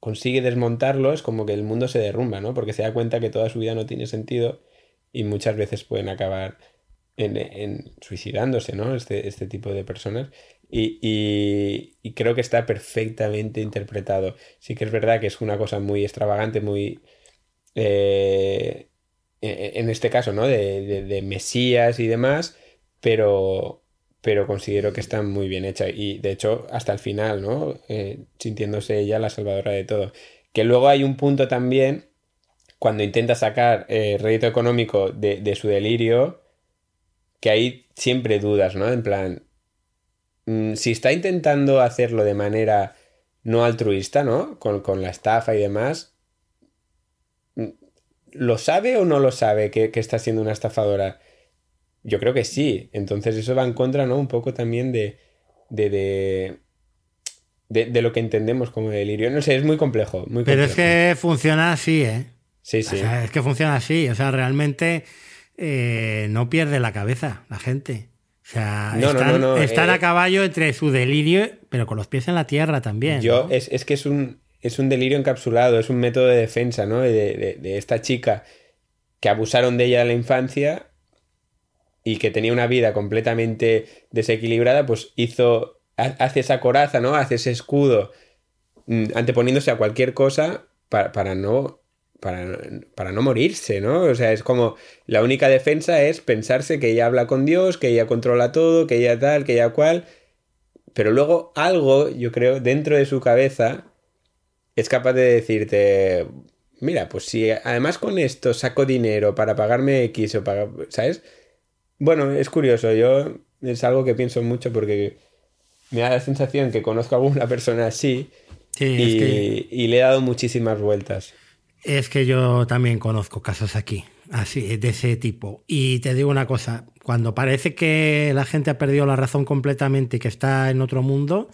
consigue desmontarlo es como que el mundo se derrumba, ¿no? Porque se da cuenta que toda su vida no tiene sentido y muchas veces pueden acabar... En suicidándose, ¿no? Este tipo de personas. Y creo que está perfectamente interpretado. Sí que es verdad que es una cosa muy extravagante, muy... en este caso, ¿no?, de Mesías y demás, pero considero que está muy bien hecha. Y, de hecho, hasta el final, ¿no?, sintiéndose ella la salvadora de todo. Que luego hay un punto también, cuando intenta sacar rédito económico de su delirio... que hay siempre dudas, ¿no? En plan, si está intentando hacerlo de manera no altruista, ¿no?, con la estafa y demás, ¿lo sabe o no lo sabe que está siendo una estafadora? Yo creo que sí. Entonces eso va en contra, ¿no?, un poco también de lo que entendemos como delirio. No sé, es muy complejo, muy complejo. Pero es que funciona así, ¿eh? Sí, sí. O sea, es que funciona así. O sea, realmente... no pierde la cabeza la gente. O sea, están a caballo entre su delirio, pero con los pies en la tierra también. ¿No? Es que es un delirio encapsulado, es un método de defensa, ¿no?, de esta chica que abusaron de ella en la infancia y que tenía una vida completamente desequilibrada, pues hace esa coraza, ¿no?, hace ese escudo anteponiéndose a cualquier cosa para no morirse, ¿no? O sea, es como la única defensa es pensarse que ella habla con Dios, que ella controla todo, que ella tal, que ella cual, pero luego algo, yo creo, dentro de su cabeza es capaz de decirte, mira, pues si además con esto saco dinero para pagarme X o para... ¿sabes? Bueno, es curioso, yo es algo que pienso mucho porque me da la sensación que conozco a alguna persona así, y le he dado muchísimas vueltas. Es que yo también conozco casos aquí, así, de ese tipo. Y te digo una cosa, cuando parece que la gente ha perdido la razón completamente y que está en otro mundo,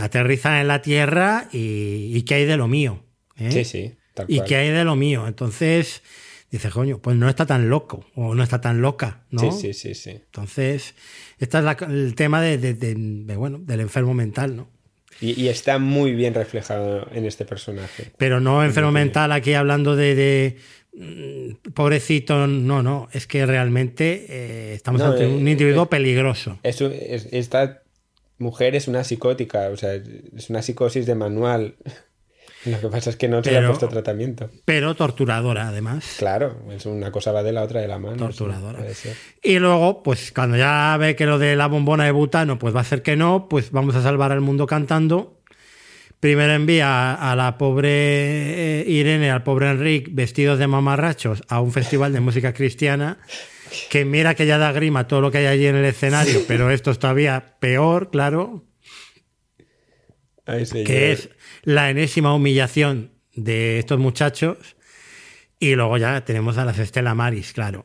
aterrizan en la tierra y ¿qué hay de lo mío? ¿Eh? Sí, sí, tal cual. ¿Y qué hay de lo mío? Entonces dices, coño, pues no está tan loco o no está tan loca, ¿no? Sí, sí, sí, sí. Entonces, este es el tema bueno, del enfermo mental, ¿no? Y está muy bien reflejado en este personaje. Pero no enfermo mental aquí hablando de pobrecito, no. Es que realmente estamos ante un individuo peligroso. Esta mujer es una psicótica, o sea, es una psicosis de manual. Lo que pasa es que no se le ha puesto tratamiento. Pero torturadora, además. Claro, una cosa va de la otra de la mano. Torturadora. Sí, y luego, pues cuando ya ve que lo de la bombona de butano pues va a ser que no, pues vamos a salvar al mundo cantando. Primero envía a la pobre Irene, al pobre Enric, vestidos de mamarrachos, a un festival de música cristiana, que mira que ya da grima todo lo que hay allí en el escenario, pero esto es todavía peor, claro. Ay, señor. Que es la enésima humillación de estos muchachos Y luego ya tenemos a las Stella Maris, claro.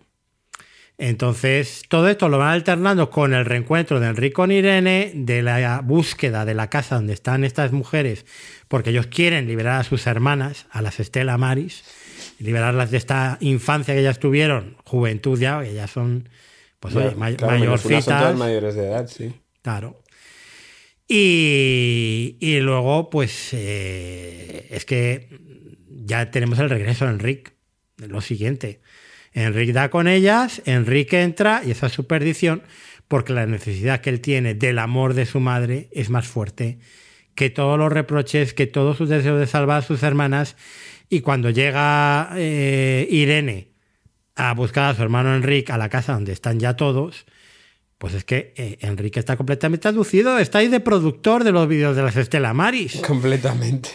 Entonces, todo esto lo van alternando con el reencuentro de Enrique con Irene, de la búsqueda de la casa donde están estas mujeres, porque ellos quieren liberar a sus hermanas, a las Stella Maris, liberarlas de esta infancia que ellas tuvieron, juventud ya, que ya son pues, bueno, claro, mayorcitas. Son todas mayores de edad, sí. Claro. Y luego, pues, es que ya tenemos el regreso de Enrique, lo siguiente. Enrique da con ellas, Enrique entra y esa es su perdición, porque la necesidad que él tiene del amor de su madre es más fuerte que todos los reproches, que todos sus deseos de salvar a sus hermanas. Y cuando llega Irene a buscar a su hermano Enrique a la casa donde están ya todos, pues es que Enrique está completamente aducido, está ahí de productor de los vídeos de las Stella Maris. Completamente.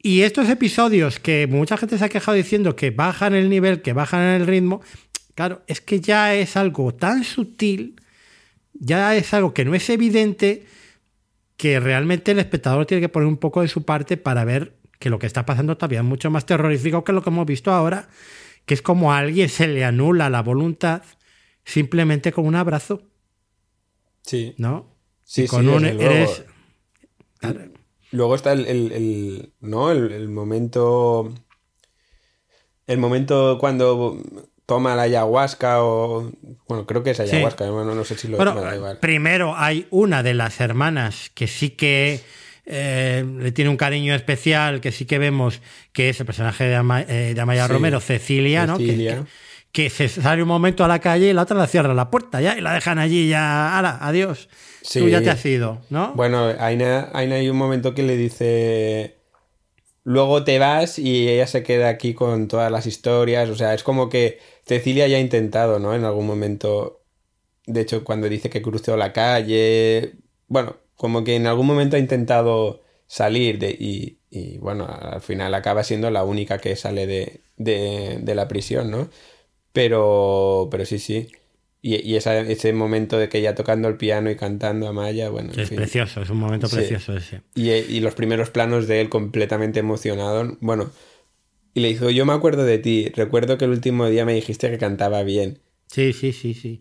Y estos episodios que mucha gente se ha quejado diciendo que bajan el nivel, que bajan el ritmo, claro, es que ya es algo tan sutil, ya es algo que no es evidente, que realmente el espectador tiene que poner un poco de su parte para ver que lo que está pasando todavía es mucho más terrorífico que lo que hemos visto ahora, que es como a alguien se le anula la voluntad simplemente con un abrazo. Sí. ¿No? Sí, y con sí, un eres... Claro. Luego está el ¿no? El momento. El momento cuando toma la ayahuasca o. Bueno, creo que es ayahuasca, sí. No sé si lo toma igual. Primero hay una de las hermanas que sí que le tiene un cariño especial, que sí que vemos que es el personaje de Amaya sí. Romero, Cecilia, ¿no? Cecilia. Que se sale un momento a la calle y la otra la cierra la puerta ya y la dejan allí ya. ¡Hala! ¡Adiós! Sí. Tú ya te has ido, ¿no? Bueno, Aina hay un momento que le dice luego te vas y ella se queda aquí con todas las historias. O sea, es como que Cecilia ya ha intentado, ¿no? En algún momento, de hecho, cuando dice que cruzó la calle, bueno, como que en algún momento ha intentado salir y bueno, al final acaba siendo la única que sale de la prisión, ¿no? Pero sí. Y ese momento de que ella tocando el piano y cantando a Maya, bueno... Es precioso, es un momento precioso ese. Y los primeros planos de él completamente emocionado. Bueno, y le dijo, yo me acuerdo de ti, recuerdo que el último día me dijiste que cantaba bien. Sí.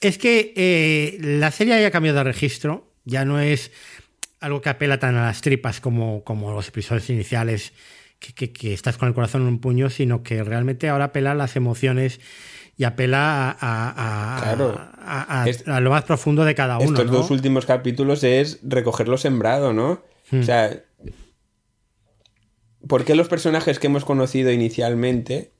Es que la serie ya cambió de registro, ya no es algo que apela tan a las tripas como los episodios iniciales, que estás con el corazón en un puño, sino que realmente ahora apela a las emociones... Y apela a lo más profundo de cada uno. Estos dos últimos capítulos es recoger lo sembrado, ¿no? O sea, ¿por qué los personajes que hemos conocido inicialmente,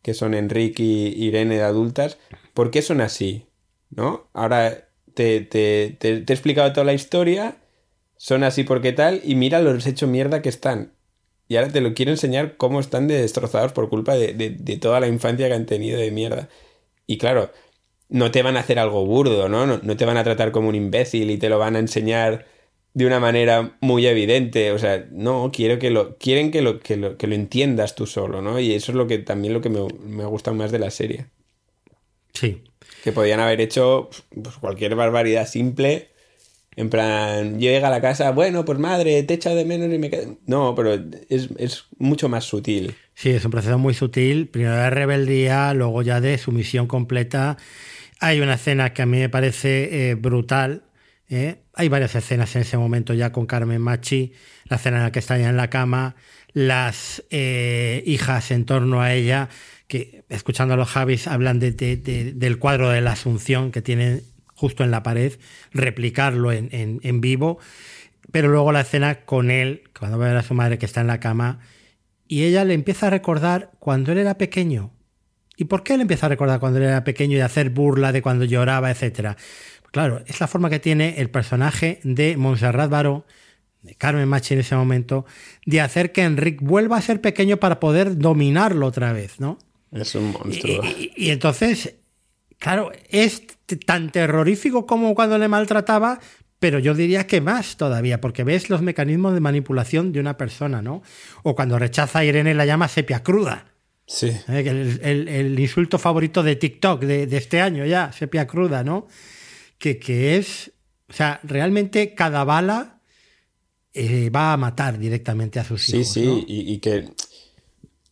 que son Enrique y Irene de adultas, por qué son así? ¿No? Ahora te he explicado toda la historia, son así porque tal, y mira los hecho mierda que están. Y ahora te lo quiero enseñar cómo están de destrozados por culpa de toda la infancia que han tenido de mierda. Y claro, no te van a hacer algo burdo, ¿no? No te van a tratar como un imbécil y te lo van a enseñar de una manera muy evidente. O sea, no, quieren que lo entiendas tú solo, ¿no? Y eso es lo que me gusta más de la serie. Sí. Que podían haber hecho pues, cualquier barbaridad simple... En plan, llega a la casa, bueno, pues madre, te he echado de menos y me quedo... No, pero es mucho más sutil. Sí, es un proceso muy sutil. Primero de rebeldía, luego ya de sumisión completa. Hay una escena que a mí me parece brutal. Hay varias escenas en ese momento ya con Carmen Machi. La escena en la que está ya en la cama. Las hijas en torno a ella, que escuchando a los Javis hablan del cuadro de la Asunción que tienen... justo en la pared, replicarlo en vivo, pero luego la escena con él, cuando va a ver a su madre que está en la cama, y ella le empieza a recordar cuando él era pequeño. ¿Y por qué le empieza a recordar cuando él era pequeño y hacer burla de cuando lloraba, etcétera? Claro, es la forma que tiene el personaje de Montserrat Baró, de Carmen Machi en ese momento, de hacer que Enrique vuelva a ser pequeño para poder dominarlo otra vez, ¿no? Es un monstruo. Y entonces... Claro, es tan terrorífico como cuando le maltrataba, pero yo diría que más todavía, porque ves los mecanismos de manipulación de una persona, ¿no? O cuando rechaza a Irene la llama sepia cruda. Sí. El insulto favorito de TikTok de este año ya, sepia cruda, ¿no? Que es... O sea, realmente cada bala va a matar directamente a sus hijos. Sí, ¿no? y que...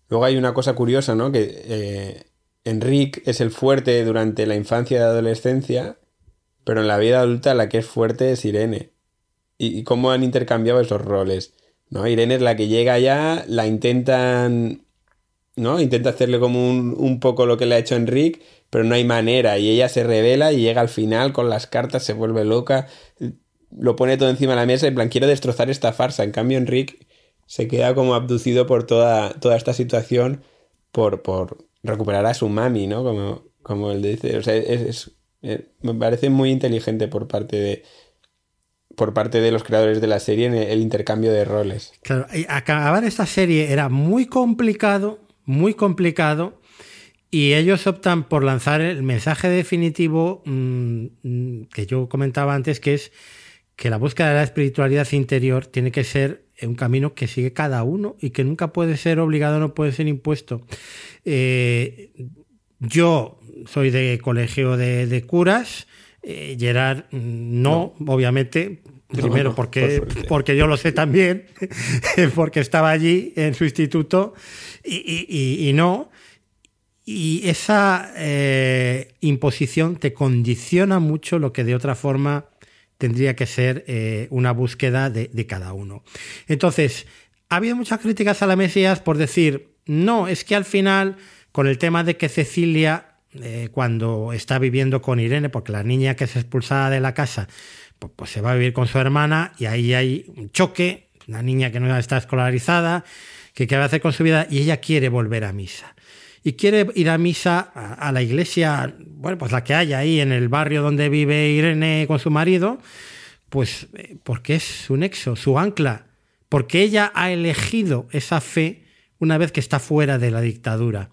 Luego hay una cosa curiosa, ¿no? Que Enric es el fuerte durante la infancia y la adolescencia, pero en la vida adulta la que es fuerte es Irene. Y cómo han intercambiado esos roles, ¿no? Irene es la que llega allá, la intentan, ¿no? Intenta hacerle como un poco lo que le ha hecho Enric, pero no hay manera. Y ella se revela y llega al final con las cartas, se vuelve loca, lo pone todo encima de la mesa y en plan, quiero destrozar esta farsa. En cambio, Enric se queda como abducido por toda esta situación por recuperar a su mami, ¿no? Como él dice. O sea, me parece muy inteligente por parte de los creadores de la serie en el intercambio de roles. Claro, acabar esta serie era muy complicado, y ellos optan por lanzar el mensaje definitivo que yo comentaba antes, que es que la búsqueda de la espiritualidad interior tiene que ser un camino que sigue cada uno y que nunca puede ser obligado, no puede ser impuesto. Yo soy de colegio de curas, Gerard no, obviamente, primero porque yo lo sé también, porque estaba allí en su instituto y no. Y esa imposición te condiciona mucho lo que de otra forma tendría que ser una búsqueda de cada uno. Entonces, ha habido muchas críticas a La Mesías por decir, no, es que al final, con el tema de que Cecilia, cuando está viviendo con Irene, porque la niña que es expulsada de la casa pues se va a vivir con su hermana, y ahí hay un choque, una niña que no está escolarizada, que qué va a hacer con su vida, y ella quiere volver a misa. Y quiere ir a misa a la iglesia, bueno, pues la que hay ahí en el barrio donde vive Irene con su marido, pues porque es su nexo, su ancla, porque ella ha elegido esa fe una vez que está fuera de la dictadura.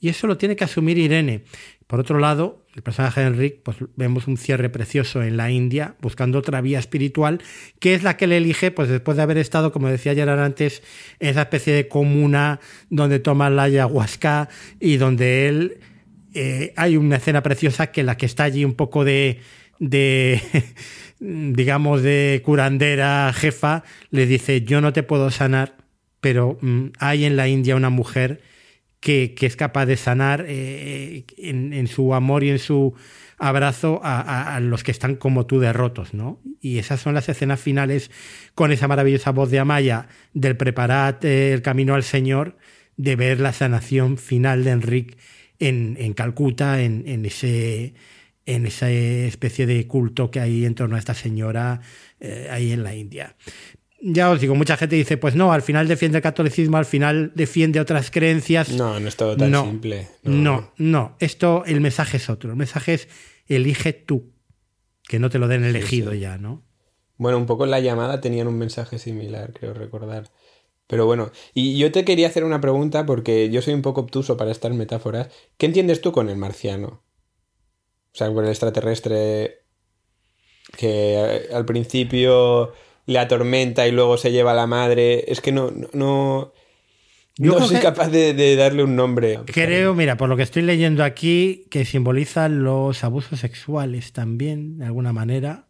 Y eso lo tiene que asumir Irene. Por otro lado, el personaje de Enric, pues vemos un cierre precioso en la India, buscando otra vía espiritual, que es la que le elige, pues después de haber estado, como decía Gerard antes, en esa especie de comuna donde toma la ayahuasca y donde él... hay una escena preciosa que la que está allí un poco de digamos, de curandera jefa, le dice, yo no te puedo sanar, pero hay en la India una mujer... Que es capaz de sanar en su amor y en su abrazo a los que están como tú derrotos, ¿no? Y esas son las escenas finales con esa maravillosa voz de Amaya, del preparad el camino al Señor, de ver la sanación final de Enric en Calcuta, en esa especie de culto que hay en torno a esta señora ahí en la India. Ya os digo, mucha gente dice, pues no, al final defiende el catolicismo, al final defiende otras creencias. No, no es todo tan simple. No. Esto, el mensaje es otro. El mensaje es, elige tú, que no te lo den elegido ya, ¿no? Bueno, un poco en La Llamada tenían un mensaje similar, creo recordar. Pero bueno, y yo te quería hacer una pregunta, porque yo soy un poco obtuso para estas metáforas. ¿Qué entiendes tú con el marciano? O sea, con el extraterrestre que al principio... le atormenta y luego se lleva a la madre. Es que no soy capaz de darle un nombre. Creo, mira, por lo que estoy leyendo aquí, que simboliza los abusos sexuales también, de alguna manera.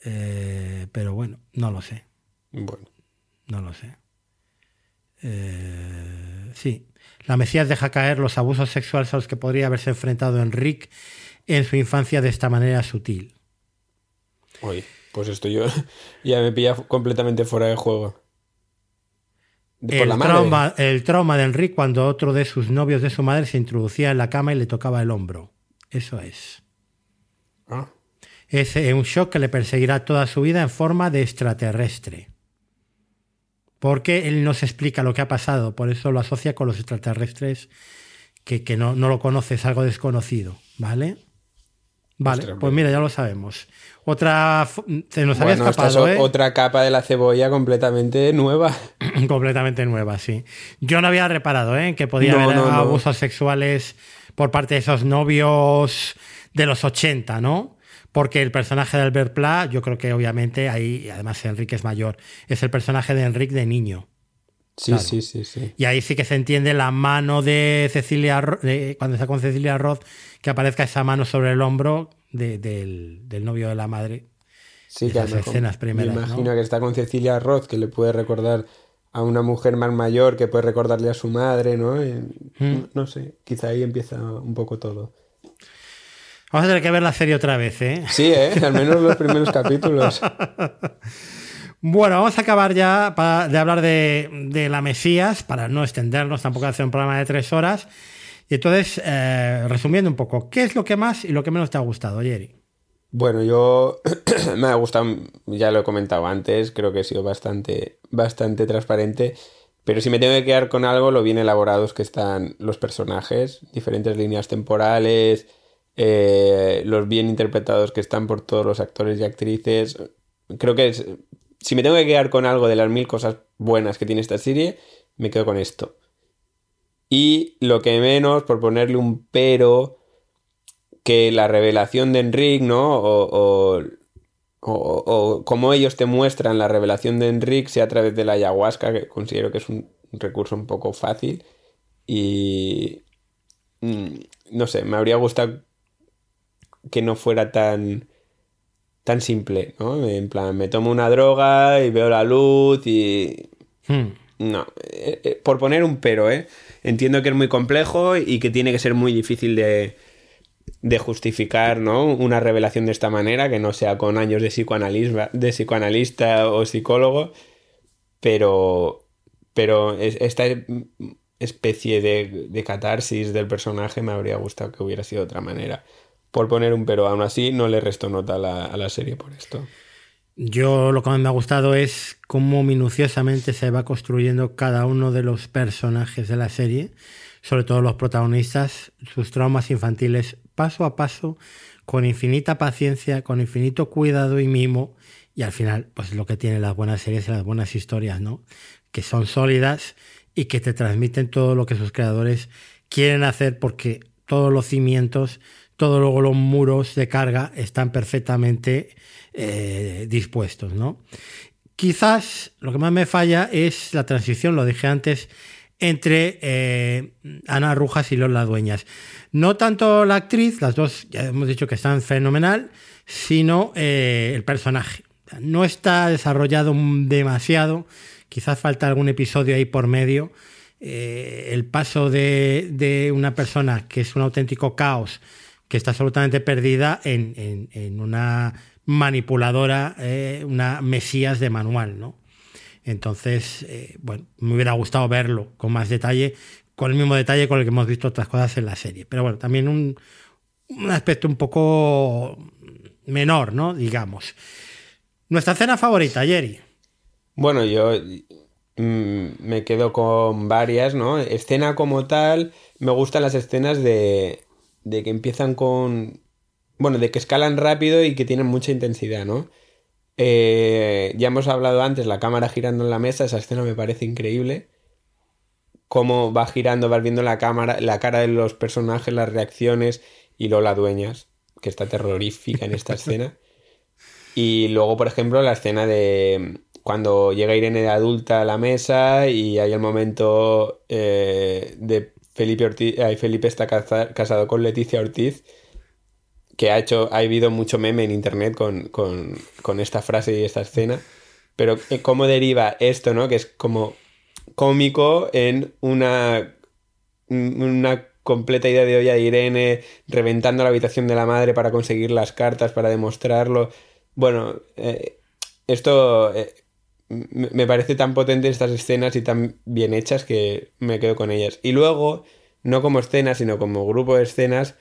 Pero bueno, no lo sé. Bueno. No lo sé. Sí. La Mesías deja caer los abusos sexuales a los que podría haberse enfrentado Enric en su infancia de esta manera sutil. Oye. Pues esto yo ya me pilla completamente fuera de juego. El trauma de Enric cuando otro de sus novios de su madre se introducía en la cama y le tocaba el hombro. Eso es. ¿Ah? Es un shock que le perseguirá toda su vida en forma de extraterrestre. Porque él no se explica lo que ha pasado, por eso lo asocia con los extraterrestres que no lo conoce, es algo desconocido, ¿vale? Vale, ostras, pues mira, ya lo sabemos. Se nos había escapado, esta es otra capa de la cebolla completamente nueva. Completamente nueva, sí. Yo no había reparado que podía haber abusos sexuales por parte de esos novios de los 80, ¿no? Porque el personaje de Albert Pla, yo creo que obviamente ahí, además Enric es mayor, es el personaje de Enric de niño. Sí, claro. Sí. Y ahí sí que se entiende la mano de Cecilia, cuando está con Cecilia Roth, que aparezca esa mano sobre el hombro del novio de la madre. Sí, esas escenas primeras. Me imagino, ¿no? Que está con Cecilia Roth, que le puede recordar a una mujer más mayor que puede recordarle a su madre, ¿no? No sé, quizá ahí empieza un poco todo. Vamos a tener que ver la serie otra vez, ¿eh? Sí, ¿eh? Al menos los primeros capítulos. Bueno, vamos a acabar ya de hablar de La Mesías, para no extendernos, tampoco hacer un programa de 3 horas. Y entonces, resumiendo un poco, ¿qué es lo que más y lo que menos te ha gustado, Jerry? Bueno, yo me ha gustado, ya lo he comentado antes, creo que he sido bastante transparente, pero si me tengo que quedar con algo, lo bien elaborados que están los personajes, diferentes líneas temporales, los bien interpretados que están por todos los actores y actrices. Creo que si me tengo que quedar con algo de las 1000 cosas buenas que tiene esta serie, me quedo con esto. Y lo que menos, por ponerle un pero, que la revelación de Enric, ¿no? O cómo ellos te muestran la revelación de Enric, sea a través de la ayahuasca, que considero que es un recurso un poco fácil. Y no sé, me habría gustado que no fuera tan simple, ¿no? En plan, me tomo una droga y veo la luz y... No, por poner un pero, ¿eh? Entiendo que es muy complejo y que tiene que ser muy difícil de justificar, ¿no? Una revelación de esta manera, que no sea con años de psicoanalista o psicólogo, pero esta especie de catarsis del personaje me habría gustado que hubiera sido de otra manera. Por poner un pero, aún así no le resto nota a la serie por esto. Yo lo que más me ha gustado es cómo minuciosamente se va construyendo cada uno de los personajes de la serie, sobre todo los protagonistas, sus traumas infantiles, paso a paso, con infinita paciencia, con infinito cuidado y mimo, y al final, pues lo que tienen las buenas series y las buenas historias, ¿no? Que son sólidas y que te transmiten todo lo que sus creadores quieren hacer, porque todos los cimientos, todos los muros de carga están perfectamente dispuestos, ¿no? Quizás lo que más me falla es la transición, lo dije antes, entre Ana Rujas y Lola Dueñas. No tanto la actriz, las dos ya hemos dicho que están fenomenal, sino el personaje. No está desarrollado demasiado, quizás falta algún episodio ahí por medio. El paso de una persona que es un auténtico caos, que está absolutamente perdida en una manipuladora, una mesías de manual, ¿no? Entonces, bueno, me hubiera gustado verlo con más detalle, con el mismo detalle con el que hemos visto otras cosas en la serie. Pero bueno, también un aspecto un poco menor, ¿no? Digamos. ¿Nuestra escena favorita, Jerry? Bueno, yo me quedo con varias, ¿no? Escena como tal, me gustan las escenas de que empiezan con... Bueno, de que escalan rápido y que tienen mucha intensidad, ¿no? Ya hemos hablado antes, la cámara girando en la mesa, esa escena me parece increíble. Cómo va girando, vas viendo la cámara, la cara de los personajes, las reacciones, y Lola Dueñas, que está terrorífica en esta escena. Y luego, por ejemplo, la escena de cuando llega Irene de adulta a la mesa y hay el momento de Felipe Ortiz. Felipe está casado con Leticia Ortiz, que ha habido mucho meme en internet con esta frase y esta escena, pero cómo deriva esto, ¿no? Que es como cómico en una completa idea de olla de Irene, reventando la habitación de la madre para conseguir las cartas, para demostrarlo. Bueno, esto me parece tan potente, estas escenas, y tan bien hechas, que me quedo con ellas. Y luego, no como escenas, sino como grupo de escenas,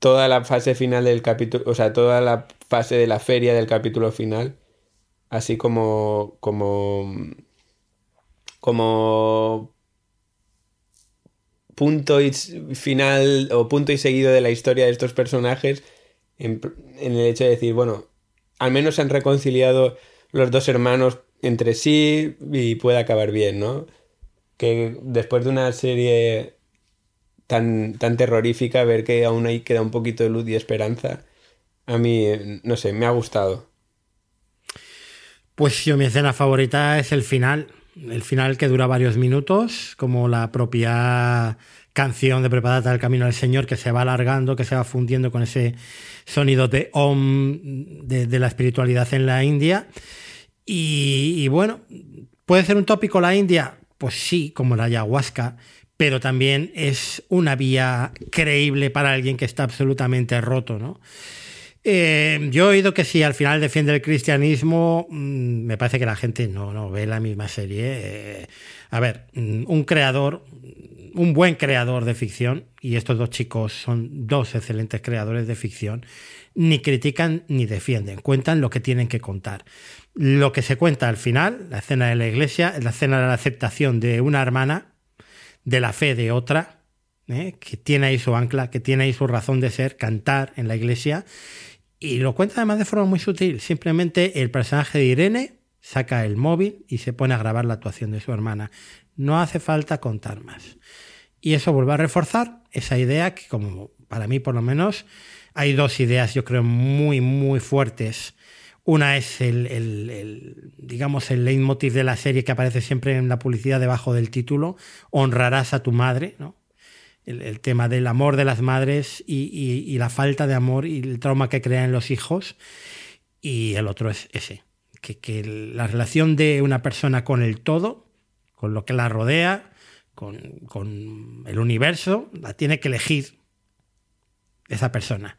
toda la fase final del capítulo, o sea, toda la fase de la feria del capítulo final, así como punto y final, o punto y seguido de la historia de estos personajes, en el hecho de decir, bueno, al menos se han reconciliado los dos hermanos entre sí y puede acabar bien, ¿no? Que después de una serie tan terrorífica, ver que aún ahí queda un poquito de luz y esperanza, a mí, no sé, me ha gustado. Pues yo, mi escena favorita es el final que dura varios minutos, como la propia canción de Preparada al Camino del Señor, que se va alargando, que se va fundiendo con ese sonido de Om de la espiritualidad en la India. Y bueno, ¿Puede ser un tópico la India? Pues sí, como la ayahuasca, pero también es una vía creíble para alguien que está absolutamente roto, ¿no? Yo he oído que si al final defiende el cristianismo, me parece que la gente no ve la misma serie. A ver, un buen creador de ficción, y estos dos chicos son dos excelentes creadores de ficción, ni critican ni defienden, cuentan lo que tienen que contar. Lo que se cuenta al final, la escena de la iglesia, es la escena de la aceptación de una hermana, de la fe de otra, que tiene ahí su ancla, que tiene ahí su razón de ser, cantar en la iglesia. Y lo cuenta además de forma muy sutil. Simplemente el personaje de Irene saca el móvil y se pone a grabar la actuación de su hermana. No hace falta contar más. Y eso vuelve a reforzar esa idea que, como para mí por lo menos, hay dos ideas yo creo muy, muy fuertes. Una es el leitmotiv de la serie que aparece siempre en la publicidad debajo del título, honrarás a tu madre, ¿no? El tema del amor de las madres y la falta de amor y el trauma que crean los hijos. Y el otro es ese, que la relación de una persona con el todo, con lo que la rodea, con el universo, la tiene que elegir esa persona.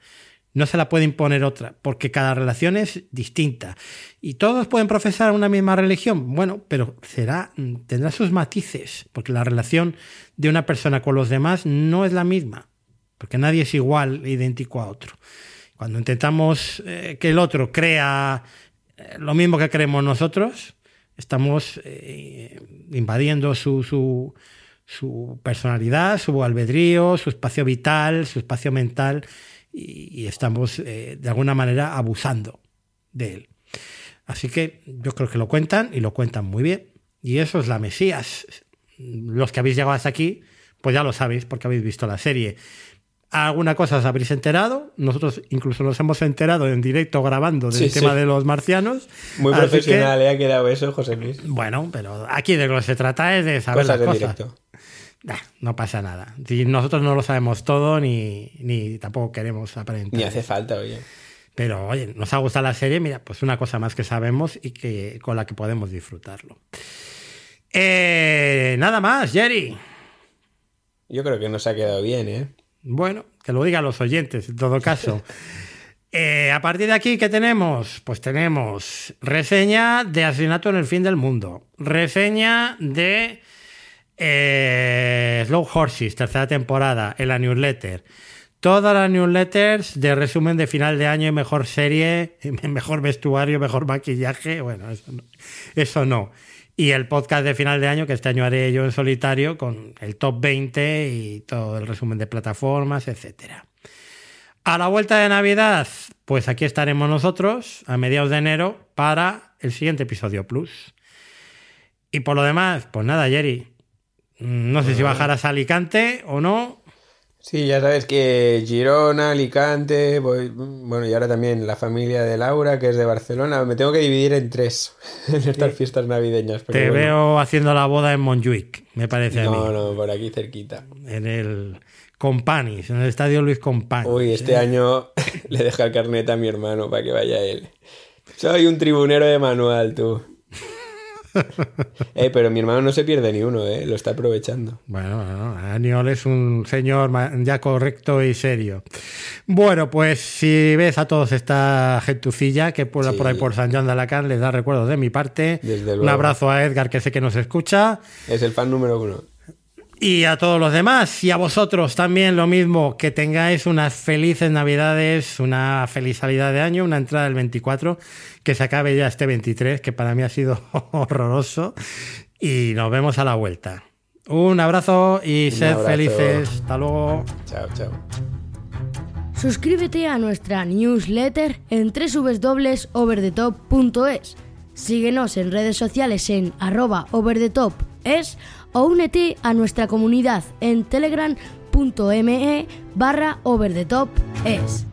No se la puede imponer otra, porque cada relación es distinta. Y todos pueden profesar una misma religión, bueno, pero tendrá sus matices, porque la relación de una persona con los demás no es la misma, porque nadie es igual e idéntico a otro. Cuando intentamos que el otro crea lo mismo que creemos nosotros, estamos invadiendo su personalidad, su albedrío, su espacio vital, su espacio mental, y estamos de alguna manera abusando de él. Así que yo creo que lo cuentan y lo cuentan muy bien. Y eso es La Mesías. Los que habéis llegado hasta aquí, pues ya lo sabéis porque habéis visto la serie. Alguna cosa os habréis enterado. Nosotros incluso nos hemos enterado en directo grabando del tema de los marcianos. Muy así profesional, ha quedado eso, José Luis. Bueno, pero aquí de lo que se trata es de saber cosas las cosas. Directo. Nah, no pasa nada. Si nosotros no lo sabemos todo ni tampoco queremos aprender. Ni hace falta, oye. Pero, oye, nos ha gustado la serie, mira, pues una cosa más que sabemos y que con la que podemos disfrutarlo. Nada más, Jerry. Yo creo que nos ha quedado bien, ¿eh? Bueno, que lo digan los oyentes, en todo caso. A partir de aquí, ¿qué tenemos? Pues tenemos reseña de Asesinato en el Fin del Mundo. Reseña de Slow Horses, tercera temporada, en la newsletter. Todas las newsletters de resumen de final de año, mejor serie, mejor vestuario, mejor maquillaje. Bueno, eso no. Y el podcast de final de año, que este año haré yo en solitario, con el top 20 y todo el resumen de plataformas, etcétera. A la vuelta de Navidad, pues aquí estaremos nosotros a mediados de enero para el siguiente episodio Plus. Y por lo demás, pues nada, Jerry, no sé si bajarás a Alicante o no. Sí, ya sabes que Girona, Alicante, pues, bueno, y ahora también la familia de Laura, que es de Barcelona. Me tengo que dividir en tres en estas fiestas navideñas. Pero te veo haciendo la boda en Montjuic, me parece a mí. No, por aquí cerquita. En el Companys, en el estadio Luis Companys. Uy, este año le dejo el carnet a mi hermano para que vaya él. Soy un tribunero de manual, tú. Pero mi hermano no se pierde ni uno, lo está aprovechando. Bueno, Aniol es un señor ya correcto y serio. Bueno, pues si ves a todos esta gentucilla que puebla por ahí por San Juan de Alacant, les da recuerdos de mi parte. Un abrazo a Edgar, que sé que nos escucha. Es el fan número 1. Y a todos los demás, y a vosotros también lo mismo, que tengáis unas felices Navidades, una feliz salida de año, una entrada del 24, que se acabe ya este 23, que para mí ha sido horroroso, y nos vemos a la vuelta. Un abrazo y sed felices. Hasta luego. Chao, chao. Suscríbete a nuestra newsletter en www.overthetop.es. Síguenos en redes sociales en @overthetopes o únete a nuestra comunidad en telegram.me/overthetopes.